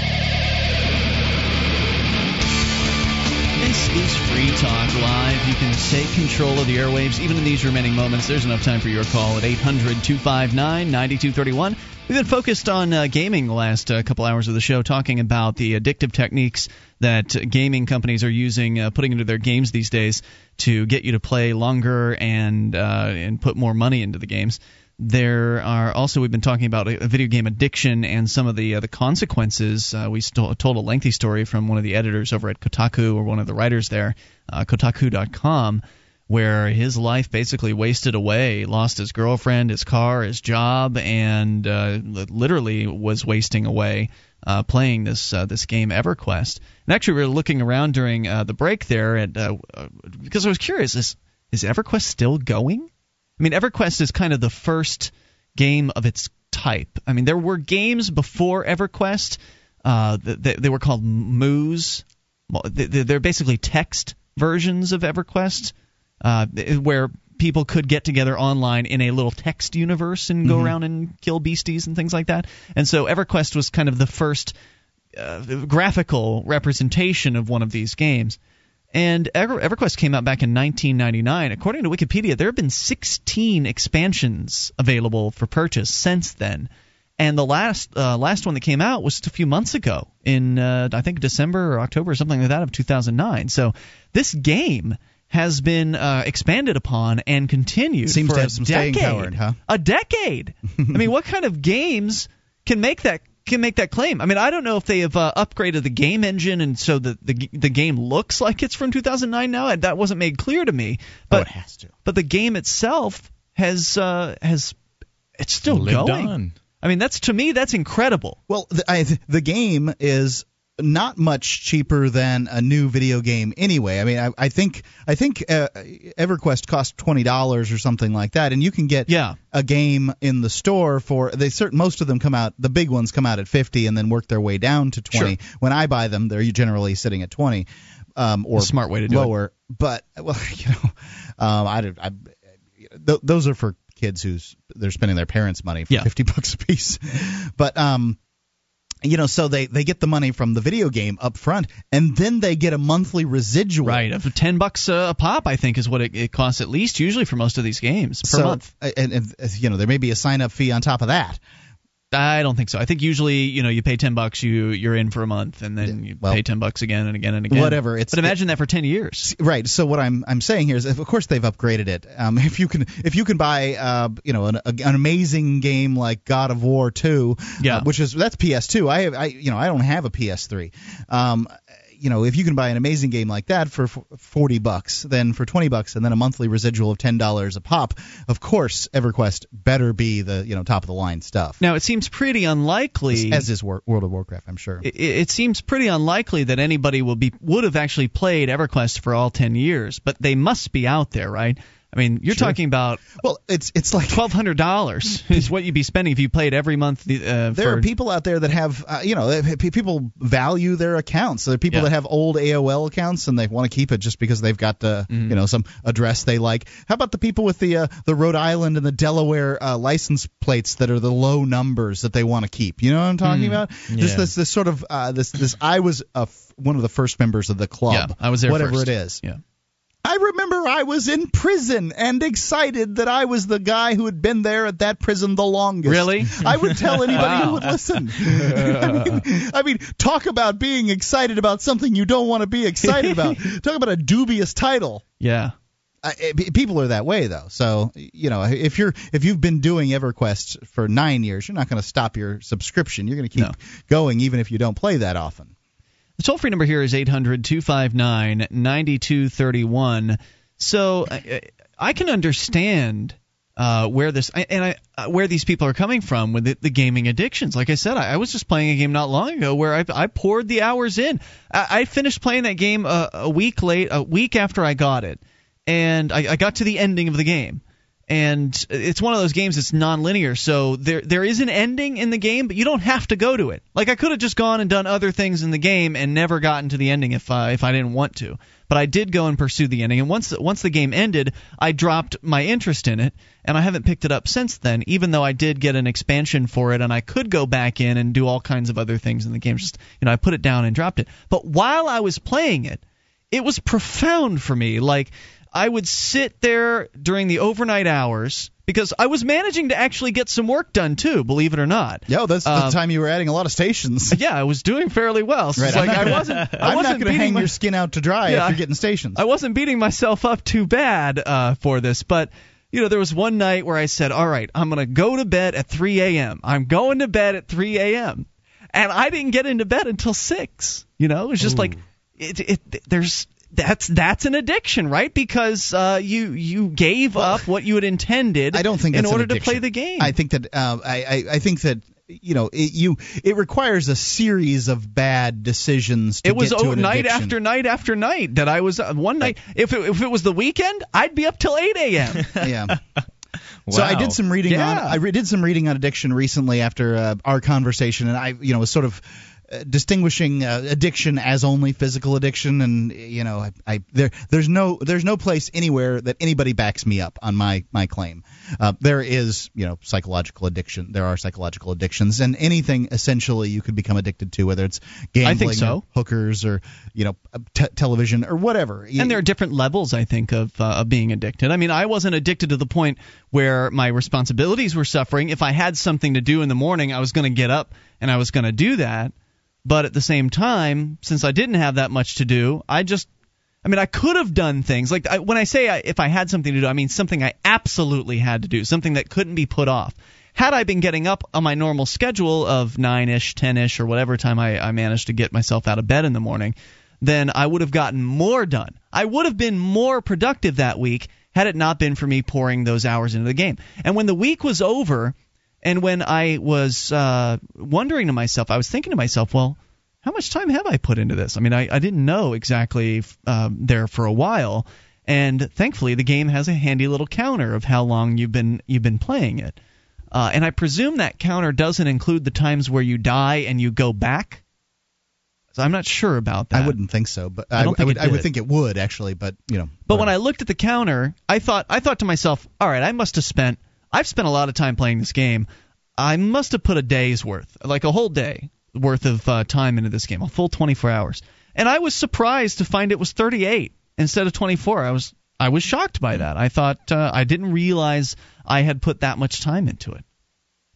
This is Free Talk Live. You can take control of the airwaves even in these remaining moments. There's enough time for your call at eight hundred, two five nine, nine two three one. We've been focused on uh, gaming the last uh, couple hours of the show, talking about the addictive techniques that gaming companies are using, uh, putting into their games these days to get you to play longer and uh, and put more money into the games. There are also, we've been talking about a video game addiction and some of the uh, the consequences. Uh, we st- told a lengthy story from one of the editors over at Kotaku, or one of the writers there, uh, Kotaku dot com, where his life basically wasted away, lost his girlfriend, his car, his job, and uh, literally was wasting away uh, playing this uh, this game EverQuest. And actually, we were looking around during uh, the break there, and uh, because I was curious, is is EverQuest still going? I mean, EverQuest is kind of the first game of its type. I mean, there were games before EverQuest. Uh, they, they were called Moos. They're basically text versions of EverQuest, uh, where people could get together online in a little text universe and go mm-hmm. around and kill beasties and things like that. And so EverQuest was kind of the first uh, graphical representation of one of these games. And Ever- EverQuest came out back in nineteen ninety-nine. According to Wikipedia, there have been sixteen expansions available for purchase since then. And the last uh, last one that came out was just a few months ago in, uh, I think, December or October or something like that of two thousand nine. So this game has been uh, expanded upon and continued Seems for to have a some decade. Staying power, huh? A decade! I mean, what kind of games can make that can make that claim? I mean, I don't know if they have uh, upgraded the game engine, and so the, the the game looks like it's from two thousand nine now. That wasn't made clear to me. But, oh, it has to. But the game itself has uh, has it's still Lived going. On. I mean, that's to me that's incredible. Well, the, I, the game is not much cheaper than a new video game anyway. I mean, I, I think I think uh, EverQuest costs twenty dollars or something like that, and you can get yeah. a game in the store for they. Certain most of them come out. The big ones come out at fifty, and then work their way down to twenty. Sure. When I buy them, they're generally sitting at twenty, um, or a smart way to do lower. It. But well, you know, um, I, I th- those are for kids who's they're spending their parents' money for yeah. fifty bucks a piece, but um. You know, so they, they get the money from the video game up front, and then they get a monthly residual. Right, of ten bucks a pop, I think, is what it, it costs at least usually for most of these games per so, month. And, and you know, there may be a sign up fee on top of that. I don't think so. I think usually, you know, you pay ten bucks, you you're in for a month, and then you well, pay ten bucks again and again and again. Whatever. It's, but imagine it, that for ten years. Right. So what I'm I'm saying here is, of course, they've upgraded it. Um, if you can if you can buy, uh, you know, an, an amazing game like God of War two, yeah. uh, which is that's P S two. I have I you know I don't have a P S three. Um, you know, if you can buy an amazing game like that for forty bucks, then for twenty bucks, and then a monthly residual of ten dollars a pop, of course, EverQuest better be the you know top of the line stuff. Now, it seems pretty unlikely, as is World of Warcraft, I'm sure. It, it seems pretty unlikely that anybody will be would have actually played EverQuest for all ten years, but they must be out there, right? I mean, you're sure. talking about well, it's it's like twelve hundred dollars is what you'd be spending if you played every month. Uh, there for... are people out there that have, uh, you know, people value their accounts. There are people yeah. that have old A O L accounts and they want to keep it just because they've got the, mm. you know, some address they like. How about the people with the uh, the Rhode Island and the Delaware uh, license plates that are the low numbers that they want to keep? You know what I'm talking mm. about? Yeah. Just this this sort of uh, this this I was a f- one of the first members of the club. Yeah, I was there whatever first. It is. Yeah. I remember I was in prison and excited that I was the guy who had been there at that prison the longest. Really? I would tell anybody wow. who would listen. I, mean, I mean, talk about being excited about something you don't want to be excited about. Talk about a dubious title. Yeah. Uh, it, people are that way, though. So, you know, if you're if you've been doing EverQuest for nine years, you're not going to stop your subscription. You're going to keep no. going even if you don't play that often. The toll-free number here is eight hundred, two five nine, nine two three one. So I, I can understand uh, where this and I, uh, where these people are coming from with the, the gaming addictions. Like I said, I, I was just playing a game not long ago where I, I poured the hours in. I, I finished playing that game a, a week late, a week after I got it, and I, I got to the ending of the game. And it's one of those games that's nonlinear, so there there is an ending in the game, but you don't have to go to it. Like, I could have just gone and done other things in the game and never gotten to the ending if uh, if I didn't want to. But I did go and pursue the ending, and once the, once the game ended, I dropped my interest in it, and I haven't picked it up since then, even though I did get an expansion for it, and I could go back in and do all kinds of other things in the game. Just, you know, I put it down and dropped it. But while I was playing it, it was profound for me. Like, I would sit there during the overnight hours because I was managing to actually get some work done, too, believe it or not. Yeah, that's um, the time you were adding a lot of stations. Yeah, I was doing fairly well. So right. It's like I wasn't, I I'm wasn't not going to hang my, your skin out to dry yeah, if you're getting stations. I wasn't beating myself up too bad uh, for this, but... You know, there was one night where I said, all right, I'm going to go to bed at three a.m. I'm going to bed at three a.m. And I didn't get into bed until six. You know, it was just Ooh. like, it, it, there's that's that's an addiction, right? Because uh, you you gave well, up what you had intended I don't think in order to play the game. I think that uh, I, I, I think that. You know, it, you it requires a series of bad decisions to get to an addiction. It was night after night after night that I was uh, one night. Right. If it, if it was the weekend, I'd be up till eight a.m. Yeah. Wow. So I did some reading yeah. on I re- did some reading on addiction recently after uh, our conversation, and I you know was sort of uh, distinguishing uh, addiction as only physical addiction, and you know I, I there there's no there's no place anywhere that anybody backs me up on my my claim. Uh, there is, you know, psychological addiction. There are psychological addictions, and anything essentially you could become addicted to, whether it's gambling, I think so. or hookers, or you know, t- television, or whatever. And there are different levels, I think, of, uh, of being addicted. I mean, I wasn't addicted to the point where my responsibilities were suffering. If I had something to do in the morning, I was going to get up and I was going to do that. But at the same time, since I didn't have that much to do, I just I mean, I could have done things. Like, I, when I say I, if I had something to do, I mean something I absolutely had to do, something that couldn't be put off. Had I been getting up on my normal schedule of nine-ish, ten-ish, or whatever time I, I managed to get myself out of bed in the morning, then I would have gotten more done. I would have been more productive that week had it not been for me pouring those hours into the game. And when the week was over, and when I was uh, wondering to myself, I was thinking to myself, well, how much time have I put into this? I mean, I, I didn't know exactly um, there for a while, and thankfully the game has a handy little counter of how long you've been you've been playing it. Uh, and I presume that counter doesn't include the times where you die and you go back. So I'm not sure about that. I wouldn't think so, but I, I, don't think I would. I would think it would actually, but you know. But whatever. When I looked at the counter, I thought I thought to myself, all right, I must have spent. I've spent a lot of time playing this game. I must have put a day's worth, like a whole day. worth of uh, time into this game, a full twenty-four hours. And I was surprised to find it was thirty-eight instead of twenty-four. I was I was shocked by that. I thought uh, I didn't realize I had put that much time into it.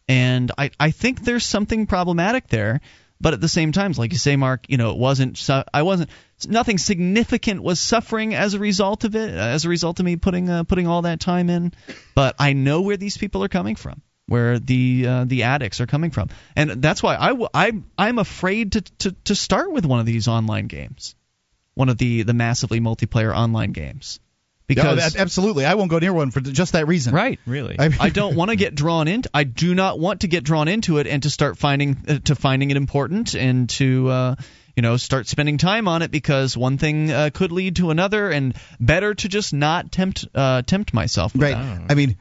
And I, I think there's something problematic there, but at the same time, like you say, Mark, you know, it wasn't su- I wasn't nothing significant was suffering as a result of it, as a result of me putting uh, putting all that time in, but I know where these people are coming from. Where the uh, the addicts are coming from, and that's why I w- I I'm afraid to, to, to start with one of these online games, one of the, the massively multiplayer online games, because no, that, absolutely I won't go near one for just that reason. Right, really, I, mean, I don't want to get drawn into. I do not want to get drawn into it and to start finding uh, to finding it important and to uh, you know start spending time on it because one thing uh, could lead to another, and better to just not tempt uh, tempt myself. With right, that. I mean.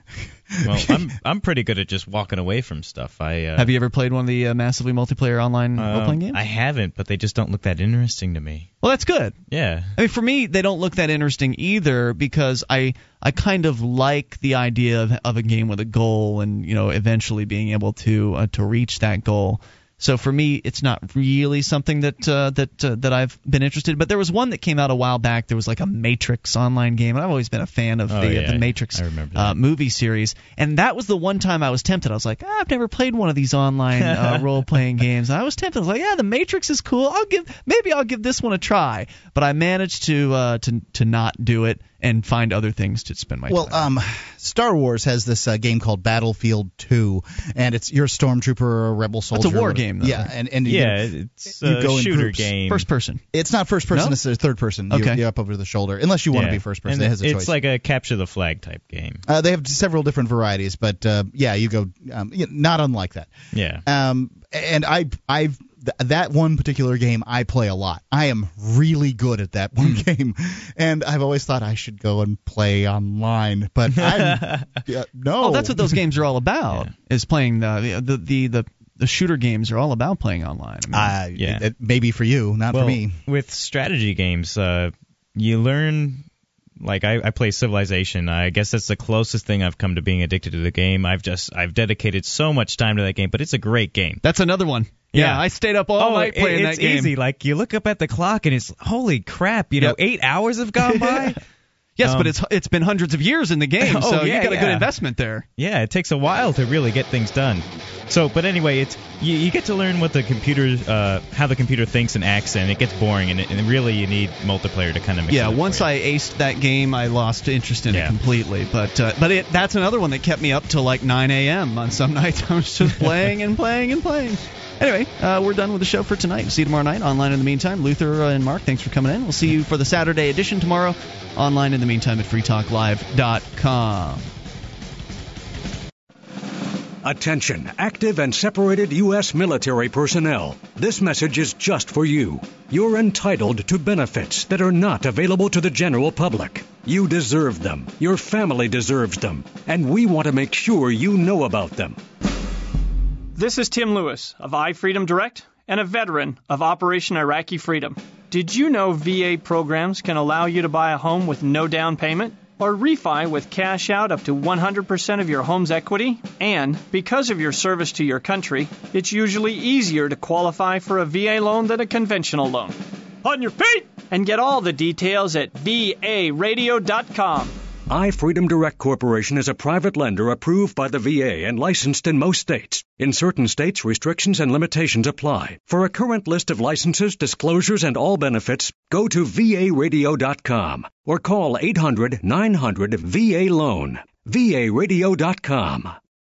Well, I'm I'm pretty good at just walking away from stuff. I uh, Have you ever played one of the uh, massively multiplayer online uh, role-playing games? I haven't, but they just don't look that interesting to me. Well, that's good. Yeah. I mean, for me, they don't look that interesting either because I, I kind of like the idea of, of a game with a goal and, you know, eventually being able to uh, to reach that goal. So for me, it's not really something that uh, that uh, that I've been interested in. But there was one that came out a while back. There was like a Matrix online game, and I've always been a fan of oh, the, yeah, the Matrix uh, movie series. And that was the one time I was tempted. I was like, ah, I've never played one of these online uh, role-playing games. And I was tempted. I was like, yeah, the Matrix is cool. I'll give maybe I'll give this one a try. But I managed to uh, to to not do it. and find other things to spend my well, time. Well, um, Star Wars has this uh, game called Battlefield two, and it's you're a stormtrooper or a rebel soldier. It's a war game, though. Yeah, and, and yeah, you, it's you a go shooter game. First person. It's not first person. No? It's third person. You, okay. You're up over the shoulder, unless you want to yeah. be first person. And it has a choice. It's like a capture the flag type game. Uh, they have several different varieties, but uh, yeah, you go um, not unlike that. Yeah. Um, and I I've. Th- that one particular game I play a lot. I am really good at that one game, and I've always thought I should go and play online, but I'm, yeah, no. Well, that's what those games are all about, yeah. is playing the the, the the the shooter games are all about playing online. I mean, uh, yeah. it, maybe for you, not well, for me. With strategy games, uh, you learn... Like I, I play Civilization. I guess that's the closest thing I've come to being addicted to the game. I've just I've dedicated so much time to that game, but it's a great game. That's another one. Yeah, yeah I stayed up all oh, night playing it, that game. It's easy. Like you look up at the clock and it's holy crap. You yep. know, eight hours have gone by. Yes, um, but it's it's been hundreds of years in the game, so oh, yeah, you got a yeah. good investment there. Yeah, it takes a while to really get things done. So, but anyway, it's you, you get to learn what the computer, uh, how the computer thinks and acts, and it gets boring, and, it, and really you need multiplayer to kind of mix it up. Yeah, once I aced that game, I lost interest in yeah. it completely. But uh, but it, that's another one that kept me up till like nine a.m. on some nights. I was just playing and playing and playing. Anyway, uh, we're done with the show for tonight. See you tomorrow night online in the meantime. Luther and Mark, thanks for coming in. We'll see you for the Saturday edition tomorrow online in the meantime at free talk live dot com. Attention, active and separated U S military personnel. This message is just for you. You're entitled to benefits that are not available to the general public. You deserve them. Your family deserves them. And we want to make sure you know about them. This is Tim Lewis of iFreedom Direct and a veteran of Operation Iraqi Freedom. Did you know V A programs can allow you to buy a home with no down payment or refi with cash out up to one hundred percent of your home's equity? And because of your service to your country, it's usually easier to qualify for a V A loan than a conventional loan. On your feet! And get all the details at V A radio dot com. iFreedom Direct Corporation is a private lender approved by the V A and licensed in most states. In certain states, restrictions and limitations apply. For a current list of licenses, disclosures, and all benefits, go to V A radio dot com or call eight hundred nine hundred V A loan. V A radio dot com.